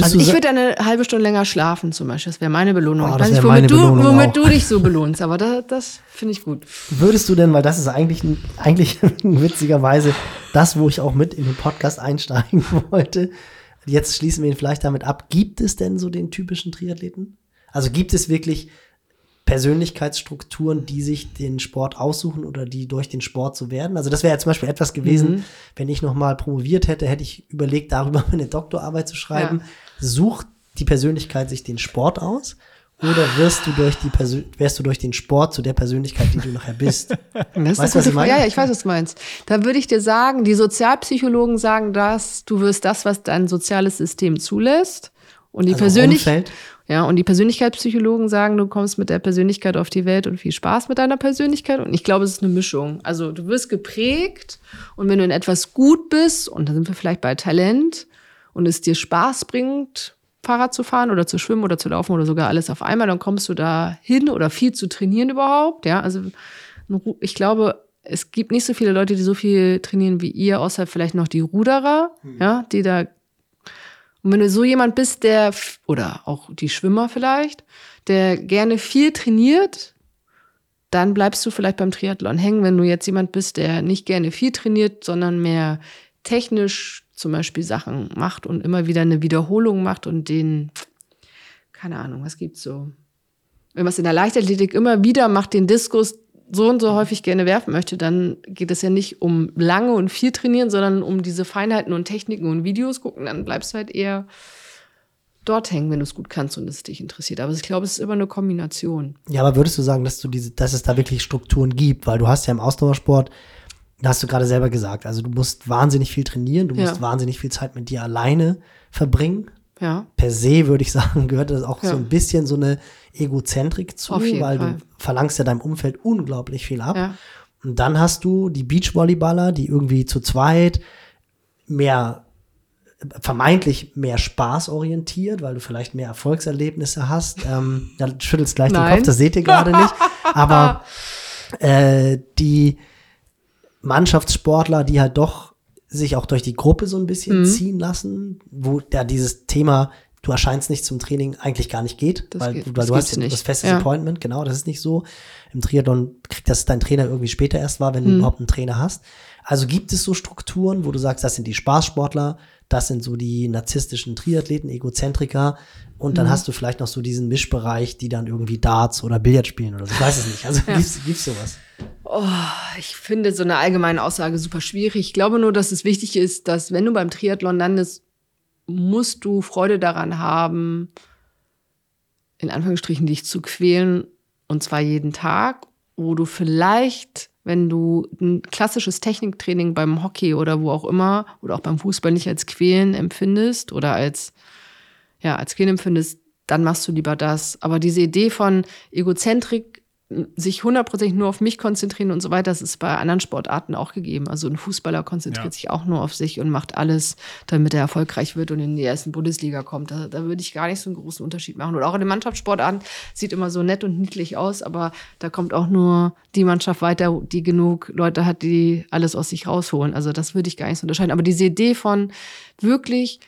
Also ich würde eine halbe Stunde länger schlafen zum Beispiel, das wäre meine Belohnung. Ich weiß nicht, womit du dich so belohnst, aber das finde ich gut. Würdest du denn, weil das ist eigentlich witzigerweise das, wo ich auch mit in den Podcast einsteigen wollte, jetzt schließen wir ihn vielleicht damit ab, gibt es denn so den typischen Triathleten? Also gibt es wirklich Persönlichkeitsstrukturen, die sich den Sport aussuchen oder die durch den Sport so werden. Also das wäre ja zum Beispiel etwas gewesen, wenn ich nochmal promoviert hätte, hätte ich überlegt, darüber meine Doktorarbeit zu schreiben. Ja. Sucht die Persönlichkeit sich den Sport aus oder wärst du durch den Sport zu der Persönlichkeit, die du nachher bist? Weißt du, was ich meine? Ja, ich weiß, was du meinst. Da würde ich dir sagen, die Sozialpsychologen sagen, dass du wirst das, was dein soziales System zulässt. Und die Persönlichkeitspsychologen sagen, du kommst mit der Persönlichkeit auf die Welt und viel Spaß mit deiner Persönlichkeit. Und ich glaube, es ist eine Mischung. Also du wirst geprägt und wenn du in etwas gut bist, und da sind wir vielleicht bei Talent, und es dir Spaß bringt, Fahrrad zu fahren oder zu schwimmen oder zu laufen oder sogar alles auf einmal, dann kommst du da hin oder viel zu trainieren überhaupt. Ja, also ich glaube, es gibt nicht so viele Leute, die so viel trainieren wie ihr, außer vielleicht noch die Ruderer, ja, die da. Und wenn du so jemand bist, oder auch die Schwimmer vielleicht, der gerne viel trainiert, dann bleibst du vielleicht beim Triathlon hängen. Wenn du jetzt jemand bist, der nicht gerne viel trainiert, sondern mehr technisch zum Beispiel Sachen macht und immer wieder eine Wiederholung macht und den, keine Ahnung, was gibt's so? Irgendwas in der Leichtathletik immer wieder macht, den Diskus so und so häufig gerne werfen möchte, dann geht es ja nicht um lange und viel trainieren, sondern um diese Feinheiten und Techniken und Videos gucken, dann bleibst du halt eher dort hängen, wenn du es gut kannst und es dich interessiert. Aber ich glaube, es ist immer eine Kombination. Ja, aber würdest du sagen, dass es da wirklich Strukturen gibt? Weil du hast ja im Ausdauersport, da hast du gerade selber gesagt, also du musst wahnsinnig viel trainieren, du musst wahnsinnig viel Zeit mit dir alleine verbringen, Ja. Per se würde ich sagen, gehört das auch so ein bisschen so eine Egozentrik zu, weil du verlangst ja deinem Umfeld unglaublich viel ab. Ja. Und dann hast du die Beachvolleyballer, die irgendwie zu zweit vermeintlich mehr Spaß orientiert, weil du vielleicht mehr Erfolgserlebnisse hast. Da schüttelst gleich den Kopf, das seht ihr gerade nicht. Aber die Mannschaftssportler, die halt doch sich auch durch die Gruppe so ein bisschen ziehen lassen, wo da dieses Thema, du erscheinst nicht zum Training, eigentlich gar nicht geht, weil du hast das festes Appointment, genau, das ist nicht so. Im Triathlon kriegt das dein Trainer irgendwie später erst wahr, wenn du überhaupt einen Trainer hast. Also gibt es so Strukturen, wo du sagst, das sind die Spaßsportler, das sind so die narzisstischen Triathleten, Egozentriker, und dann hast du vielleicht noch so diesen Mischbereich, die dann irgendwie Darts oder Billard spielen oder so, ich weiß es nicht, also gibt's sowas? Oh, ich finde so eine allgemeine Aussage super schwierig. Ich glaube nur, dass es wichtig ist, dass wenn du beim Triathlon landest, musst du Freude daran haben, in Anführungsstrichen dich zu quälen, und zwar jeden Tag, wo du vielleicht, wenn du ein klassisches Techniktraining beim Hockey oder wo auch immer oder auch beim Fußball nicht als Quälen empfindest oder als Quälen empfindest, dann machst du lieber das. Aber diese Idee von Egozentrik, sich 100% nur auf mich konzentrieren und so weiter, das ist bei anderen Sportarten auch gegeben. Also ein Fußballer konzentriert sich auch nur auf sich und macht alles, damit er erfolgreich wird und in die ersten Bundesliga kommt. Da würde ich gar nicht so einen großen Unterschied machen. Oder auch in den Mannschaftssportarten, sieht immer so nett und niedlich aus, aber da kommt auch nur die Mannschaft weiter, die genug Leute hat, die alles aus sich rausholen. Also das würde ich gar nicht so unterscheiden. Aber diese Idee von wirklich,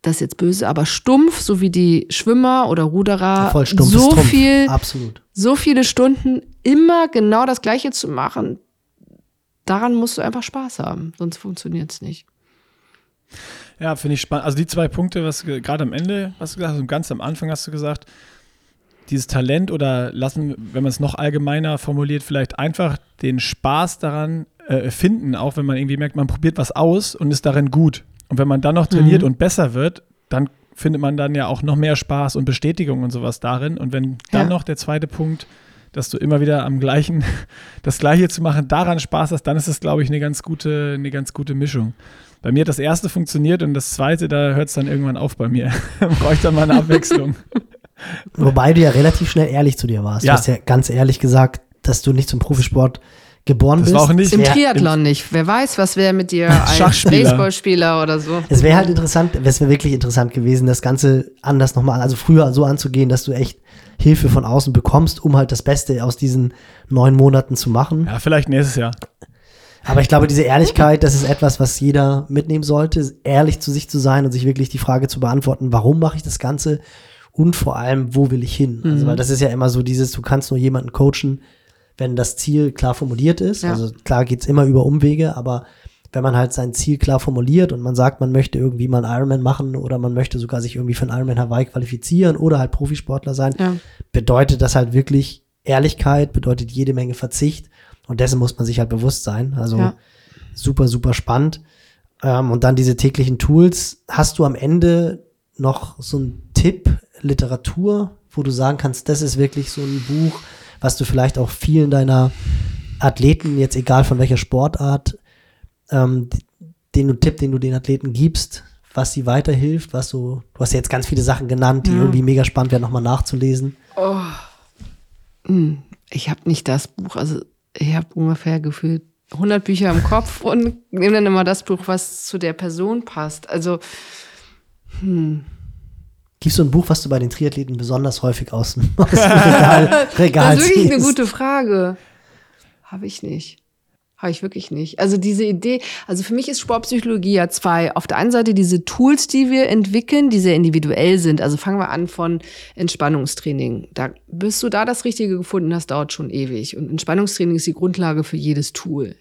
das ist jetzt böse, aber stumpf, so wie die Schwimmer oder Ruderer, so viele Stunden immer genau das Gleiche zu machen, daran musst du einfach Spaß haben, sonst funktioniert es nicht. Ja, finde ich spannend. Also die zwei Punkte, was gerade am Ende hast du gesagt, also ganz am Anfang hast du gesagt, dieses Talent oder wenn man es noch allgemeiner formuliert, vielleicht einfach den Spaß daran finden, auch wenn man irgendwie merkt, man probiert was aus und ist darin gut. Und wenn man dann noch trainiert und besser wird, dann findet man dann ja auch noch mehr Spaß und Bestätigung und sowas darin. Und wenn dann noch der zweite Punkt, dass du immer wieder das Gleiche zu machen, daran Spaß hast, dann ist es, glaube ich, eine ganz gute Mischung. Bei mir hat das erste funktioniert und das zweite, da hört es dann irgendwann auf bei mir. Brauche ich dann mal eine Abwechslung. Wobei du ja relativ schnell ehrlich zu dir warst. Ja. Du hast ja ganz ehrlich gesagt, dass du nicht zum Profisport geboren das bist. War auch nicht. Im Triathlon nicht. Wer weiß, was wäre mit dir als Baseballspieler oder so. Es wäre halt interessant, es wäre wirklich interessant gewesen, das Ganze anders nochmal, also früher so anzugehen, dass du echt Hilfe von außen bekommst, um halt das Beste aus diesen 9 Monaten zu machen. Ja, vielleicht nächstes Jahr. Aber ich glaube, diese Ehrlichkeit, das ist etwas, was jeder mitnehmen sollte, ehrlich zu sich zu sein und sich wirklich die Frage zu beantworten, warum mache ich das Ganze und vor allem, wo will ich hin? Mhm. Also, weil das ist ja immer so dieses, du kannst nur jemanden coachen, wenn das Ziel klar formuliert ist, also klar geht's immer über Umwege, aber wenn man halt sein Ziel klar formuliert und man sagt, man möchte irgendwie mal einen Ironman machen oder man möchte sogar sich irgendwie für einen Ironman Hawaii qualifizieren oder halt Profisportler sein, bedeutet das halt wirklich Ehrlichkeit, bedeutet jede Menge Verzicht und dessen muss man sich halt bewusst sein. Also super, super spannend. Und dann diese täglichen Tools. Hast du am Ende noch so einen Tipp, Literatur, wo du sagen kannst, das ist wirklich so ein Buch, was du vielleicht auch vielen deiner Athleten, jetzt egal von welcher Sportart, den du den Athleten gibst, was sie weiterhilft, du hast ja jetzt ganz viele Sachen genannt, die irgendwie mega spannend wären, nochmal nachzulesen. Oh. Ich habe nicht das Buch, also ich habe ungefähr gefühlt 100 Bücher im Kopf und nehme dann immer das Buch, was zu der Person passt. Also, Gibt es so ein Buch, was du bei den Triathleten besonders häufig aus dem Regal ziehst? Das ist wirklich eine gute Frage. Habe ich wirklich nicht. Also diese Idee, also für mich ist Sportpsychologie ja zwei. Auf der einen Seite diese Tools, die wir entwickeln, die sehr individuell sind. Also fangen wir an von Entspannungstraining. Bis du da das Richtige gefunden hast, dauert schon ewig. Und Entspannungstraining ist die Grundlage für jedes Tool,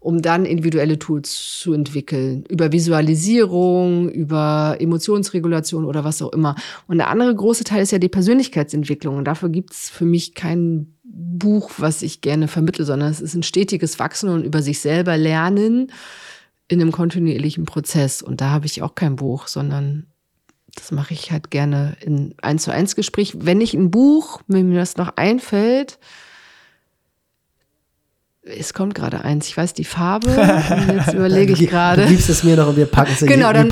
um dann individuelle Tools zu entwickeln. Über Visualisierung, über Emotionsregulation oder was auch immer. Und der andere große Teil ist ja die Persönlichkeitsentwicklung. Und dafür gibt's für mich keinen Buch, was ich gerne vermittle, sondern es ist ein stetiges Wachsen und über sich selber lernen in einem kontinuierlichen Prozess. Und da habe ich auch kein Buch, sondern das mache ich halt gerne in 1:1 Gespräch. Wenn mir das noch einfällt, Es kommt gerade eins. Ich weiß die Farbe. Jetzt überlege ich gerade. Du gibst es mir noch und wir packen es in die Shownotes. Genau,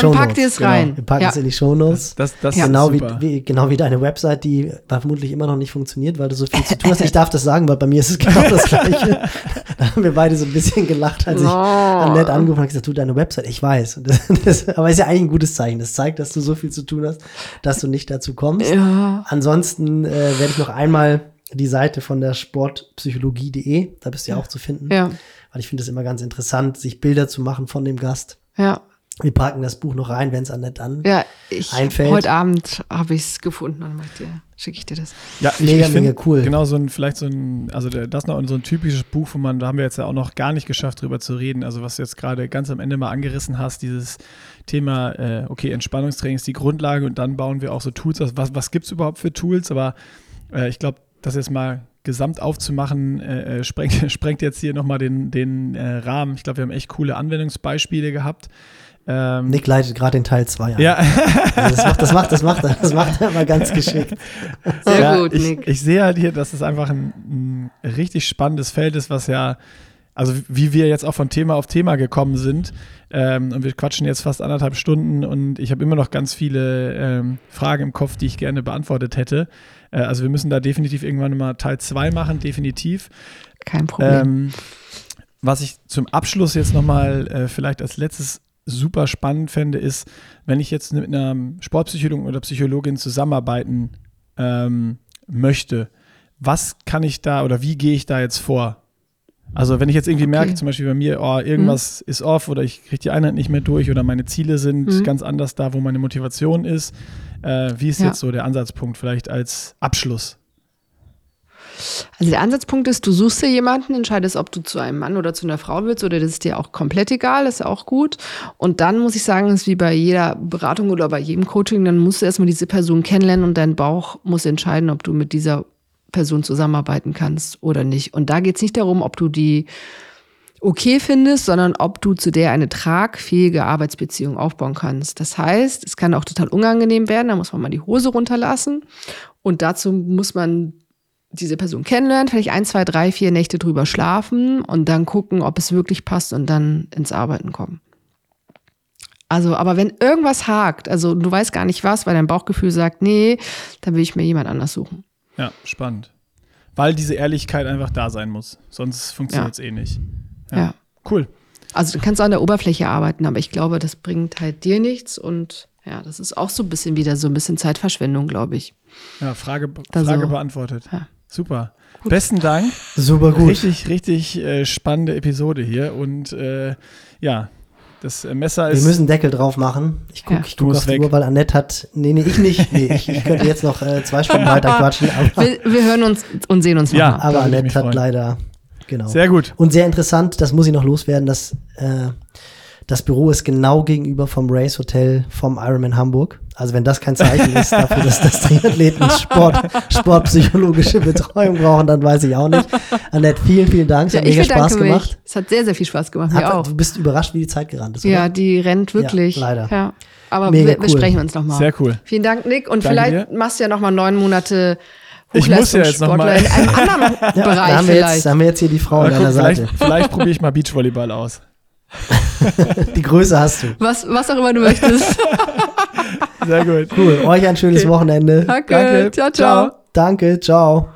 dann packt ihr es rein. Wir packen es in die Shownotes. Das genau ist super. Genau wie deine Website, die vermutlich immer noch nicht funktioniert, weil du so viel zu tun hast. Ich darf das sagen, weil bei mir ist es genau das Gleiche. Da haben wir beide so ein bisschen gelacht, als ich Annett angerufen habe und gesagt, du, deine Website, ich weiß. Aber ist ja eigentlich ein gutes Zeichen. Das zeigt, dass du so viel zu tun hast, dass du nicht dazu kommst. Ja. Ansonsten werde ich noch einmal die Seite von der sportpsychologie.de, da bist du ja auch zu finden. Ja. Weil ich finde es immer ganz interessant, sich Bilder zu machen von dem Gast. Ja. Wir packen das Buch noch rein, wenn es Annett dann einfällt. Heute Abend habe ich es gefunden und schicke ich dir das. Ja, mega cool. Genau, so ein typisches Buch, wo man, da haben wir jetzt ja auch noch gar nicht geschafft, drüber zu reden. Also was du jetzt gerade ganz am Ende mal angerissen hast, dieses Thema, Entspannungstraining ist die Grundlage und dann bauen wir auch so Tools aus. Was gibt es überhaupt für Tools? Aber ich glaube, das jetzt mal gesamt aufzumachen, sprengt jetzt hier nochmal den Rahmen. Ich glaube, wir haben echt coole Anwendungsbeispiele gehabt. Nick leitet gerade den Teil 2 an. Ja. Also das macht er immer ganz geschickt. Sehr gut, Nick. Ich sehe halt hier, dass es einfach ein richtig spannendes Feld ist, was ja, also wie wir jetzt auch von Thema auf Thema gekommen sind. Und wir quatschen jetzt fast 1,5 Stunden und ich habe immer noch ganz viele Fragen im Kopf, die ich gerne beantwortet hätte. Also wir müssen da definitiv irgendwann mal Teil 2 machen, definitiv. Kein Problem. Was ich zum Abschluss jetzt nochmal vielleicht als letztes super spannend fände, ist, wenn ich jetzt mit einer Sportpsychologin oder Psychologin zusammenarbeiten möchte, was kann ich da oder wie gehe ich da jetzt vor? Also wenn ich jetzt irgendwie merke, zum Beispiel bei mir, irgendwas ist off oder ich kriege die Einheit nicht mehr durch oder meine Ziele sind ganz anders da, wo meine Motivation ist. Wie ist jetzt so der Ansatzpunkt vielleicht als Abschluss? Also der Ansatzpunkt ist, du suchst dir jemanden, entscheidest, ob du zu einem Mann oder zu einer Frau willst oder das ist dir auch komplett egal, ist auch gut. Und dann muss ich sagen, das ist wie bei jeder Beratung oder bei jedem Coaching, dann musst du erstmal diese Person kennenlernen und dein Bauch muss entscheiden, ob du mit dieser Person zusammenarbeiten kannst oder nicht. Und da geht es nicht darum, ob du die okay findest, sondern ob du zu der eine tragfähige Arbeitsbeziehung aufbauen kannst. Das heißt, es kann auch total unangenehm werden, da muss man mal die Hose runterlassen und dazu muss man diese Person kennenlernen, vielleicht 1, 2, 3, 4 Nächte drüber schlafen und dann gucken, ob es wirklich passt und dann ins Arbeiten kommen. Also, aber wenn irgendwas hakt, also du weißt gar nicht was, weil dein Bauchgefühl sagt, nee, dann will ich mir jemand anders suchen. Ja, spannend. Weil diese Ehrlichkeit einfach da sein muss. Sonst funktioniert es eh nicht. Ja. Cool. Also du kannst an der Oberfläche arbeiten, aber ich glaube, das bringt halt dir nichts. Und ja, das ist auch so ein bisschen wieder so ein bisschen Zeitverschwendung, glaube ich. Ja, Frage beantwortet. Ja. Super. Gut. Besten Dank. Super gut. Richtig spannende Episode hier. Und das Messer ist. Wir müssen Deckel drauf machen. Ich gucke auf die Uhr, weil Annett hat. Nee, ich nicht. Nee, ich könnte jetzt noch 2 Stunden weiter quatschen. Wir hören uns und sehen uns nochmal. Ja, aber Annett hat leider. Genau. Sehr gut. Und sehr interessant, das muss ich noch loswerden, dass das Büro ist genau gegenüber vom Race Hotel vom Ironman Hamburg. Also wenn das kein Zeichen ist dafür, dass das Triathleten sportpsychologische Betreuung brauchen, dann weiß ich auch nicht. Annett, vielen, vielen Dank. Es hat mega Spaß gemacht. Es hat sehr, sehr viel Spaß gemacht. Du bist überrascht, wie die Zeit gerannt ist, oder? Ja, die rennt wirklich. Ja, leider. Ja. Aber wir sprechen uns nochmal. Sehr cool. Vielen Dank, Nick. Und danke vielleicht dir. Machst du ja nochmal 9 Monate Ich muss ja jetzt nochmal in einem anderen Bereich haben wir jetzt hier die Frau an deiner Seite. Vielleicht probiere ich mal Beachvolleyball aus. Die Größe hast du. Was auch immer du möchtest. Sehr gut. Cool. Euch ein schönes Wochenende. Danke. Ciao, ciao. Danke, ciao.